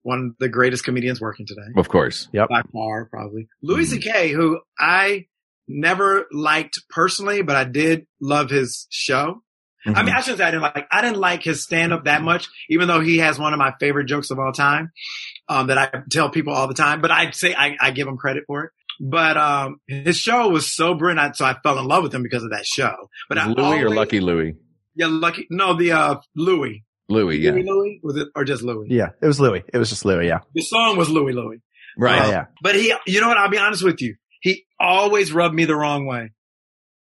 one of the greatest comedians working today. Of course. Yep. By far, probably. Louis mm-hmm. C K, who I never liked personally, but I did love his show. Mm-hmm. I mean, I shouldn't say I didn't like, I didn't like his stand up that much, even though he has one of my favorite jokes of all time, um, that I tell people all the time, but I'd say I, I give him credit for it. But um his show was so brilliant, so I fell in love with him because of that show. But I Louis always, or Lucky Louie? Yeah, Lucky. No, the uh Louie. Louie, yeah. Louie, Louie? Was it or just Louie? Yeah, it was Louie. It was just Louie. Yeah. The song was Louie Louie. Right. Um, yeah. But he, you know what? I'll be honest with you. He always rubbed me the wrong way,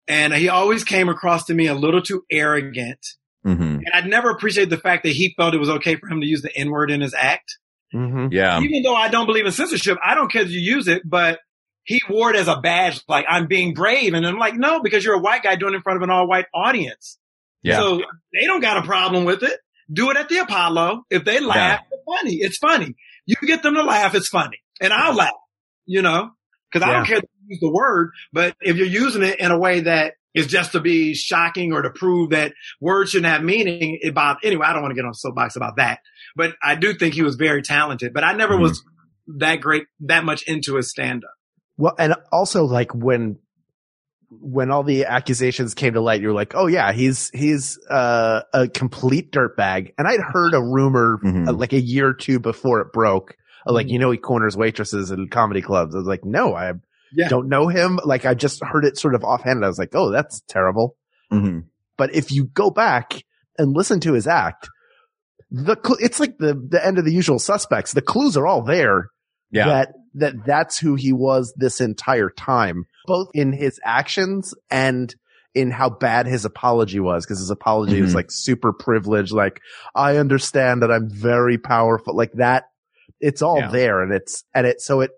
and he always came across to me a little too arrogant. Mm-hmm. And I'd never appreciated the fact that he felt it was okay for him to use the N word in his act. Mm-hmm. Yeah. Even though I don't believe in censorship, I don't care if you use it, but he wore it as a badge, like, I'm being brave. And I'm like, no, because you're a white guy doing it in front of an all-white audience. Yeah. So they don't got a problem with it. Do it at the Apollo. If they laugh, yeah. it's funny. It's funny. You get them to laugh, it's funny. And I'll laugh, you know, because yeah. I don't care if you use the word, but if you're using it in a way that is just to be shocking or to prove that words shouldn't have meaning, it bothers. Anyway, I don't want to get on a soapbox about that. But I do think he was very talented. But I never mm-hmm. was that great, that much into his stand-up. Well, and also like when, when all the accusations came to light, you're like, oh yeah, he's, he's, uh, a complete dirtbag. And I'd heard a rumor mm-hmm. uh, like a year or two before it broke, uh, like, mm-hmm. you know, he corners waitresses in comedy clubs. I was like, no, I yeah. don't know him. Like I just heard it sort of offhand. I was like, oh, that's terrible. Mm-hmm. But if you go back and listen to his act, the, cl- it's like the, the end of The Usual Suspects. The clues are all there. Yeah. That, that that's who he was this entire time, both in his actions and in how bad his apology was, because his apology mm-hmm. was like super privileged. Like, I understand that I'm very powerful, like that. It's all yeah. there. And it's, and it, so it,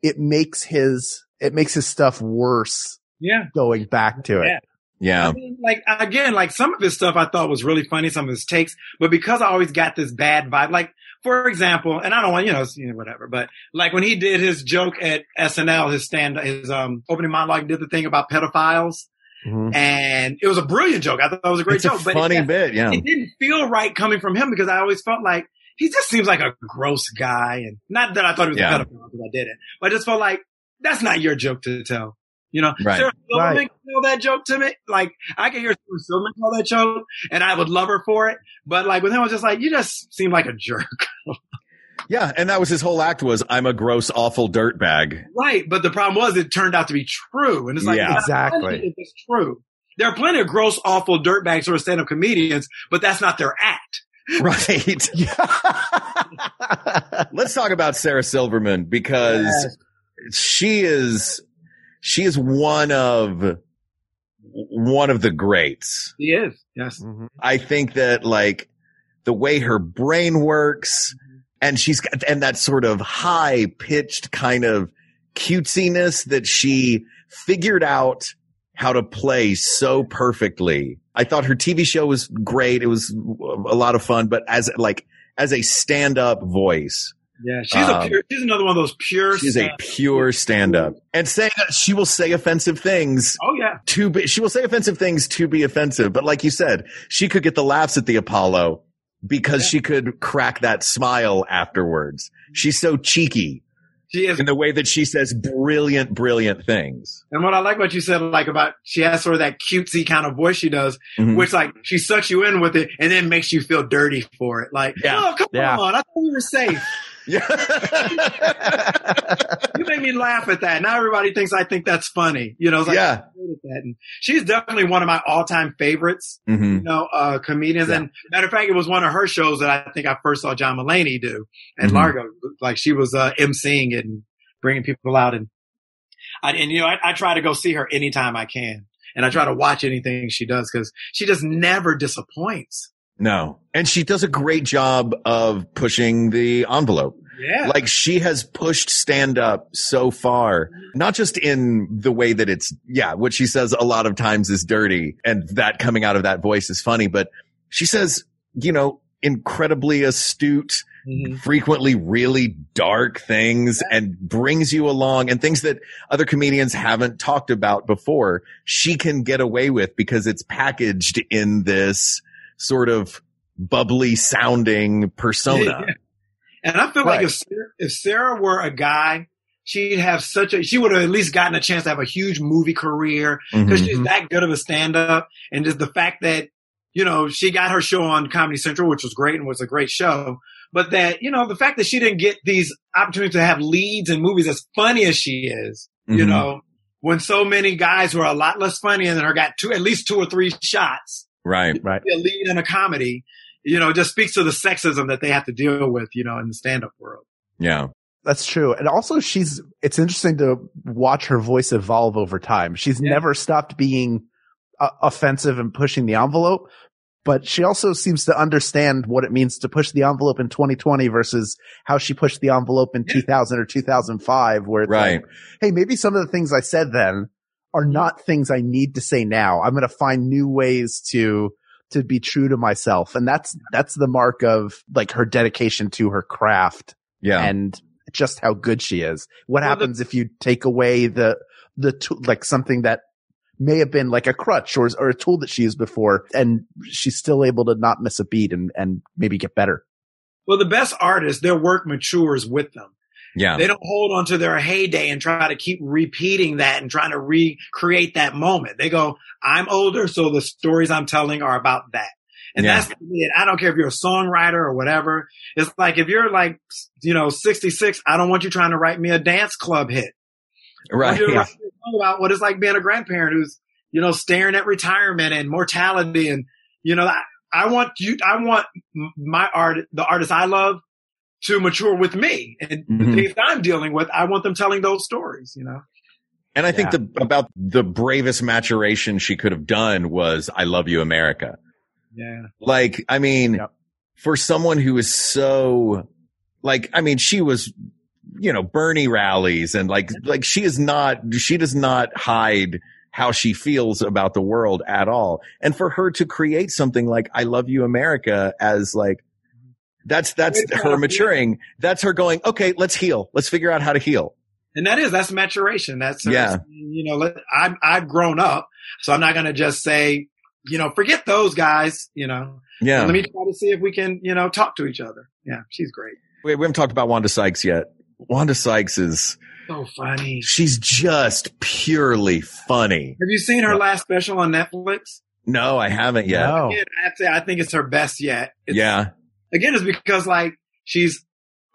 it makes his, it makes his stuff worse yeah, going back to it. Yeah. Yeah. I mean, like, again, like some of his stuff I thought was really funny, some of his takes, but because I always got this bad vibe, like, for example, and I don't want, you know, whatever, but like when he did his joke at S N L, his stand, his, um, opening monologue, did the thing about pedophiles. Mm-hmm. And it was a brilliant joke. I thought it was a great it's joke, a but funny it, bit, yeah. It didn't feel right coming from him because I always felt like he just seems like a gross guy. And not that I thought he was yeah. a pedophile because I didn't, but I just felt like that's not your joke to tell. You know, right. Sarah Silverman right. can tell that joke to me. Like, I can hear Sarah Silverman tell that joke, and I would love her for it. But, like, with him, I was just like, you just seem like a jerk. Yeah, and that was his whole act was, I'm a gross, awful dirtbag. Right, but the problem was it turned out to be true. And it's like, yeah, exactly. It's true. There are plenty of gross, awful dirtbags who are stand-up comedians, but that's not their act. Right. Let's talk about Sarah Silverman, because yes. she is... She is one of one of the greats. She is, yes. Mm-hmm. I think that like the way her brain works, mm-hmm. and she's got and that sort of high pitched kind of cutesiness that she figured out how to play so perfectly. I thought her T V show was great. It was a lot of fun, but as like as a stand up voice. Yeah, she's um, a pure, she's another one of those pure. She's stand- a pure stand-up, and saying she will say offensive things. Oh yeah, to be, she will say offensive things to be offensive. But like you said, she could get the laughs at the Apollo because yeah. she could crack that smile afterwards. She's so cheeky. She is in the way that she says brilliant, brilliant things. And what I like what you said, like about she has sort of that cutesy kind of voice she does, mm-hmm. which like she sucks you in with it and then makes you feel dirty for it. Like, yeah. oh come yeah. on, I thought we were safe. You made me laugh at that. Now everybody thinks I think that's funny. You know, it's like, yeah. And she's definitely one of my all-time favorites. Mm-hmm. You know, uh, comedians. Yeah. And matter of fact, it was one of her shows that I think I first saw John Mulaney do at mm-hmm. Largo. Like she was uh, emceeing it and bringing people out. And I, and you know, I, I try to go see her anytime I can, and I try to watch anything she does because she just never disappoints. No. And she does a great job of pushing the envelope. Yeah. Like she has pushed stand up so far, not just in the way that it's, yeah, what she says a lot of times is dirty and that coming out of that voice is funny, but she says, you know, incredibly astute, mm-hmm. frequently really dark things yeah. and brings you along and things that other comedians haven't talked about before. She can get away with because it's packaged in this sort of bubbly sounding persona. Yeah. And I feel right. like if Sarah, if Sarah were a guy, she'd have such a, she would have at least gotten a chance to have a huge movie career because mm-hmm. she's that good of a stand up. And just the fact that, you know, she got her show on Comedy Central, which was great and was a great show. But that, you know, the fact that she didn't get these opportunities to have leads in movies as funny as she is, mm-hmm. you know, when so many guys who are a lot less funny than her got two, at least two or three shots. Right. Right. A lead in a comedy. You know, just speaks to the sexism that they have to deal with, you know, in the stand-up world. Yeah. That's true. And also she's – it's interesting to watch her voice evolve over time. She's yeah. never stopped being uh, offensive and pushing the envelope, but she also seems to understand what it means to push the envelope in twenty twenty versus how she pushed the envelope in yeah. two thousand or two thousand five where it's right. like, hey, maybe some of the things I said then are not things I need to say now. I'm going to find new ways to – to be true to myself. And that's, that's the mark of like her dedication to her craft yeah. and just how good she is. What well, happens the, if you take away the, the, tool, like something that may have been like a crutch or, or a tool that she used before, and she's still able to not miss a beat and, and maybe get better. Well, the best artists, their work matures with them. Yeah. They don't hold on to their heyday and try to keep repeating that and trying to recreate that moment. They go, I'm older, so the stories I'm telling are about that. And yeah. that's it. I don't care if you're a songwriter or whatever. It's like if you're like, you know, sixty-six, I don't want you trying to write me a dance club hit. Right. You're yeah. about what it's like being a grandparent who's, you know, staring at retirement and mortality. And, you know, I, I want you, I want my art, the artists I love, to mature with me and mm-hmm. the things I'm dealing with. I want them telling those stories, you know? And I think yeah. the, about the bravest maturation she could have done was I Love You, America. Yeah. Like, I mean, yep. for someone who is so like, I mean, she was, you know, Bernie rallies and like, like she is not, she does not hide how she feels about the world at all. And for her to create something like I Love You, America as like, that's, that's her maturing. That's her going, okay, let's heal. Let's figure out how to heal. And that is, that's maturation. That's, yeah. you know, I've, I've grown up, so I'm not going to just say, you know, forget those guys, you know, yeah. let me try to see if we can, you know, talk to each other. Yeah. She's great. We, we haven't talked about Wanda Sykes yet. Wanda Sykes is so funny. She's just purely funny. Have you seen her last special on Netflix? No, I haven't yet. No. Again, I'd say I think it's her best yet. It's, yeah. Again, it's because like she's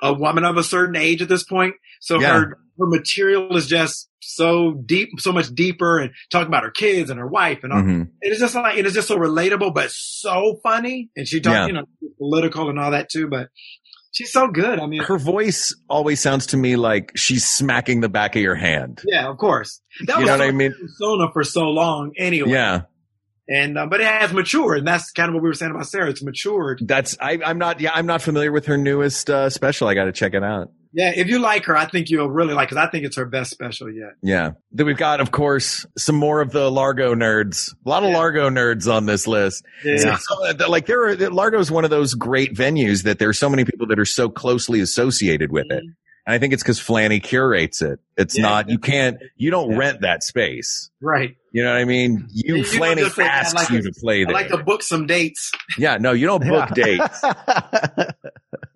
a woman of a certain age at this point. So yeah. her, her material is just so deep, so much deeper, and talking about her kids and her wife and all. Mm-hmm. It's just like, it is just so relatable, but so funny. And she talks, yeah. you know, political and all that too, but she's so good. I mean, her voice always sounds to me like she's smacking the back of your hand. Yeah, of course. That you was know what I mean? Persona for so long anyway. Yeah. And, uh, but it has matured. And that's kind of what we were saying about Sarah. It's matured. That's, I, I'm not, yeah, I'm not familiar with her newest uh, special. I got to check it out. Yeah. If you like her, I think you'll really like, cause I think it's her best special yet. Yeah. Then we've got, of course, some more of the Largo nerds, a lot of yeah. Largo nerds on this list. Yeah. So, like there are, Largo is one of those great venues that there's so many people that are so closely associated with mm-hmm. it. And I think it's because Flanny curates it. It's yeah, not, you can't, you don't yeah. rent that space. Right. You know what I mean? You, you Flanny asks like you to play there. I like to book some dates. Yeah. No, you don't book yeah. dates.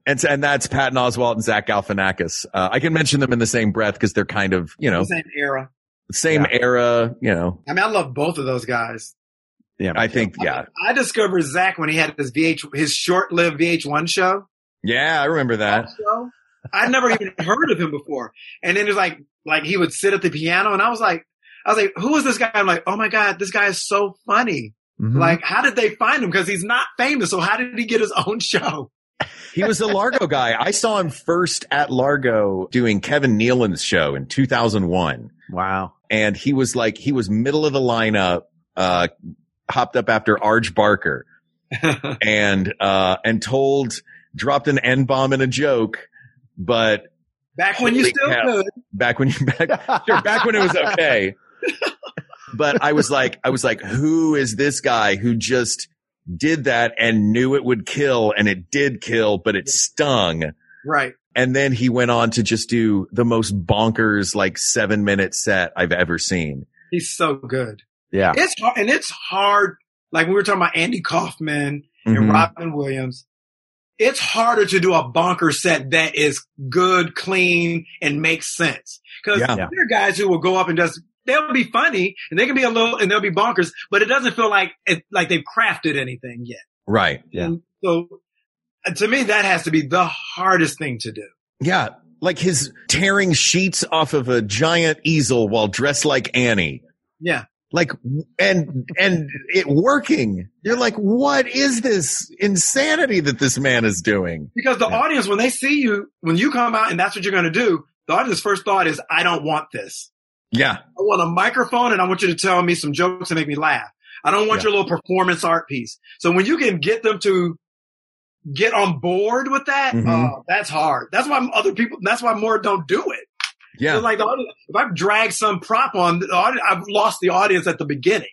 and, and that's Patton Oswalt and Zach Galifianakis. Uh, I can mention them in the same breath because they're kind of, you know, same era, same yeah. era, you know. I mean, I love both of those guys. Yeah. I think, I, yeah. I discovered Zach when he had his V H, his short lived V H one show. Yeah. I remember that. I'd never even heard of him before. And then it was like, like he would sit at the piano and I was like, I was like, who is this guy? I'm like, oh my God, this guy is so funny. Mm-hmm. Like, how did they find him? Cause he's not famous. So how did he get his own show? He was the Largo guy. I saw him first at Largo doing Kevin Nealon's show in two thousand one. Wow. And he was like, he was middle of the lineup, uh, hopped up after Arj Barker and, uh, and told, dropped an N-bomb in a joke. But back when you still cow, could, back when you back, sure, back when it was okay. But I was like, I was like, who is this guy who just did that and knew it would kill, and it did kill, but it stung. Right. And then he went on to just do the most bonkers, like seven minute set I've ever seen. He's so good. Yeah. It's hard, and it's hard. Like we were talking about Andy Kaufman and mm-hmm. Robin Williams. It's harder to do a bonker set that is good, clean, and makes sense. Because yeah. there are guys who will go up and just, they'll be funny, and they can be a little, and they'll be bonkers, but it doesn't feel like it, like they've crafted anything yet. Right. Yeah. And so to me, that has to be the hardest thing to do. Yeah. Like his tearing sheets off of a giant easel while dressed like Annie. Yeah. Like, and, and it working. You're like, what is this insanity that this man is doing? Because the yeah. audience, when they see you, when you come out and that's what you're going to do, the audience's first thought is, I don't want this. Yeah. I want a microphone and I want you to tell me some jokes and make me laugh. I don't want yeah. your little performance art piece. So when you can get them to get on board with that, mm-hmm. uh, that's hard. That's why other people, that's why more don't do it. Yeah. So like the audience, if I've dragged some prop on, the audience, I've lost the audience at the beginning.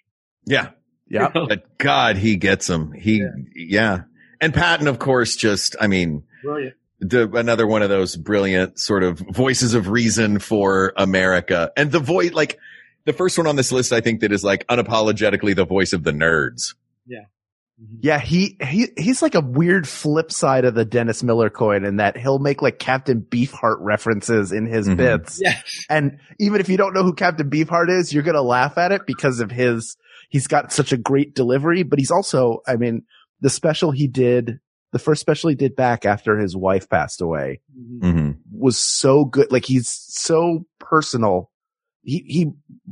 Yeah. Yeah. But God, he gets them. He, yeah. yeah. And Patton, of course, just, I mean, brilliant. The, another one of those brilliant sort of voices of reason for America. And the voice, like the first one on this list, I think that is like unapologetically the voice of the nerds. Yeah. Yeah, he, he, he's like a weird flip side of the Dennis Miller coin in that he'll make like Captain Beefheart references in his mm-hmm. bits. Yes. And even if you don't know who Captain Beefheart is, you're going to laugh at it because of his, he's got such a great delivery, but he's also, I mean, the special he did, the first special he did back after his wife passed away mm-hmm. was so good. Like he's so personal. He, he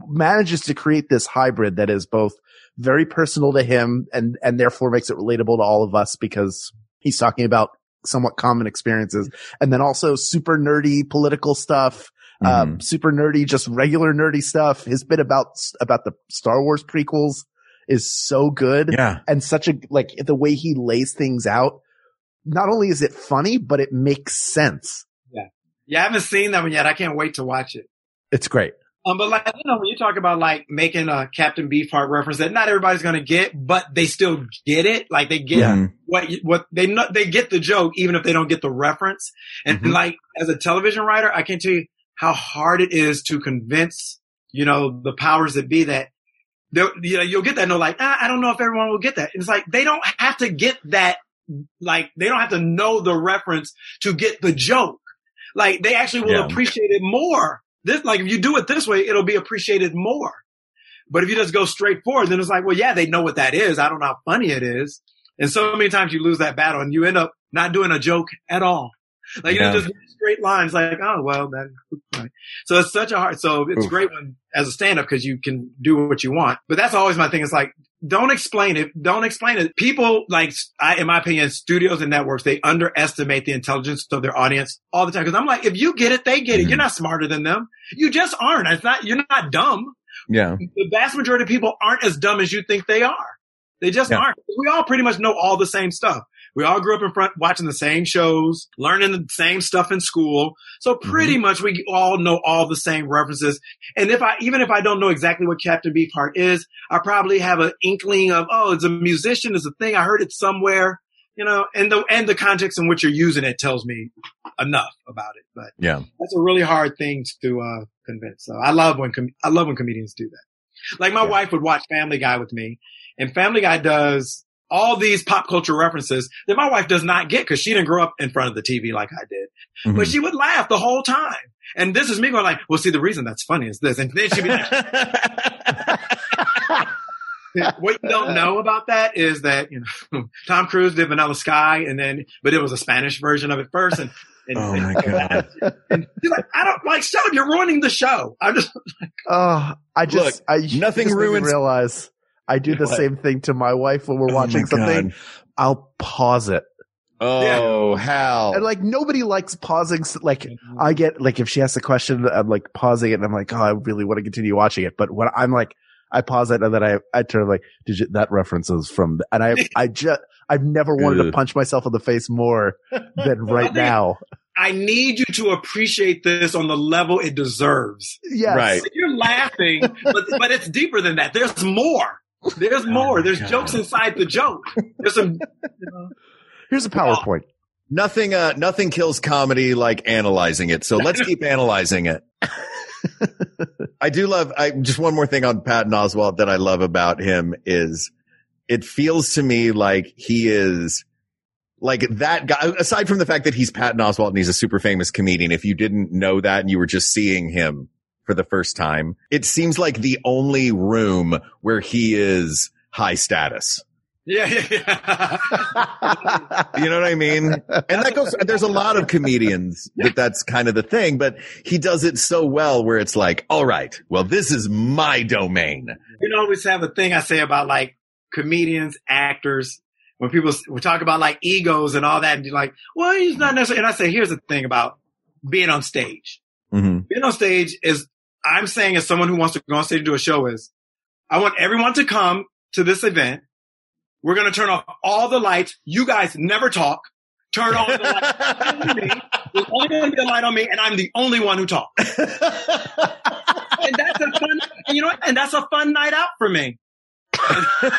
manages to create this hybrid that is both very personal to him and, and therefore makes it relatable to all of us because he's talking about somewhat common experiences and then also super nerdy political stuff, mm-hmm. um, super nerdy, just regular nerdy stuff. His bit about, about the Star Wars prequels is so good. Yeah. And such a, like the way he lays things out, not only is it funny, but it makes sense. Yeah. Yeah. I haven't seen that one yet. I can't wait to watch it. It's great. Um, but like, you know, when you talk about like making a Captain Beefheart reference that not everybody's going to get, but they still get it. Like they get yeah. what, what they know, they get the joke, even if they don't get the reference. And mm-hmm. like, as a television writer, I can tell you how hard it is to convince, you know, the powers that be that, you know, you'll get that. And they're like, ah, I don't know if everyone will get that. And it's like, they don't have to get that. Like, they don't have to know the reference to get the joke. Like, they actually will yeah. appreciate it more. This, like, if you do it this way, it'll be appreciated more. But if you just go straight forward, then it's like, well, yeah, they know what that is. I don't know how funny it is. And so many times you lose that battle and you end up not doing a joke at all. Like, yeah. you know, just straight lines like, oh, well, that. So it's such a hard, so it's Oof. great when, as a stand-up, because you can do what you want. But that's always my thing. It's like, don't explain it. Don't explain it. People, like, I, in my opinion, studios and networks, they underestimate the intelligence of their audience all the time. Because I'm like, if you get it, they get it. Mm-hmm. You're not smarter than them. You just aren't. It's not. You're not dumb. Yeah. The vast majority of people aren't as dumb as you think they are. They just yeah. aren't. We all pretty much know all the same stuff. We all grew up in front watching the same shows, learning the same stuff in school. So pretty mm-hmm. much we all know all the same references. And if I, even if I don't know exactly what Captain Beefheart is, I probably have an inkling of, oh, it's a musician, it's a thing. I heard it somewhere, you know, and the, and the context in which you're using it tells me enough about it. But yeah, that's a really hard thing to uh, convince. So I love when, com- I love when comedians do that. Like my yeah. wife would watch Family Guy with me, and Family Guy does all these pop culture references that my wife does not get because she didn't grow up in front of the T V like I did. Mm-hmm. But she would laugh the whole time. And this is me going like, well, see, the reason that's funny is this. And then she'd be like, what you don't know about that is that, you know, Tom Cruise did Vanilla Sky, and then, but it was a Spanish version of it first. And, and oh my God. And she's like, I don't like, shut up, you're ruining the show. I'm just like, oh, I just, look, I, nothing just ruins. Realize. I do the what? same thing to my wife when we're oh watching something. God. I'll pause it. Oh, yeah. Hal. And like, nobody likes pausing. Like, I get, like, if she asks a question, I'm like pausing it and I'm like, oh, I really want to continue watching it. But when I'm like, I pause it and then I, I turn like, did you, that reference is from, and I, I just, I've never wanted to punch myself in the face more than right now. I need you to appreciate this on the level it deserves. Yes. Right. So you're laughing, but, but it's deeper than that. There's more. There's more. Oh, there's God. jokes inside the joke. There's some. You know. Here's a PowerPoint. Oh. Nothing. Uh, nothing kills comedy like analyzing it. So let's keep analyzing it. I do love. I just one more thing on Patton Oswalt that I love about him is it feels to me like he is like that guy. Aside from the fact that he's Patton Oswalt and he's a super famous comedian, if you didn't know that and you were just seeing him for the first time, it seems like the only room where he is high status. Yeah, yeah, yeah. You know what I mean? And that goes, there's a lot of comedians that that's kind of the thing, but he does it so well where it's like, all right, well, this is my domain. You know, I always have a thing I say about like comedians, actors, when people we talk about like egos and all that, and you're like, well, he's not necessarily, and I say, here's the thing about being on stage. Mm-hmm. Being on stage is, I'm saying as someone who wants to go on stage and do a show is, I want everyone to come to this event. We're going to turn off all the lights. You guys never talk. Turn on the light. There's only going to be a light on me, and I'm the only one who talks. And that's a fun, you know, and that's a fun night out for me. That's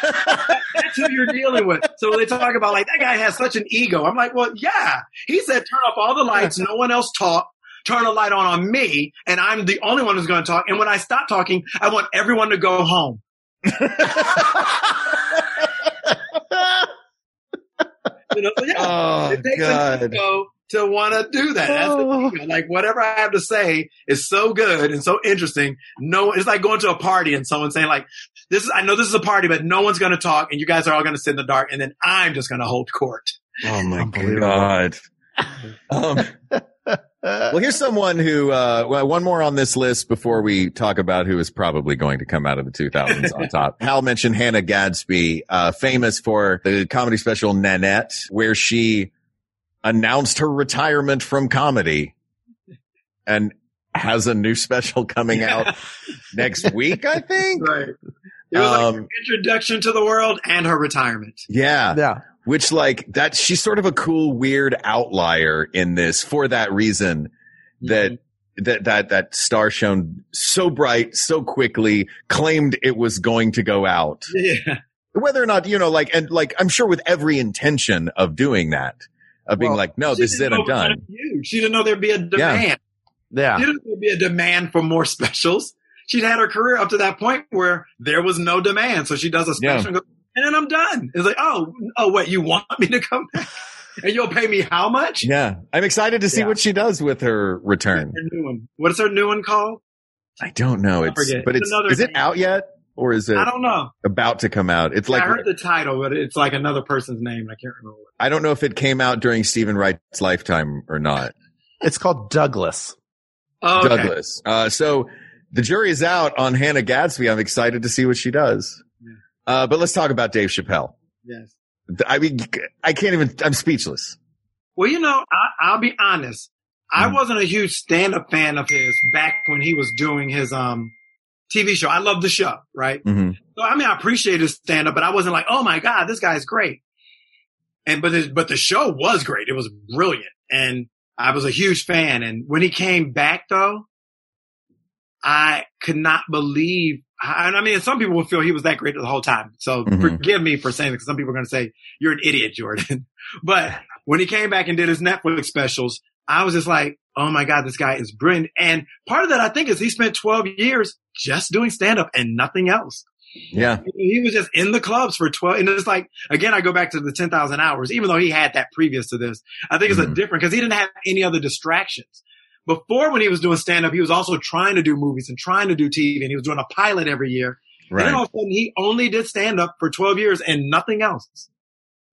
who you're dealing with. So when they talk about like, that guy has such an ego, I'm like, well, yeah. He said, turn off all the lights. No one else talk. Turn a light on on me, and I'm the only one who's going to talk. And when I stop talking, I want everyone to go home. You know, yeah, oh, it takes God. an ego to want to do that. That's oh. the ego. Like, whatever I have to say is so good and so interesting. No, it's like going to a party and someone saying, like, "This is I know this is a party, but no one's going to talk, and you guys are all going to sit in the dark, and then I'm just going to hold court." Oh, my God. um Well, here's someone who, uh, well, one more on this list before we talk about who is probably going to come out of the two thousands on top. Hal mentioned Hannah Gadsby, uh, famous for the comedy special Nanette, where she announced her retirement from comedy and has a new special coming yeah. out next week, I think. Right. It was um, like her introduction to the world and her retirement. Yeah. Yeah. Which, like, that she's sort of a cool, weird outlier in this for that reason that that that that star shone so bright so quickly, claimed it was going to go out. Yeah. Whether or not, you know, like, and like, I'm sure with every intention of doing that, of being well, like, no, this is it, I'm done. She didn't know there'd be a demand. Yeah. yeah. She didn't know there'd be a demand for more specials. She'd had her career up to that point where there was no demand. So she does a special yeah. and goes, and then I'm done. It's like, oh, oh, wait, you want me to come back? And you'll pay me how much? Yeah. I'm excited to see yeah. what she does with her return. What's her new one? What's her new one called? I don't know. I it's, but it's, it's is it out yet? Or is it I don't know. About to come out? It's like I heard the title, but it's like another person's name. I can't remember what. I don't know if it came out during Stephen Wright's lifetime or not. It's called Douglas. Oh, okay. Douglas. Uh, so the jury is out on Hannah Gadsby. I'm excited to see what she does. Yeah. Uh, but let's talk about Dave Chappelle. Yes. I mean, I can't even, I'm speechless. Well, you know, I, I'll be honest. Mm. I wasn't a huge stand-up fan of his back when he was doing his, um, T V show. I love the show, right? Mm-hmm. So I mean, I appreciate his stand up, but I wasn't like, oh my God, this guy's great. And but the, but the show was great. It was brilliant, and I was a huge fan. And when he came back, though, I could not believe. And I mean, some people will feel he was that great the whole time. So mm-hmm. forgive me for saying it, because some people are going to say you're an idiot, Jordan. But when he came back and did his Netflix specials, I was just like, oh my God, this guy is brilliant. And part of that, I think, is he spent twelve years just doing stand up and nothing else. Yeah. He was just in the clubs for twelve. And it's like, again, I go back to the ten thousand hours, even though he had that previous to this. I think it's mm-hmm. a different, because he didn't have any other distractions. Before, when he was doing stand up, he was also trying to do movies and trying to do T V. And he was doing a pilot every year. Right. And then all of a sudden, he only did stand up for twelve years and nothing else.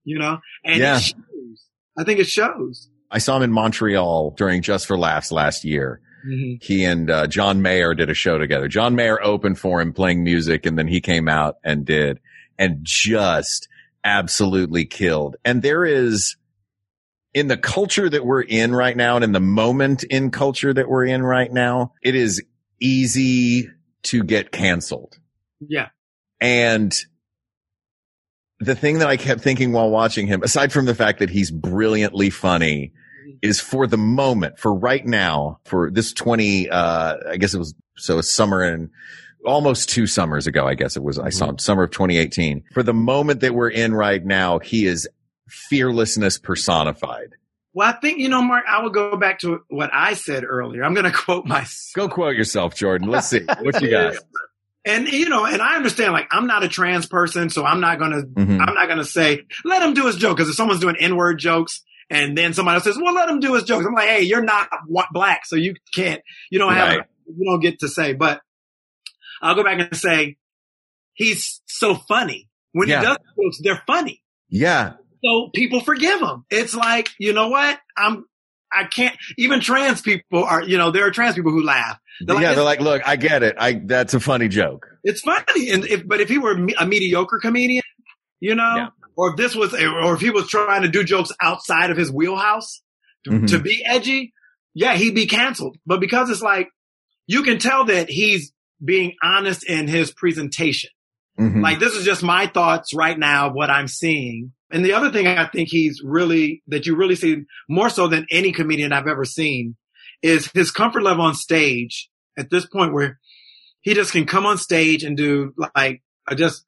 You know? And yeah. it shows. I think it shows. I saw him in Montreal during Just for Laughs last year. Mm-hmm. He and uh, John Mayer did a show together. John Mayer opened for him playing music, and then he came out and did, and just absolutely killed. And there is, in the culture that we're in right now, and in the moment in culture that we're in right now, it is easy to get canceled. Yeah. And the thing that I kept thinking while watching him, aside from the fact that he's brilliantly funny, is for the moment, for right now, for this twenty, uh, I guess it was, so a summer and almost two summers ago, I guess it was, I saw him summer of twenty eighteen. For the moment that we're in right now, he is fearlessness personified. Well, I think, you know, Mark, I will go back to what I said earlier. I'm going to quote myself. Go quote yourself, Jordan. Let's see. What you got? And, you know, and I understand, like, I'm not a trans person, so I'm not going to, mm-hmm. I'm not going to say, let him do his joke. Cause if someone's doing N-word jokes and then somebody else says, well, let him do his jokes, I'm like, hey, you're not black, so you can't, you don't have, right. you don't get to say, but I'll go back and say, he's so funny. When yeah. he does jokes, they're funny. Yeah. So people forgive him. It's like, you know what? I'm, I can't, even trans people are, you know, there are trans people who laugh. They're yeah, like, they're like, look, I get it. I That's a funny joke. It's funny. And if, but if he were a mediocre comedian, you know, yeah. or if this was, or if he was trying to do jokes outside of his wheelhouse to, mm-hmm. to be edgy, yeah, he'd be canceled. But because it's like, you can tell that he's being honest in his presentation. Mm-hmm. Like, this is just my thoughts right now, what I'm seeing. And the other thing I think he's really, that you really see more so than any comedian I've ever seen, is his comfort level on stage at this point, where he just can come on stage and do, like, just,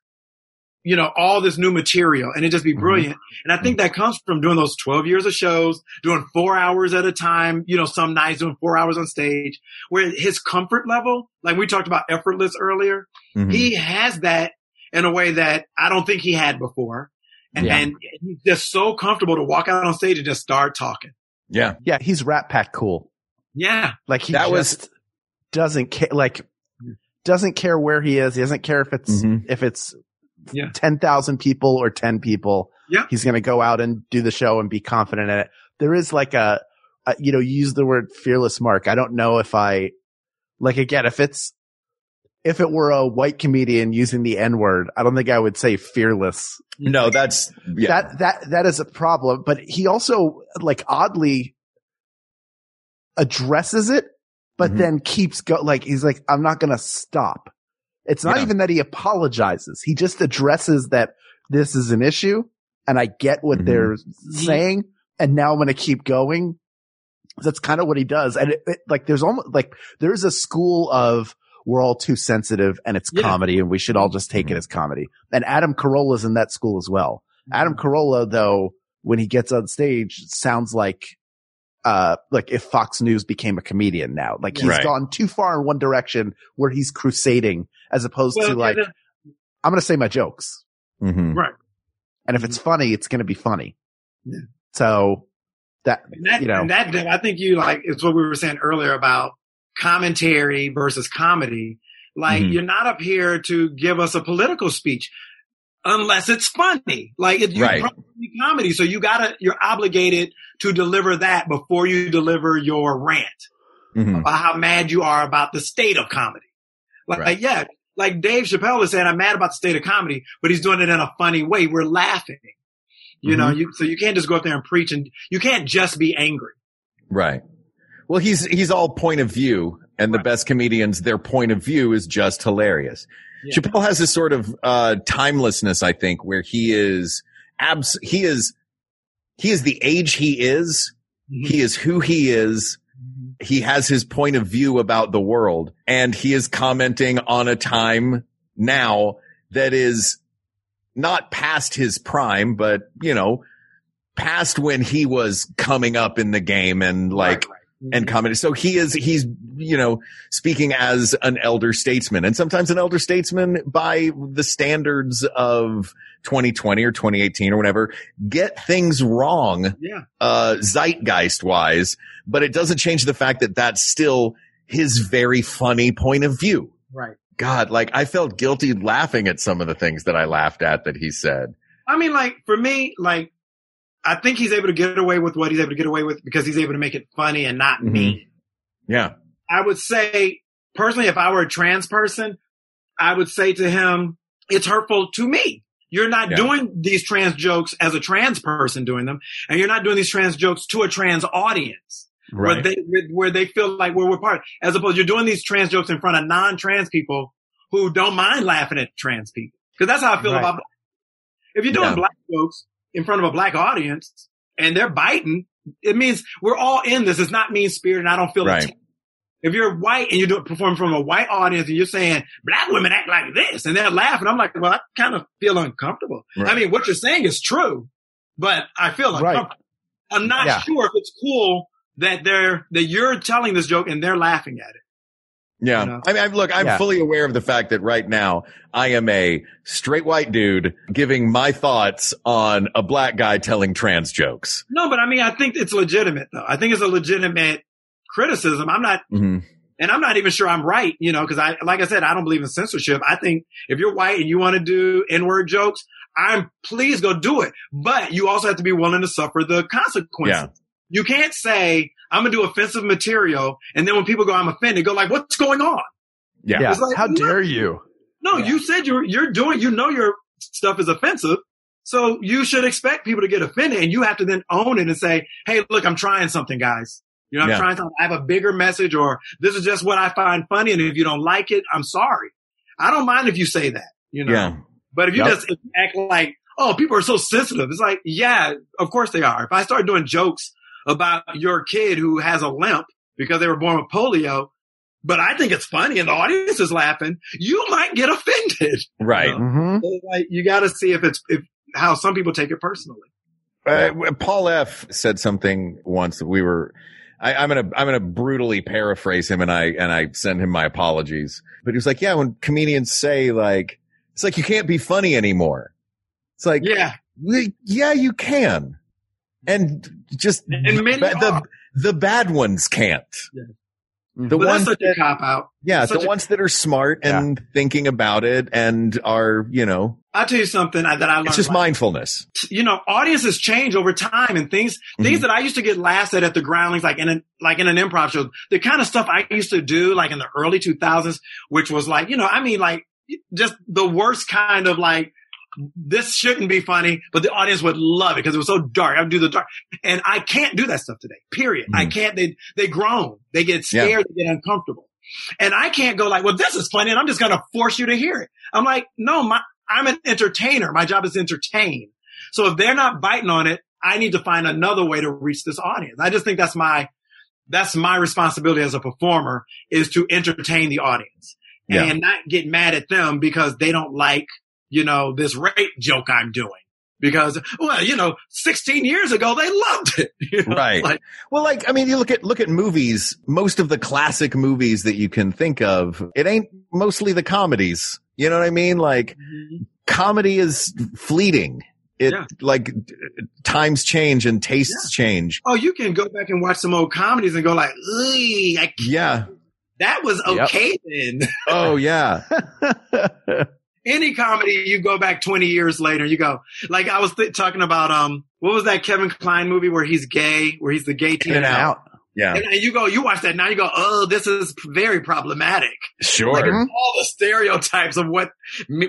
you know, all this new material, and it just be brilliant. Mm-hmm. And I think that comes from doing those twelve years of shows, doing four hours at a time, you know, some nights doing four hours on stage, where his comfort level, like we talked about effortless earlier, mm-hmm. he has that in a way that I don't think he had before. And, yeah. and he's just so comfortable to walk out on stage and just start talking. Yeah. Yeah. He's Rat Pack cool. Yeah. Like, he that just was, doesn't care, like, doesn't care where he is. He doesn't care if it's, mm-hmm. if it's yeah. ten thousand people or ten people. Yeah. He's going to go out and do the show and be confident in it. There is like a, a, you know, use the word fearless, Mark. I don't know if I, like, again, if it's, if it were a white comedian using the N-word, I don't think I would say fearless. No, that's yeah. that that that is a problem. But he also, like, oddly addresses it, but mm-hmm. then keeps go. Like, he's like, I'm not gonna stop. It's not yeah. even that he apologizes. He just addresses that this is an issue, and I get what mm-hmm. they're saying, and now I'm gonna keep going. That's kind of what he does. And it, it, like, there's almost like there's a school of we're all too sensitive and it's yeah. comedy and we should all just take mm-hmm. it as comedy. And Adam Carolla's in that school as well. Mm-hmm. Adam Carolla, though, when he gets on stage, sounds like uh like if Fox News became a comedian now. Like he's right. gone too far in one direction where he's crusading as opposed well, to like, yeah, I'm going to say my jokes. Mm-hmm. Right. And if it's funny, it's going to be funny. Yeah. So that, and that, you know, and that I think you like, it's what we were saying earlier about commentary versus comedy. Like mm-hmm. you're not up here to give us a political speech unless it's funny. Like it's right. comedy. So you gotta, you're obligated to deliver that before you deliver your rant mm-hmm. about how mad you are about the state of comedy. Like, right. like yeah. Like Dave Chappelle is saying, I'm mad about the state of comedy, but he's doing it in a funny way. We're laughing. You mm-hmm. know, you, so you can't just go up there and preach, and you can't just be angry. Right. Well, he's, he's all point of view, and right. the best comedians, their point of view is just hilarious. Yeah. Chappelle has this sort of, uh, timelessness, I think, where he is abs, he is, he is the age he is. Mm-hmm. He is who he is. He has his point of view about the world, and he is commenting on a time now that is not past his prime, but, you know, past when he was coming up in the game and like, right, right. Mm-hmm. and commenting. So he is, he's, you know, speaking as an elder statesman, and sometimes an elder statesman by the standards of twenty twenty or twenty eighteen or whatever, get things wrong, yeah. uh, zeitgeist wise, but it doesn't change the fact that that's still his very funny point of view. Right. God, like I felt guilty laughing at some of the things that I laughed at that he said. I mean, like for me, like, I think he's able to get away with what he's able to get away with because he's able to make it funny and not mm-hmm. mean. Yeah. I would say, personally, if I were a trans person, I would say to him, it's hurtful to me. You're not yeah. doing these trans jokes as a trans person doing them, and you're not doing these trans jokes to a trans audience right. where they where they feel like where we're part of, as opposed to you're doing these trans jokes in front of non-trans people who don't mind laughing at trans people. Because that's how I feel right. about black people. If you're doing yeah. black jokes in front of a black audience and they're biting, it means we're all in this. It's not mean spirit, and I don't feel right. If you're white and you're performing from a white audience and you're saying black women act like this and they're laughing, I'm like, well, I kind of feel uncomfortable. Right. I mean, what you're saying is true, but I feel uncomfortable. Right. I'm not yeah. sure if it's cool that they're, that you're telling this joke and they're laughing at it. Yeah. You know? I mean, I'm, look, I'm yeah. fully aware of the fact that right now I am a straight white dude giving my thoughts on a black guy telling trans jokes. No, but I mean, I think it's legitimate though. I think it's a legitimate criticism. I'm not, mm-hmm. and I'm not even sure I'm right, you know, cause I, like I said, I don't believe in censorship. I think if you're white and you want to do N-word jokes, I'm please go do it. But you also have to be willing to suffer the consequences. Yeah. You can't say, I'm going to do offensive material, and then when people go, I'm offended, go like, what's going on? Yeah. yeah. It's like, how dare you? No, yeah. you said you're, you're doing, you know, your stuff is offensive. So you should expect people to get offended, and you have to then own it and say, hey, look, I'm trying something, guys. You know, I'm yeah. trying something. I have a bigger message, or this is just what I find funny. And if you don't like it, I'm sorry. I don't mind if you say that, you know, yeah. but if you yep. just act like, oh, people are so sensitive. It's like, yeah, of course they are. If I start doing jokes about your kid who has a limp because they were born with polio, but I think it's funny and the audience is laughing, you might get offended. Right. You know? Mm-hmm. So, like, you got to see if it's if, how some people take it personally. Uh, Paul F. said something once that we were, I, I'm going to, I'm going to brutally paraphrase him, and I, and I send him my apologies, but he was like, yeah, when comedians say like, it's like, you can't be funny anymore. It's like, yeah, yeah, you can. And just and many ba- the the bad ones can't. Yeah. The well, ones that's such that, a cop out. Yeah, the ones a- that are smart and yeah. thinking about it and are, you know. I'll tell you something that I learned. It's just like, mindfulness. You know, audiences change over time, and things things mm-hmm. that I used to get laughed at at the Groundlings, like in an like in an improv show, the kind of stuff I used to do, like in the early two thousands, which was like, you know, I mean, like just the worst kind of like. This shouldn't be funny, but the audience would love it because it was so dark. I would do the dark. And I can't do that stuff today, period. Mm-hmm. I can't. They they groan. They get scared. Yeah. They get uncomfortable. And I can't go like, well, this is funny, and I'm just going to force you to hear it. I'm like, no, my, I'm an entertainer. My job is to entertain. So if they're not biting on it, I need to find another way to reach this audience. I just think that's my that's my responsibility as a performer, is to entertain the audience yeah. and not get mad at them because they don't like, you know, this rape joke I'm doing. Because, well, you know, sixteen years ago, they loved it. You know? Right. Like, well, like, I mean, you look at look at movies, most of the classic movies that you can think of, it ain't mostly the comedies. You know what I mean? Like, mm-hmm. comedy is fleeting. It yeah. like times change and tastes yeah. change. Oh, you can go back and watch some old comedies and go like, I can't. Yeah, that was okay yep. then. Oh, yeah. Any comedy you go back twenty years later, you go like I was th- talking about um what was that Kevin Kline movie where he's gay, where he's the gay teen out. out. Yeah. And, and you go, you watch that now, you go, oh, this is very problematic. Sure. Like, all the stereotypes of what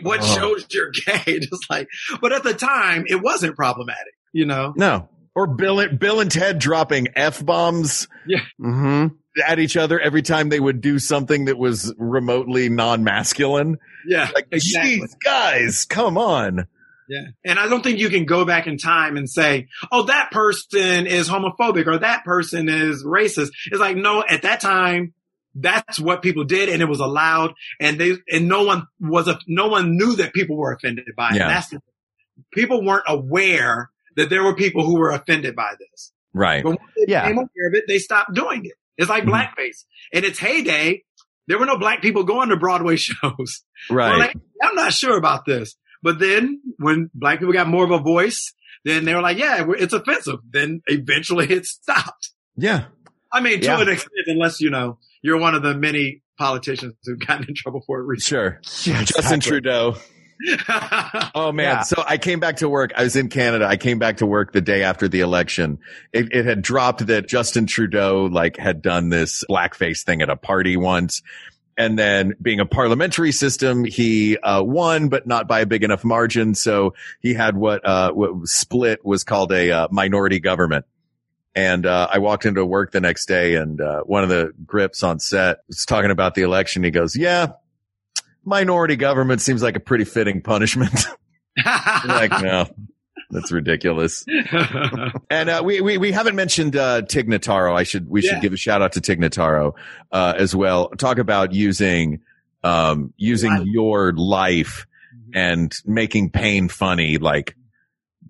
what oh. shows you're gay, just like. But at the time, it wasn't problematic, you know. No. Or Bill, Bill and Ted dropping F-bombs. Yeah. Mm-hmm. At each other every time they would do something that was remotely non-masculine. Yeah. Like, exactly. Geez, guys, come on. Yeah. And I don't think you can go back in time and say, oh, that person is homophobic or that person is racist. It's like, no, at that time, that's what people did and it was allowed and they, and no one was, a, no one knew that people were offended by it. Yeah. That's, people weren't aware that there were people who were offended by this. Right. But when they yeah. became aware of it, they stopped doing it. It's like blackface. In its heyday, there were no black people going to Broadway shows. Right. Like, I'm not sure about this. But then when black people got more of a voice, then they were like, yeah, it's offensive. Then eventually it stopped. Yeah. I mean, to yeah. an extent, unless, you know, you're one of the many politicians who've gotten in trouble for it recently. Sure. Yeah, Justin Trudeau. Oh man. Yeah. So I came back to work. I was in Canada. I came back to work the day after the election. It, it had dropped that Justin Trudeau like had done this blackface thing at a party once. And then being a parliamentary system, he uh won, but not by a big enough margin. So he had what uh what split was called a uh, minority government. And uh I walked into work the next day and uh one of the grips on set was talking about the election. He goes, yeah. Minority government seems like a pretty fitting punishment. Like, no, that's ridiculous. And uh, we, we we haven't mentioned uh, Tig Notaro. I should we yeah. should give a shout out to Tig Notaro uh, as well. Talk about using um, using life. your life mm-hmm. and making pain funny. Like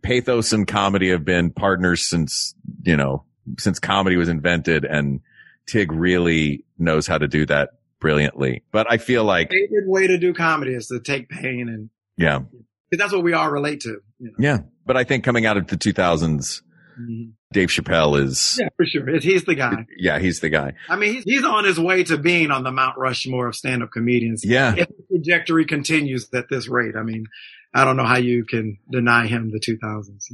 pathos and comedy have been partners since you know since comedy was invented, and Tig really knows how to do that. Brilliantly, but I feel like the favorite way to do comedy is to take pain and yeah, because that's what we all relate to. You know? Yeah, but I think coming out of the two thousands, mm-hmm. Dave Chappelle is yeah for sure. He's the guy. Yeah, he's the guy. I mean, he's, he's on his way to being on the Mount Rushmore of stand-up comedians. Yeah, if the trajectory continues at this rate, I mean, I don't know how you can deny him the two thousands.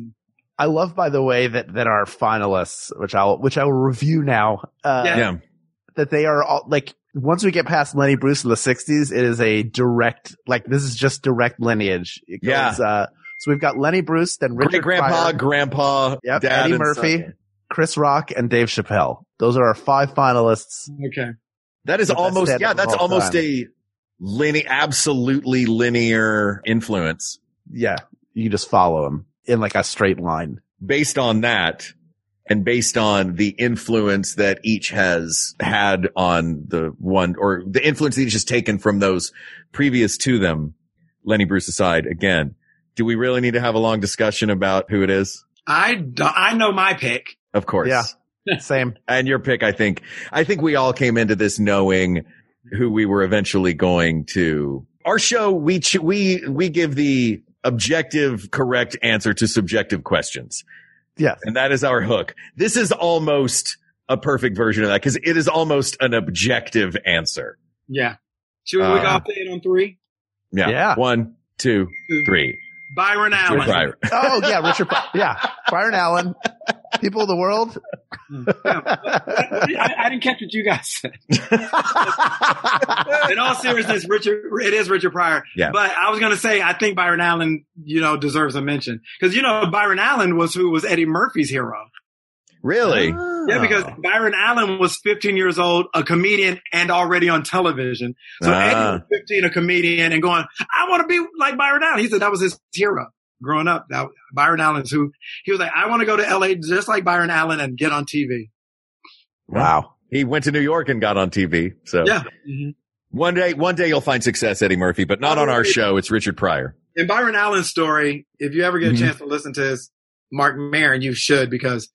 I love, by the way, that that our finalists, which I'll which I will review now. Uh, yeah. yeah, that they are all like. Once we get past Lenny Bruce in the sixties, it is a direct, like, this is just direct lineage. It yeah. Goes, uh, so we've got Lenny Bruce, then Richard Pryor, Grandpa, yep, Dad, Eddie Murphy, son. Chris Rock, and Dave Chappelle. Those are our five finalists. Okay. That is almost, yeah, that's almost time. a linear, absolutely linear influence. Yeah. You just follow them in like a straight line. Based on that. And based on the influence that each has had on the one, or the influence that each has taken from those previous to them, Lenny Bruce aside, again, do we really need to have a long discussion about who it is? I, I know my pick. Of course. Yeah. Same. And your pick, I think. I think we all came into this knowing who we were eventually going to. Our show, we, ch- we, we give the objective, correct answer to subjective questions. Yes. And that is our hook. This is almost a perfect version of that because it is almost an objective answer. Yeah. Should we uh, go it on three? Yeah. yeah. One, two, three. Byron Allen. Richard Pryor. Oh, yeah. Richard Pryor. Yeah. Byron Allen. People of the world. Yeah. I, I didn't catch what you guys said. In all seriousness, Richard, it is Richard Pryor. Yeah. But I was going to say, I think Byron Allen, you know, deserves a mention. Because, you know, Byron Allen was who was Eddie Murphy's hero. Really? Oh. Yeah, because Byron Allen was fifteen years old, a comedian, and already on television. So ah. Eddie was fifteen, a comedian, and going, I want to be like Byron Allen. He said that was his hero growing up. That Byron Allen's who he was like, I want to go to L A just like Byron Allen and get on T V. Wow. He went to New York and got on T V. So yeah. Mm-hmm. One day, one day you'll find success, Eddie Murphy, but not on our show. It's Richard Pryor. And Byron Allen's story, if you ever get a mm-hmm. chance to listen to his Mark Maron, you should, because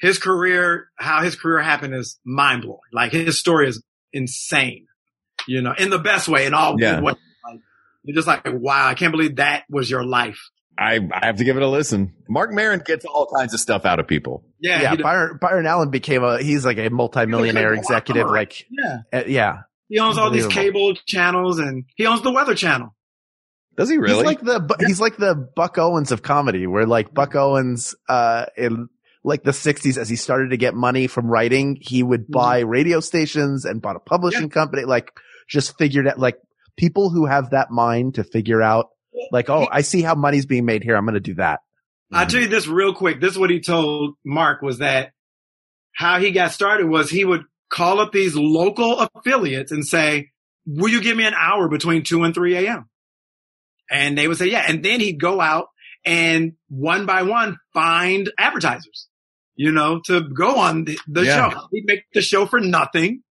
his career, how his career happened is mind blowing. Like his story is insane, you know, in the best way, in all good yeah. ways. Like, you're just like, wow, I can't believe that was your life. I, I have to give it a listen. Mark Maron gets all kinds of stuff out of people. Yeah. Yeah. Byron, Byron Allen became a, he's like a multimillionaire executive. Like, yeah. Uh, yeah. He owns all these cable channels and he owns the Weather Channel. Does he really? He's like the, he's like the Buck Owens of comedy, where like Buck Owens, uh, in like the sixties, as he started to get money from writing, he would buy radio stations and bought a publishing yeah. company, like just figured out, like people who have that mind to figure out like, oh, I see how money's being made here. I'm going to do that. I'll tell you this real quick. This is what he told Mark, was that how he got started was he would call up these local affiliates and say, will you give me an hour between two and three a.m.? And they would say, yeah. And then he'd go out and one by one find advertisers, you know, to go on the, the yeah. show. He'd make the show for nothing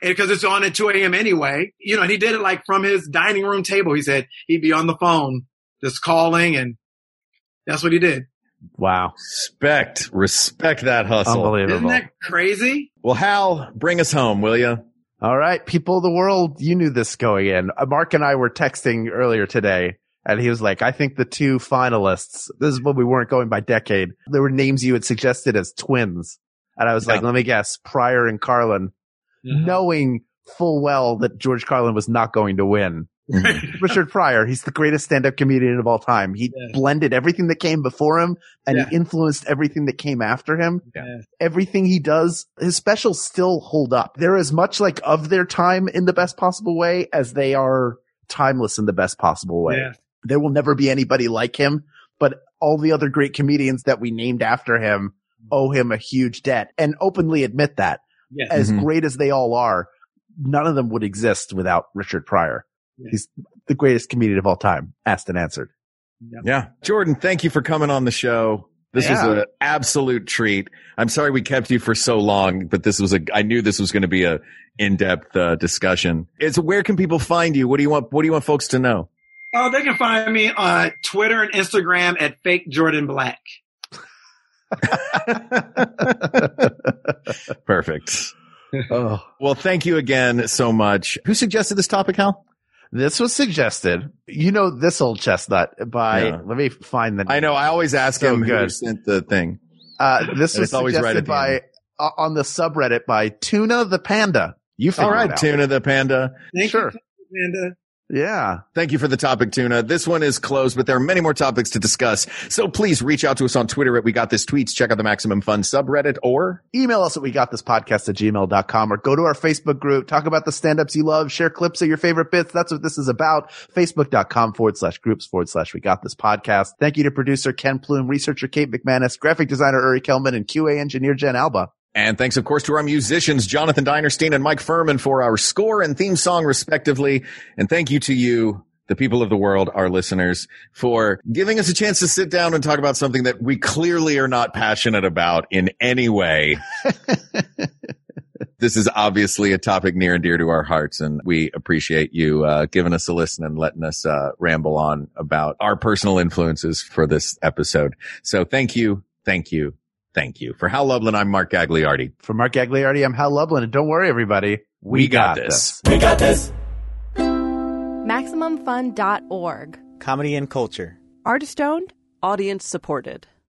because it's on at two a.m. anyway. You know, and he did it like from his dining room table. He said he'd be on the phone just calling, and that's what he did. Wow. Respect. Respect that hustle. Unbelievable. Isn't that crazy? Well, Hal, bring us home, will you? All right. People of the world, you knew this going in. Mark and I were texting earlier today, and he was like, I think the two finalists, this is when we weren't going by decade, there were names you had suggested as twins. And I was no. like, let me guess, Pryor and Carlin, yeah. knowing full well that George Carlin was not going to win. Richard Pryor, he's the greatest stand-up comedian of all time. He yeah. blended everything that came before him, and yeah. he influenced everything that came after him. Yeah. Everything he does, his specials still hold up. They're as much like of their time in the best possible way as they are timeless in the best possible way. Yeah. There will never be anybody like him, but all the other great comedians that we named after him owe him a huge debt, and openly admit that. Yeah. As mm-hmm. great as they all are, none of them would exist without Richard Pryor. Yeah. He's the greatest comedian of all time, asked and answered. Yep. Yeah. Jordan, thank you for coming on the show. This yeah. was an absolute treat. I'm sorry we kept you for so long, but this was a, I knew this was going to be a in-depth uh, discussion. It's where can people find you? What do you want, what do you want folks to know? Oh, they can find me on Twitter and Instagram at Fake Jordan Black. Perfect. Oh. Well, thank you again so much. Who suggested this topic, Hal? This was suggested, you know, this old chestnut by, yeah. let me find the name. I know. I always ask so him good. Who sent the thing. Uh, this was suggested right by, uh, on the subreddit by Tuna the Panda. You figured All right, it out. Tuna the Panda. Thank sure. you, Panda. Yeah. Thank you for the topic, Tuna. This one is closed, but there are many more topics to discuss. So please reach out to us on Twitter at We Got This Tweets. Check out the Maximum Fun subreddit, or email us at We Got This Podcast at gmail dot com, or go to our Facebook group. Talk about the stand-ups you love. Share clips of your favorite bits. That's what this is about. Facebook dot com forward slash groups forward slash We Got This Podcast. Thank you to producer Ken Plume, researcher Kate McManus, graphic designer Uri Kelman, and Q A engineer Jen Alba. And thanks, of course, to our musicians, Jonathan Dinerstein and Mike Furman, for our score and theme song, respectively. And thank you to you, the people of the world, our listeners, for giving us a chance to sit down and talk about something that we clearly are not passionate about in any way. This is obviously a topic near and dear to our hearts, and we appreciate you uh giving us a listen and letting us uh ramble on about our personal influences for this episode. So thank you, thank you. Thank you. For Hal Lublin, I'm Mark Gagliardi. For Mark Gagliardi, I'm Hal Lublin. And don't worry, everybody. We, we got, got this. this. We got this. Maximum Fun dot org. Comedy and culture. Artist owned. Audience supported.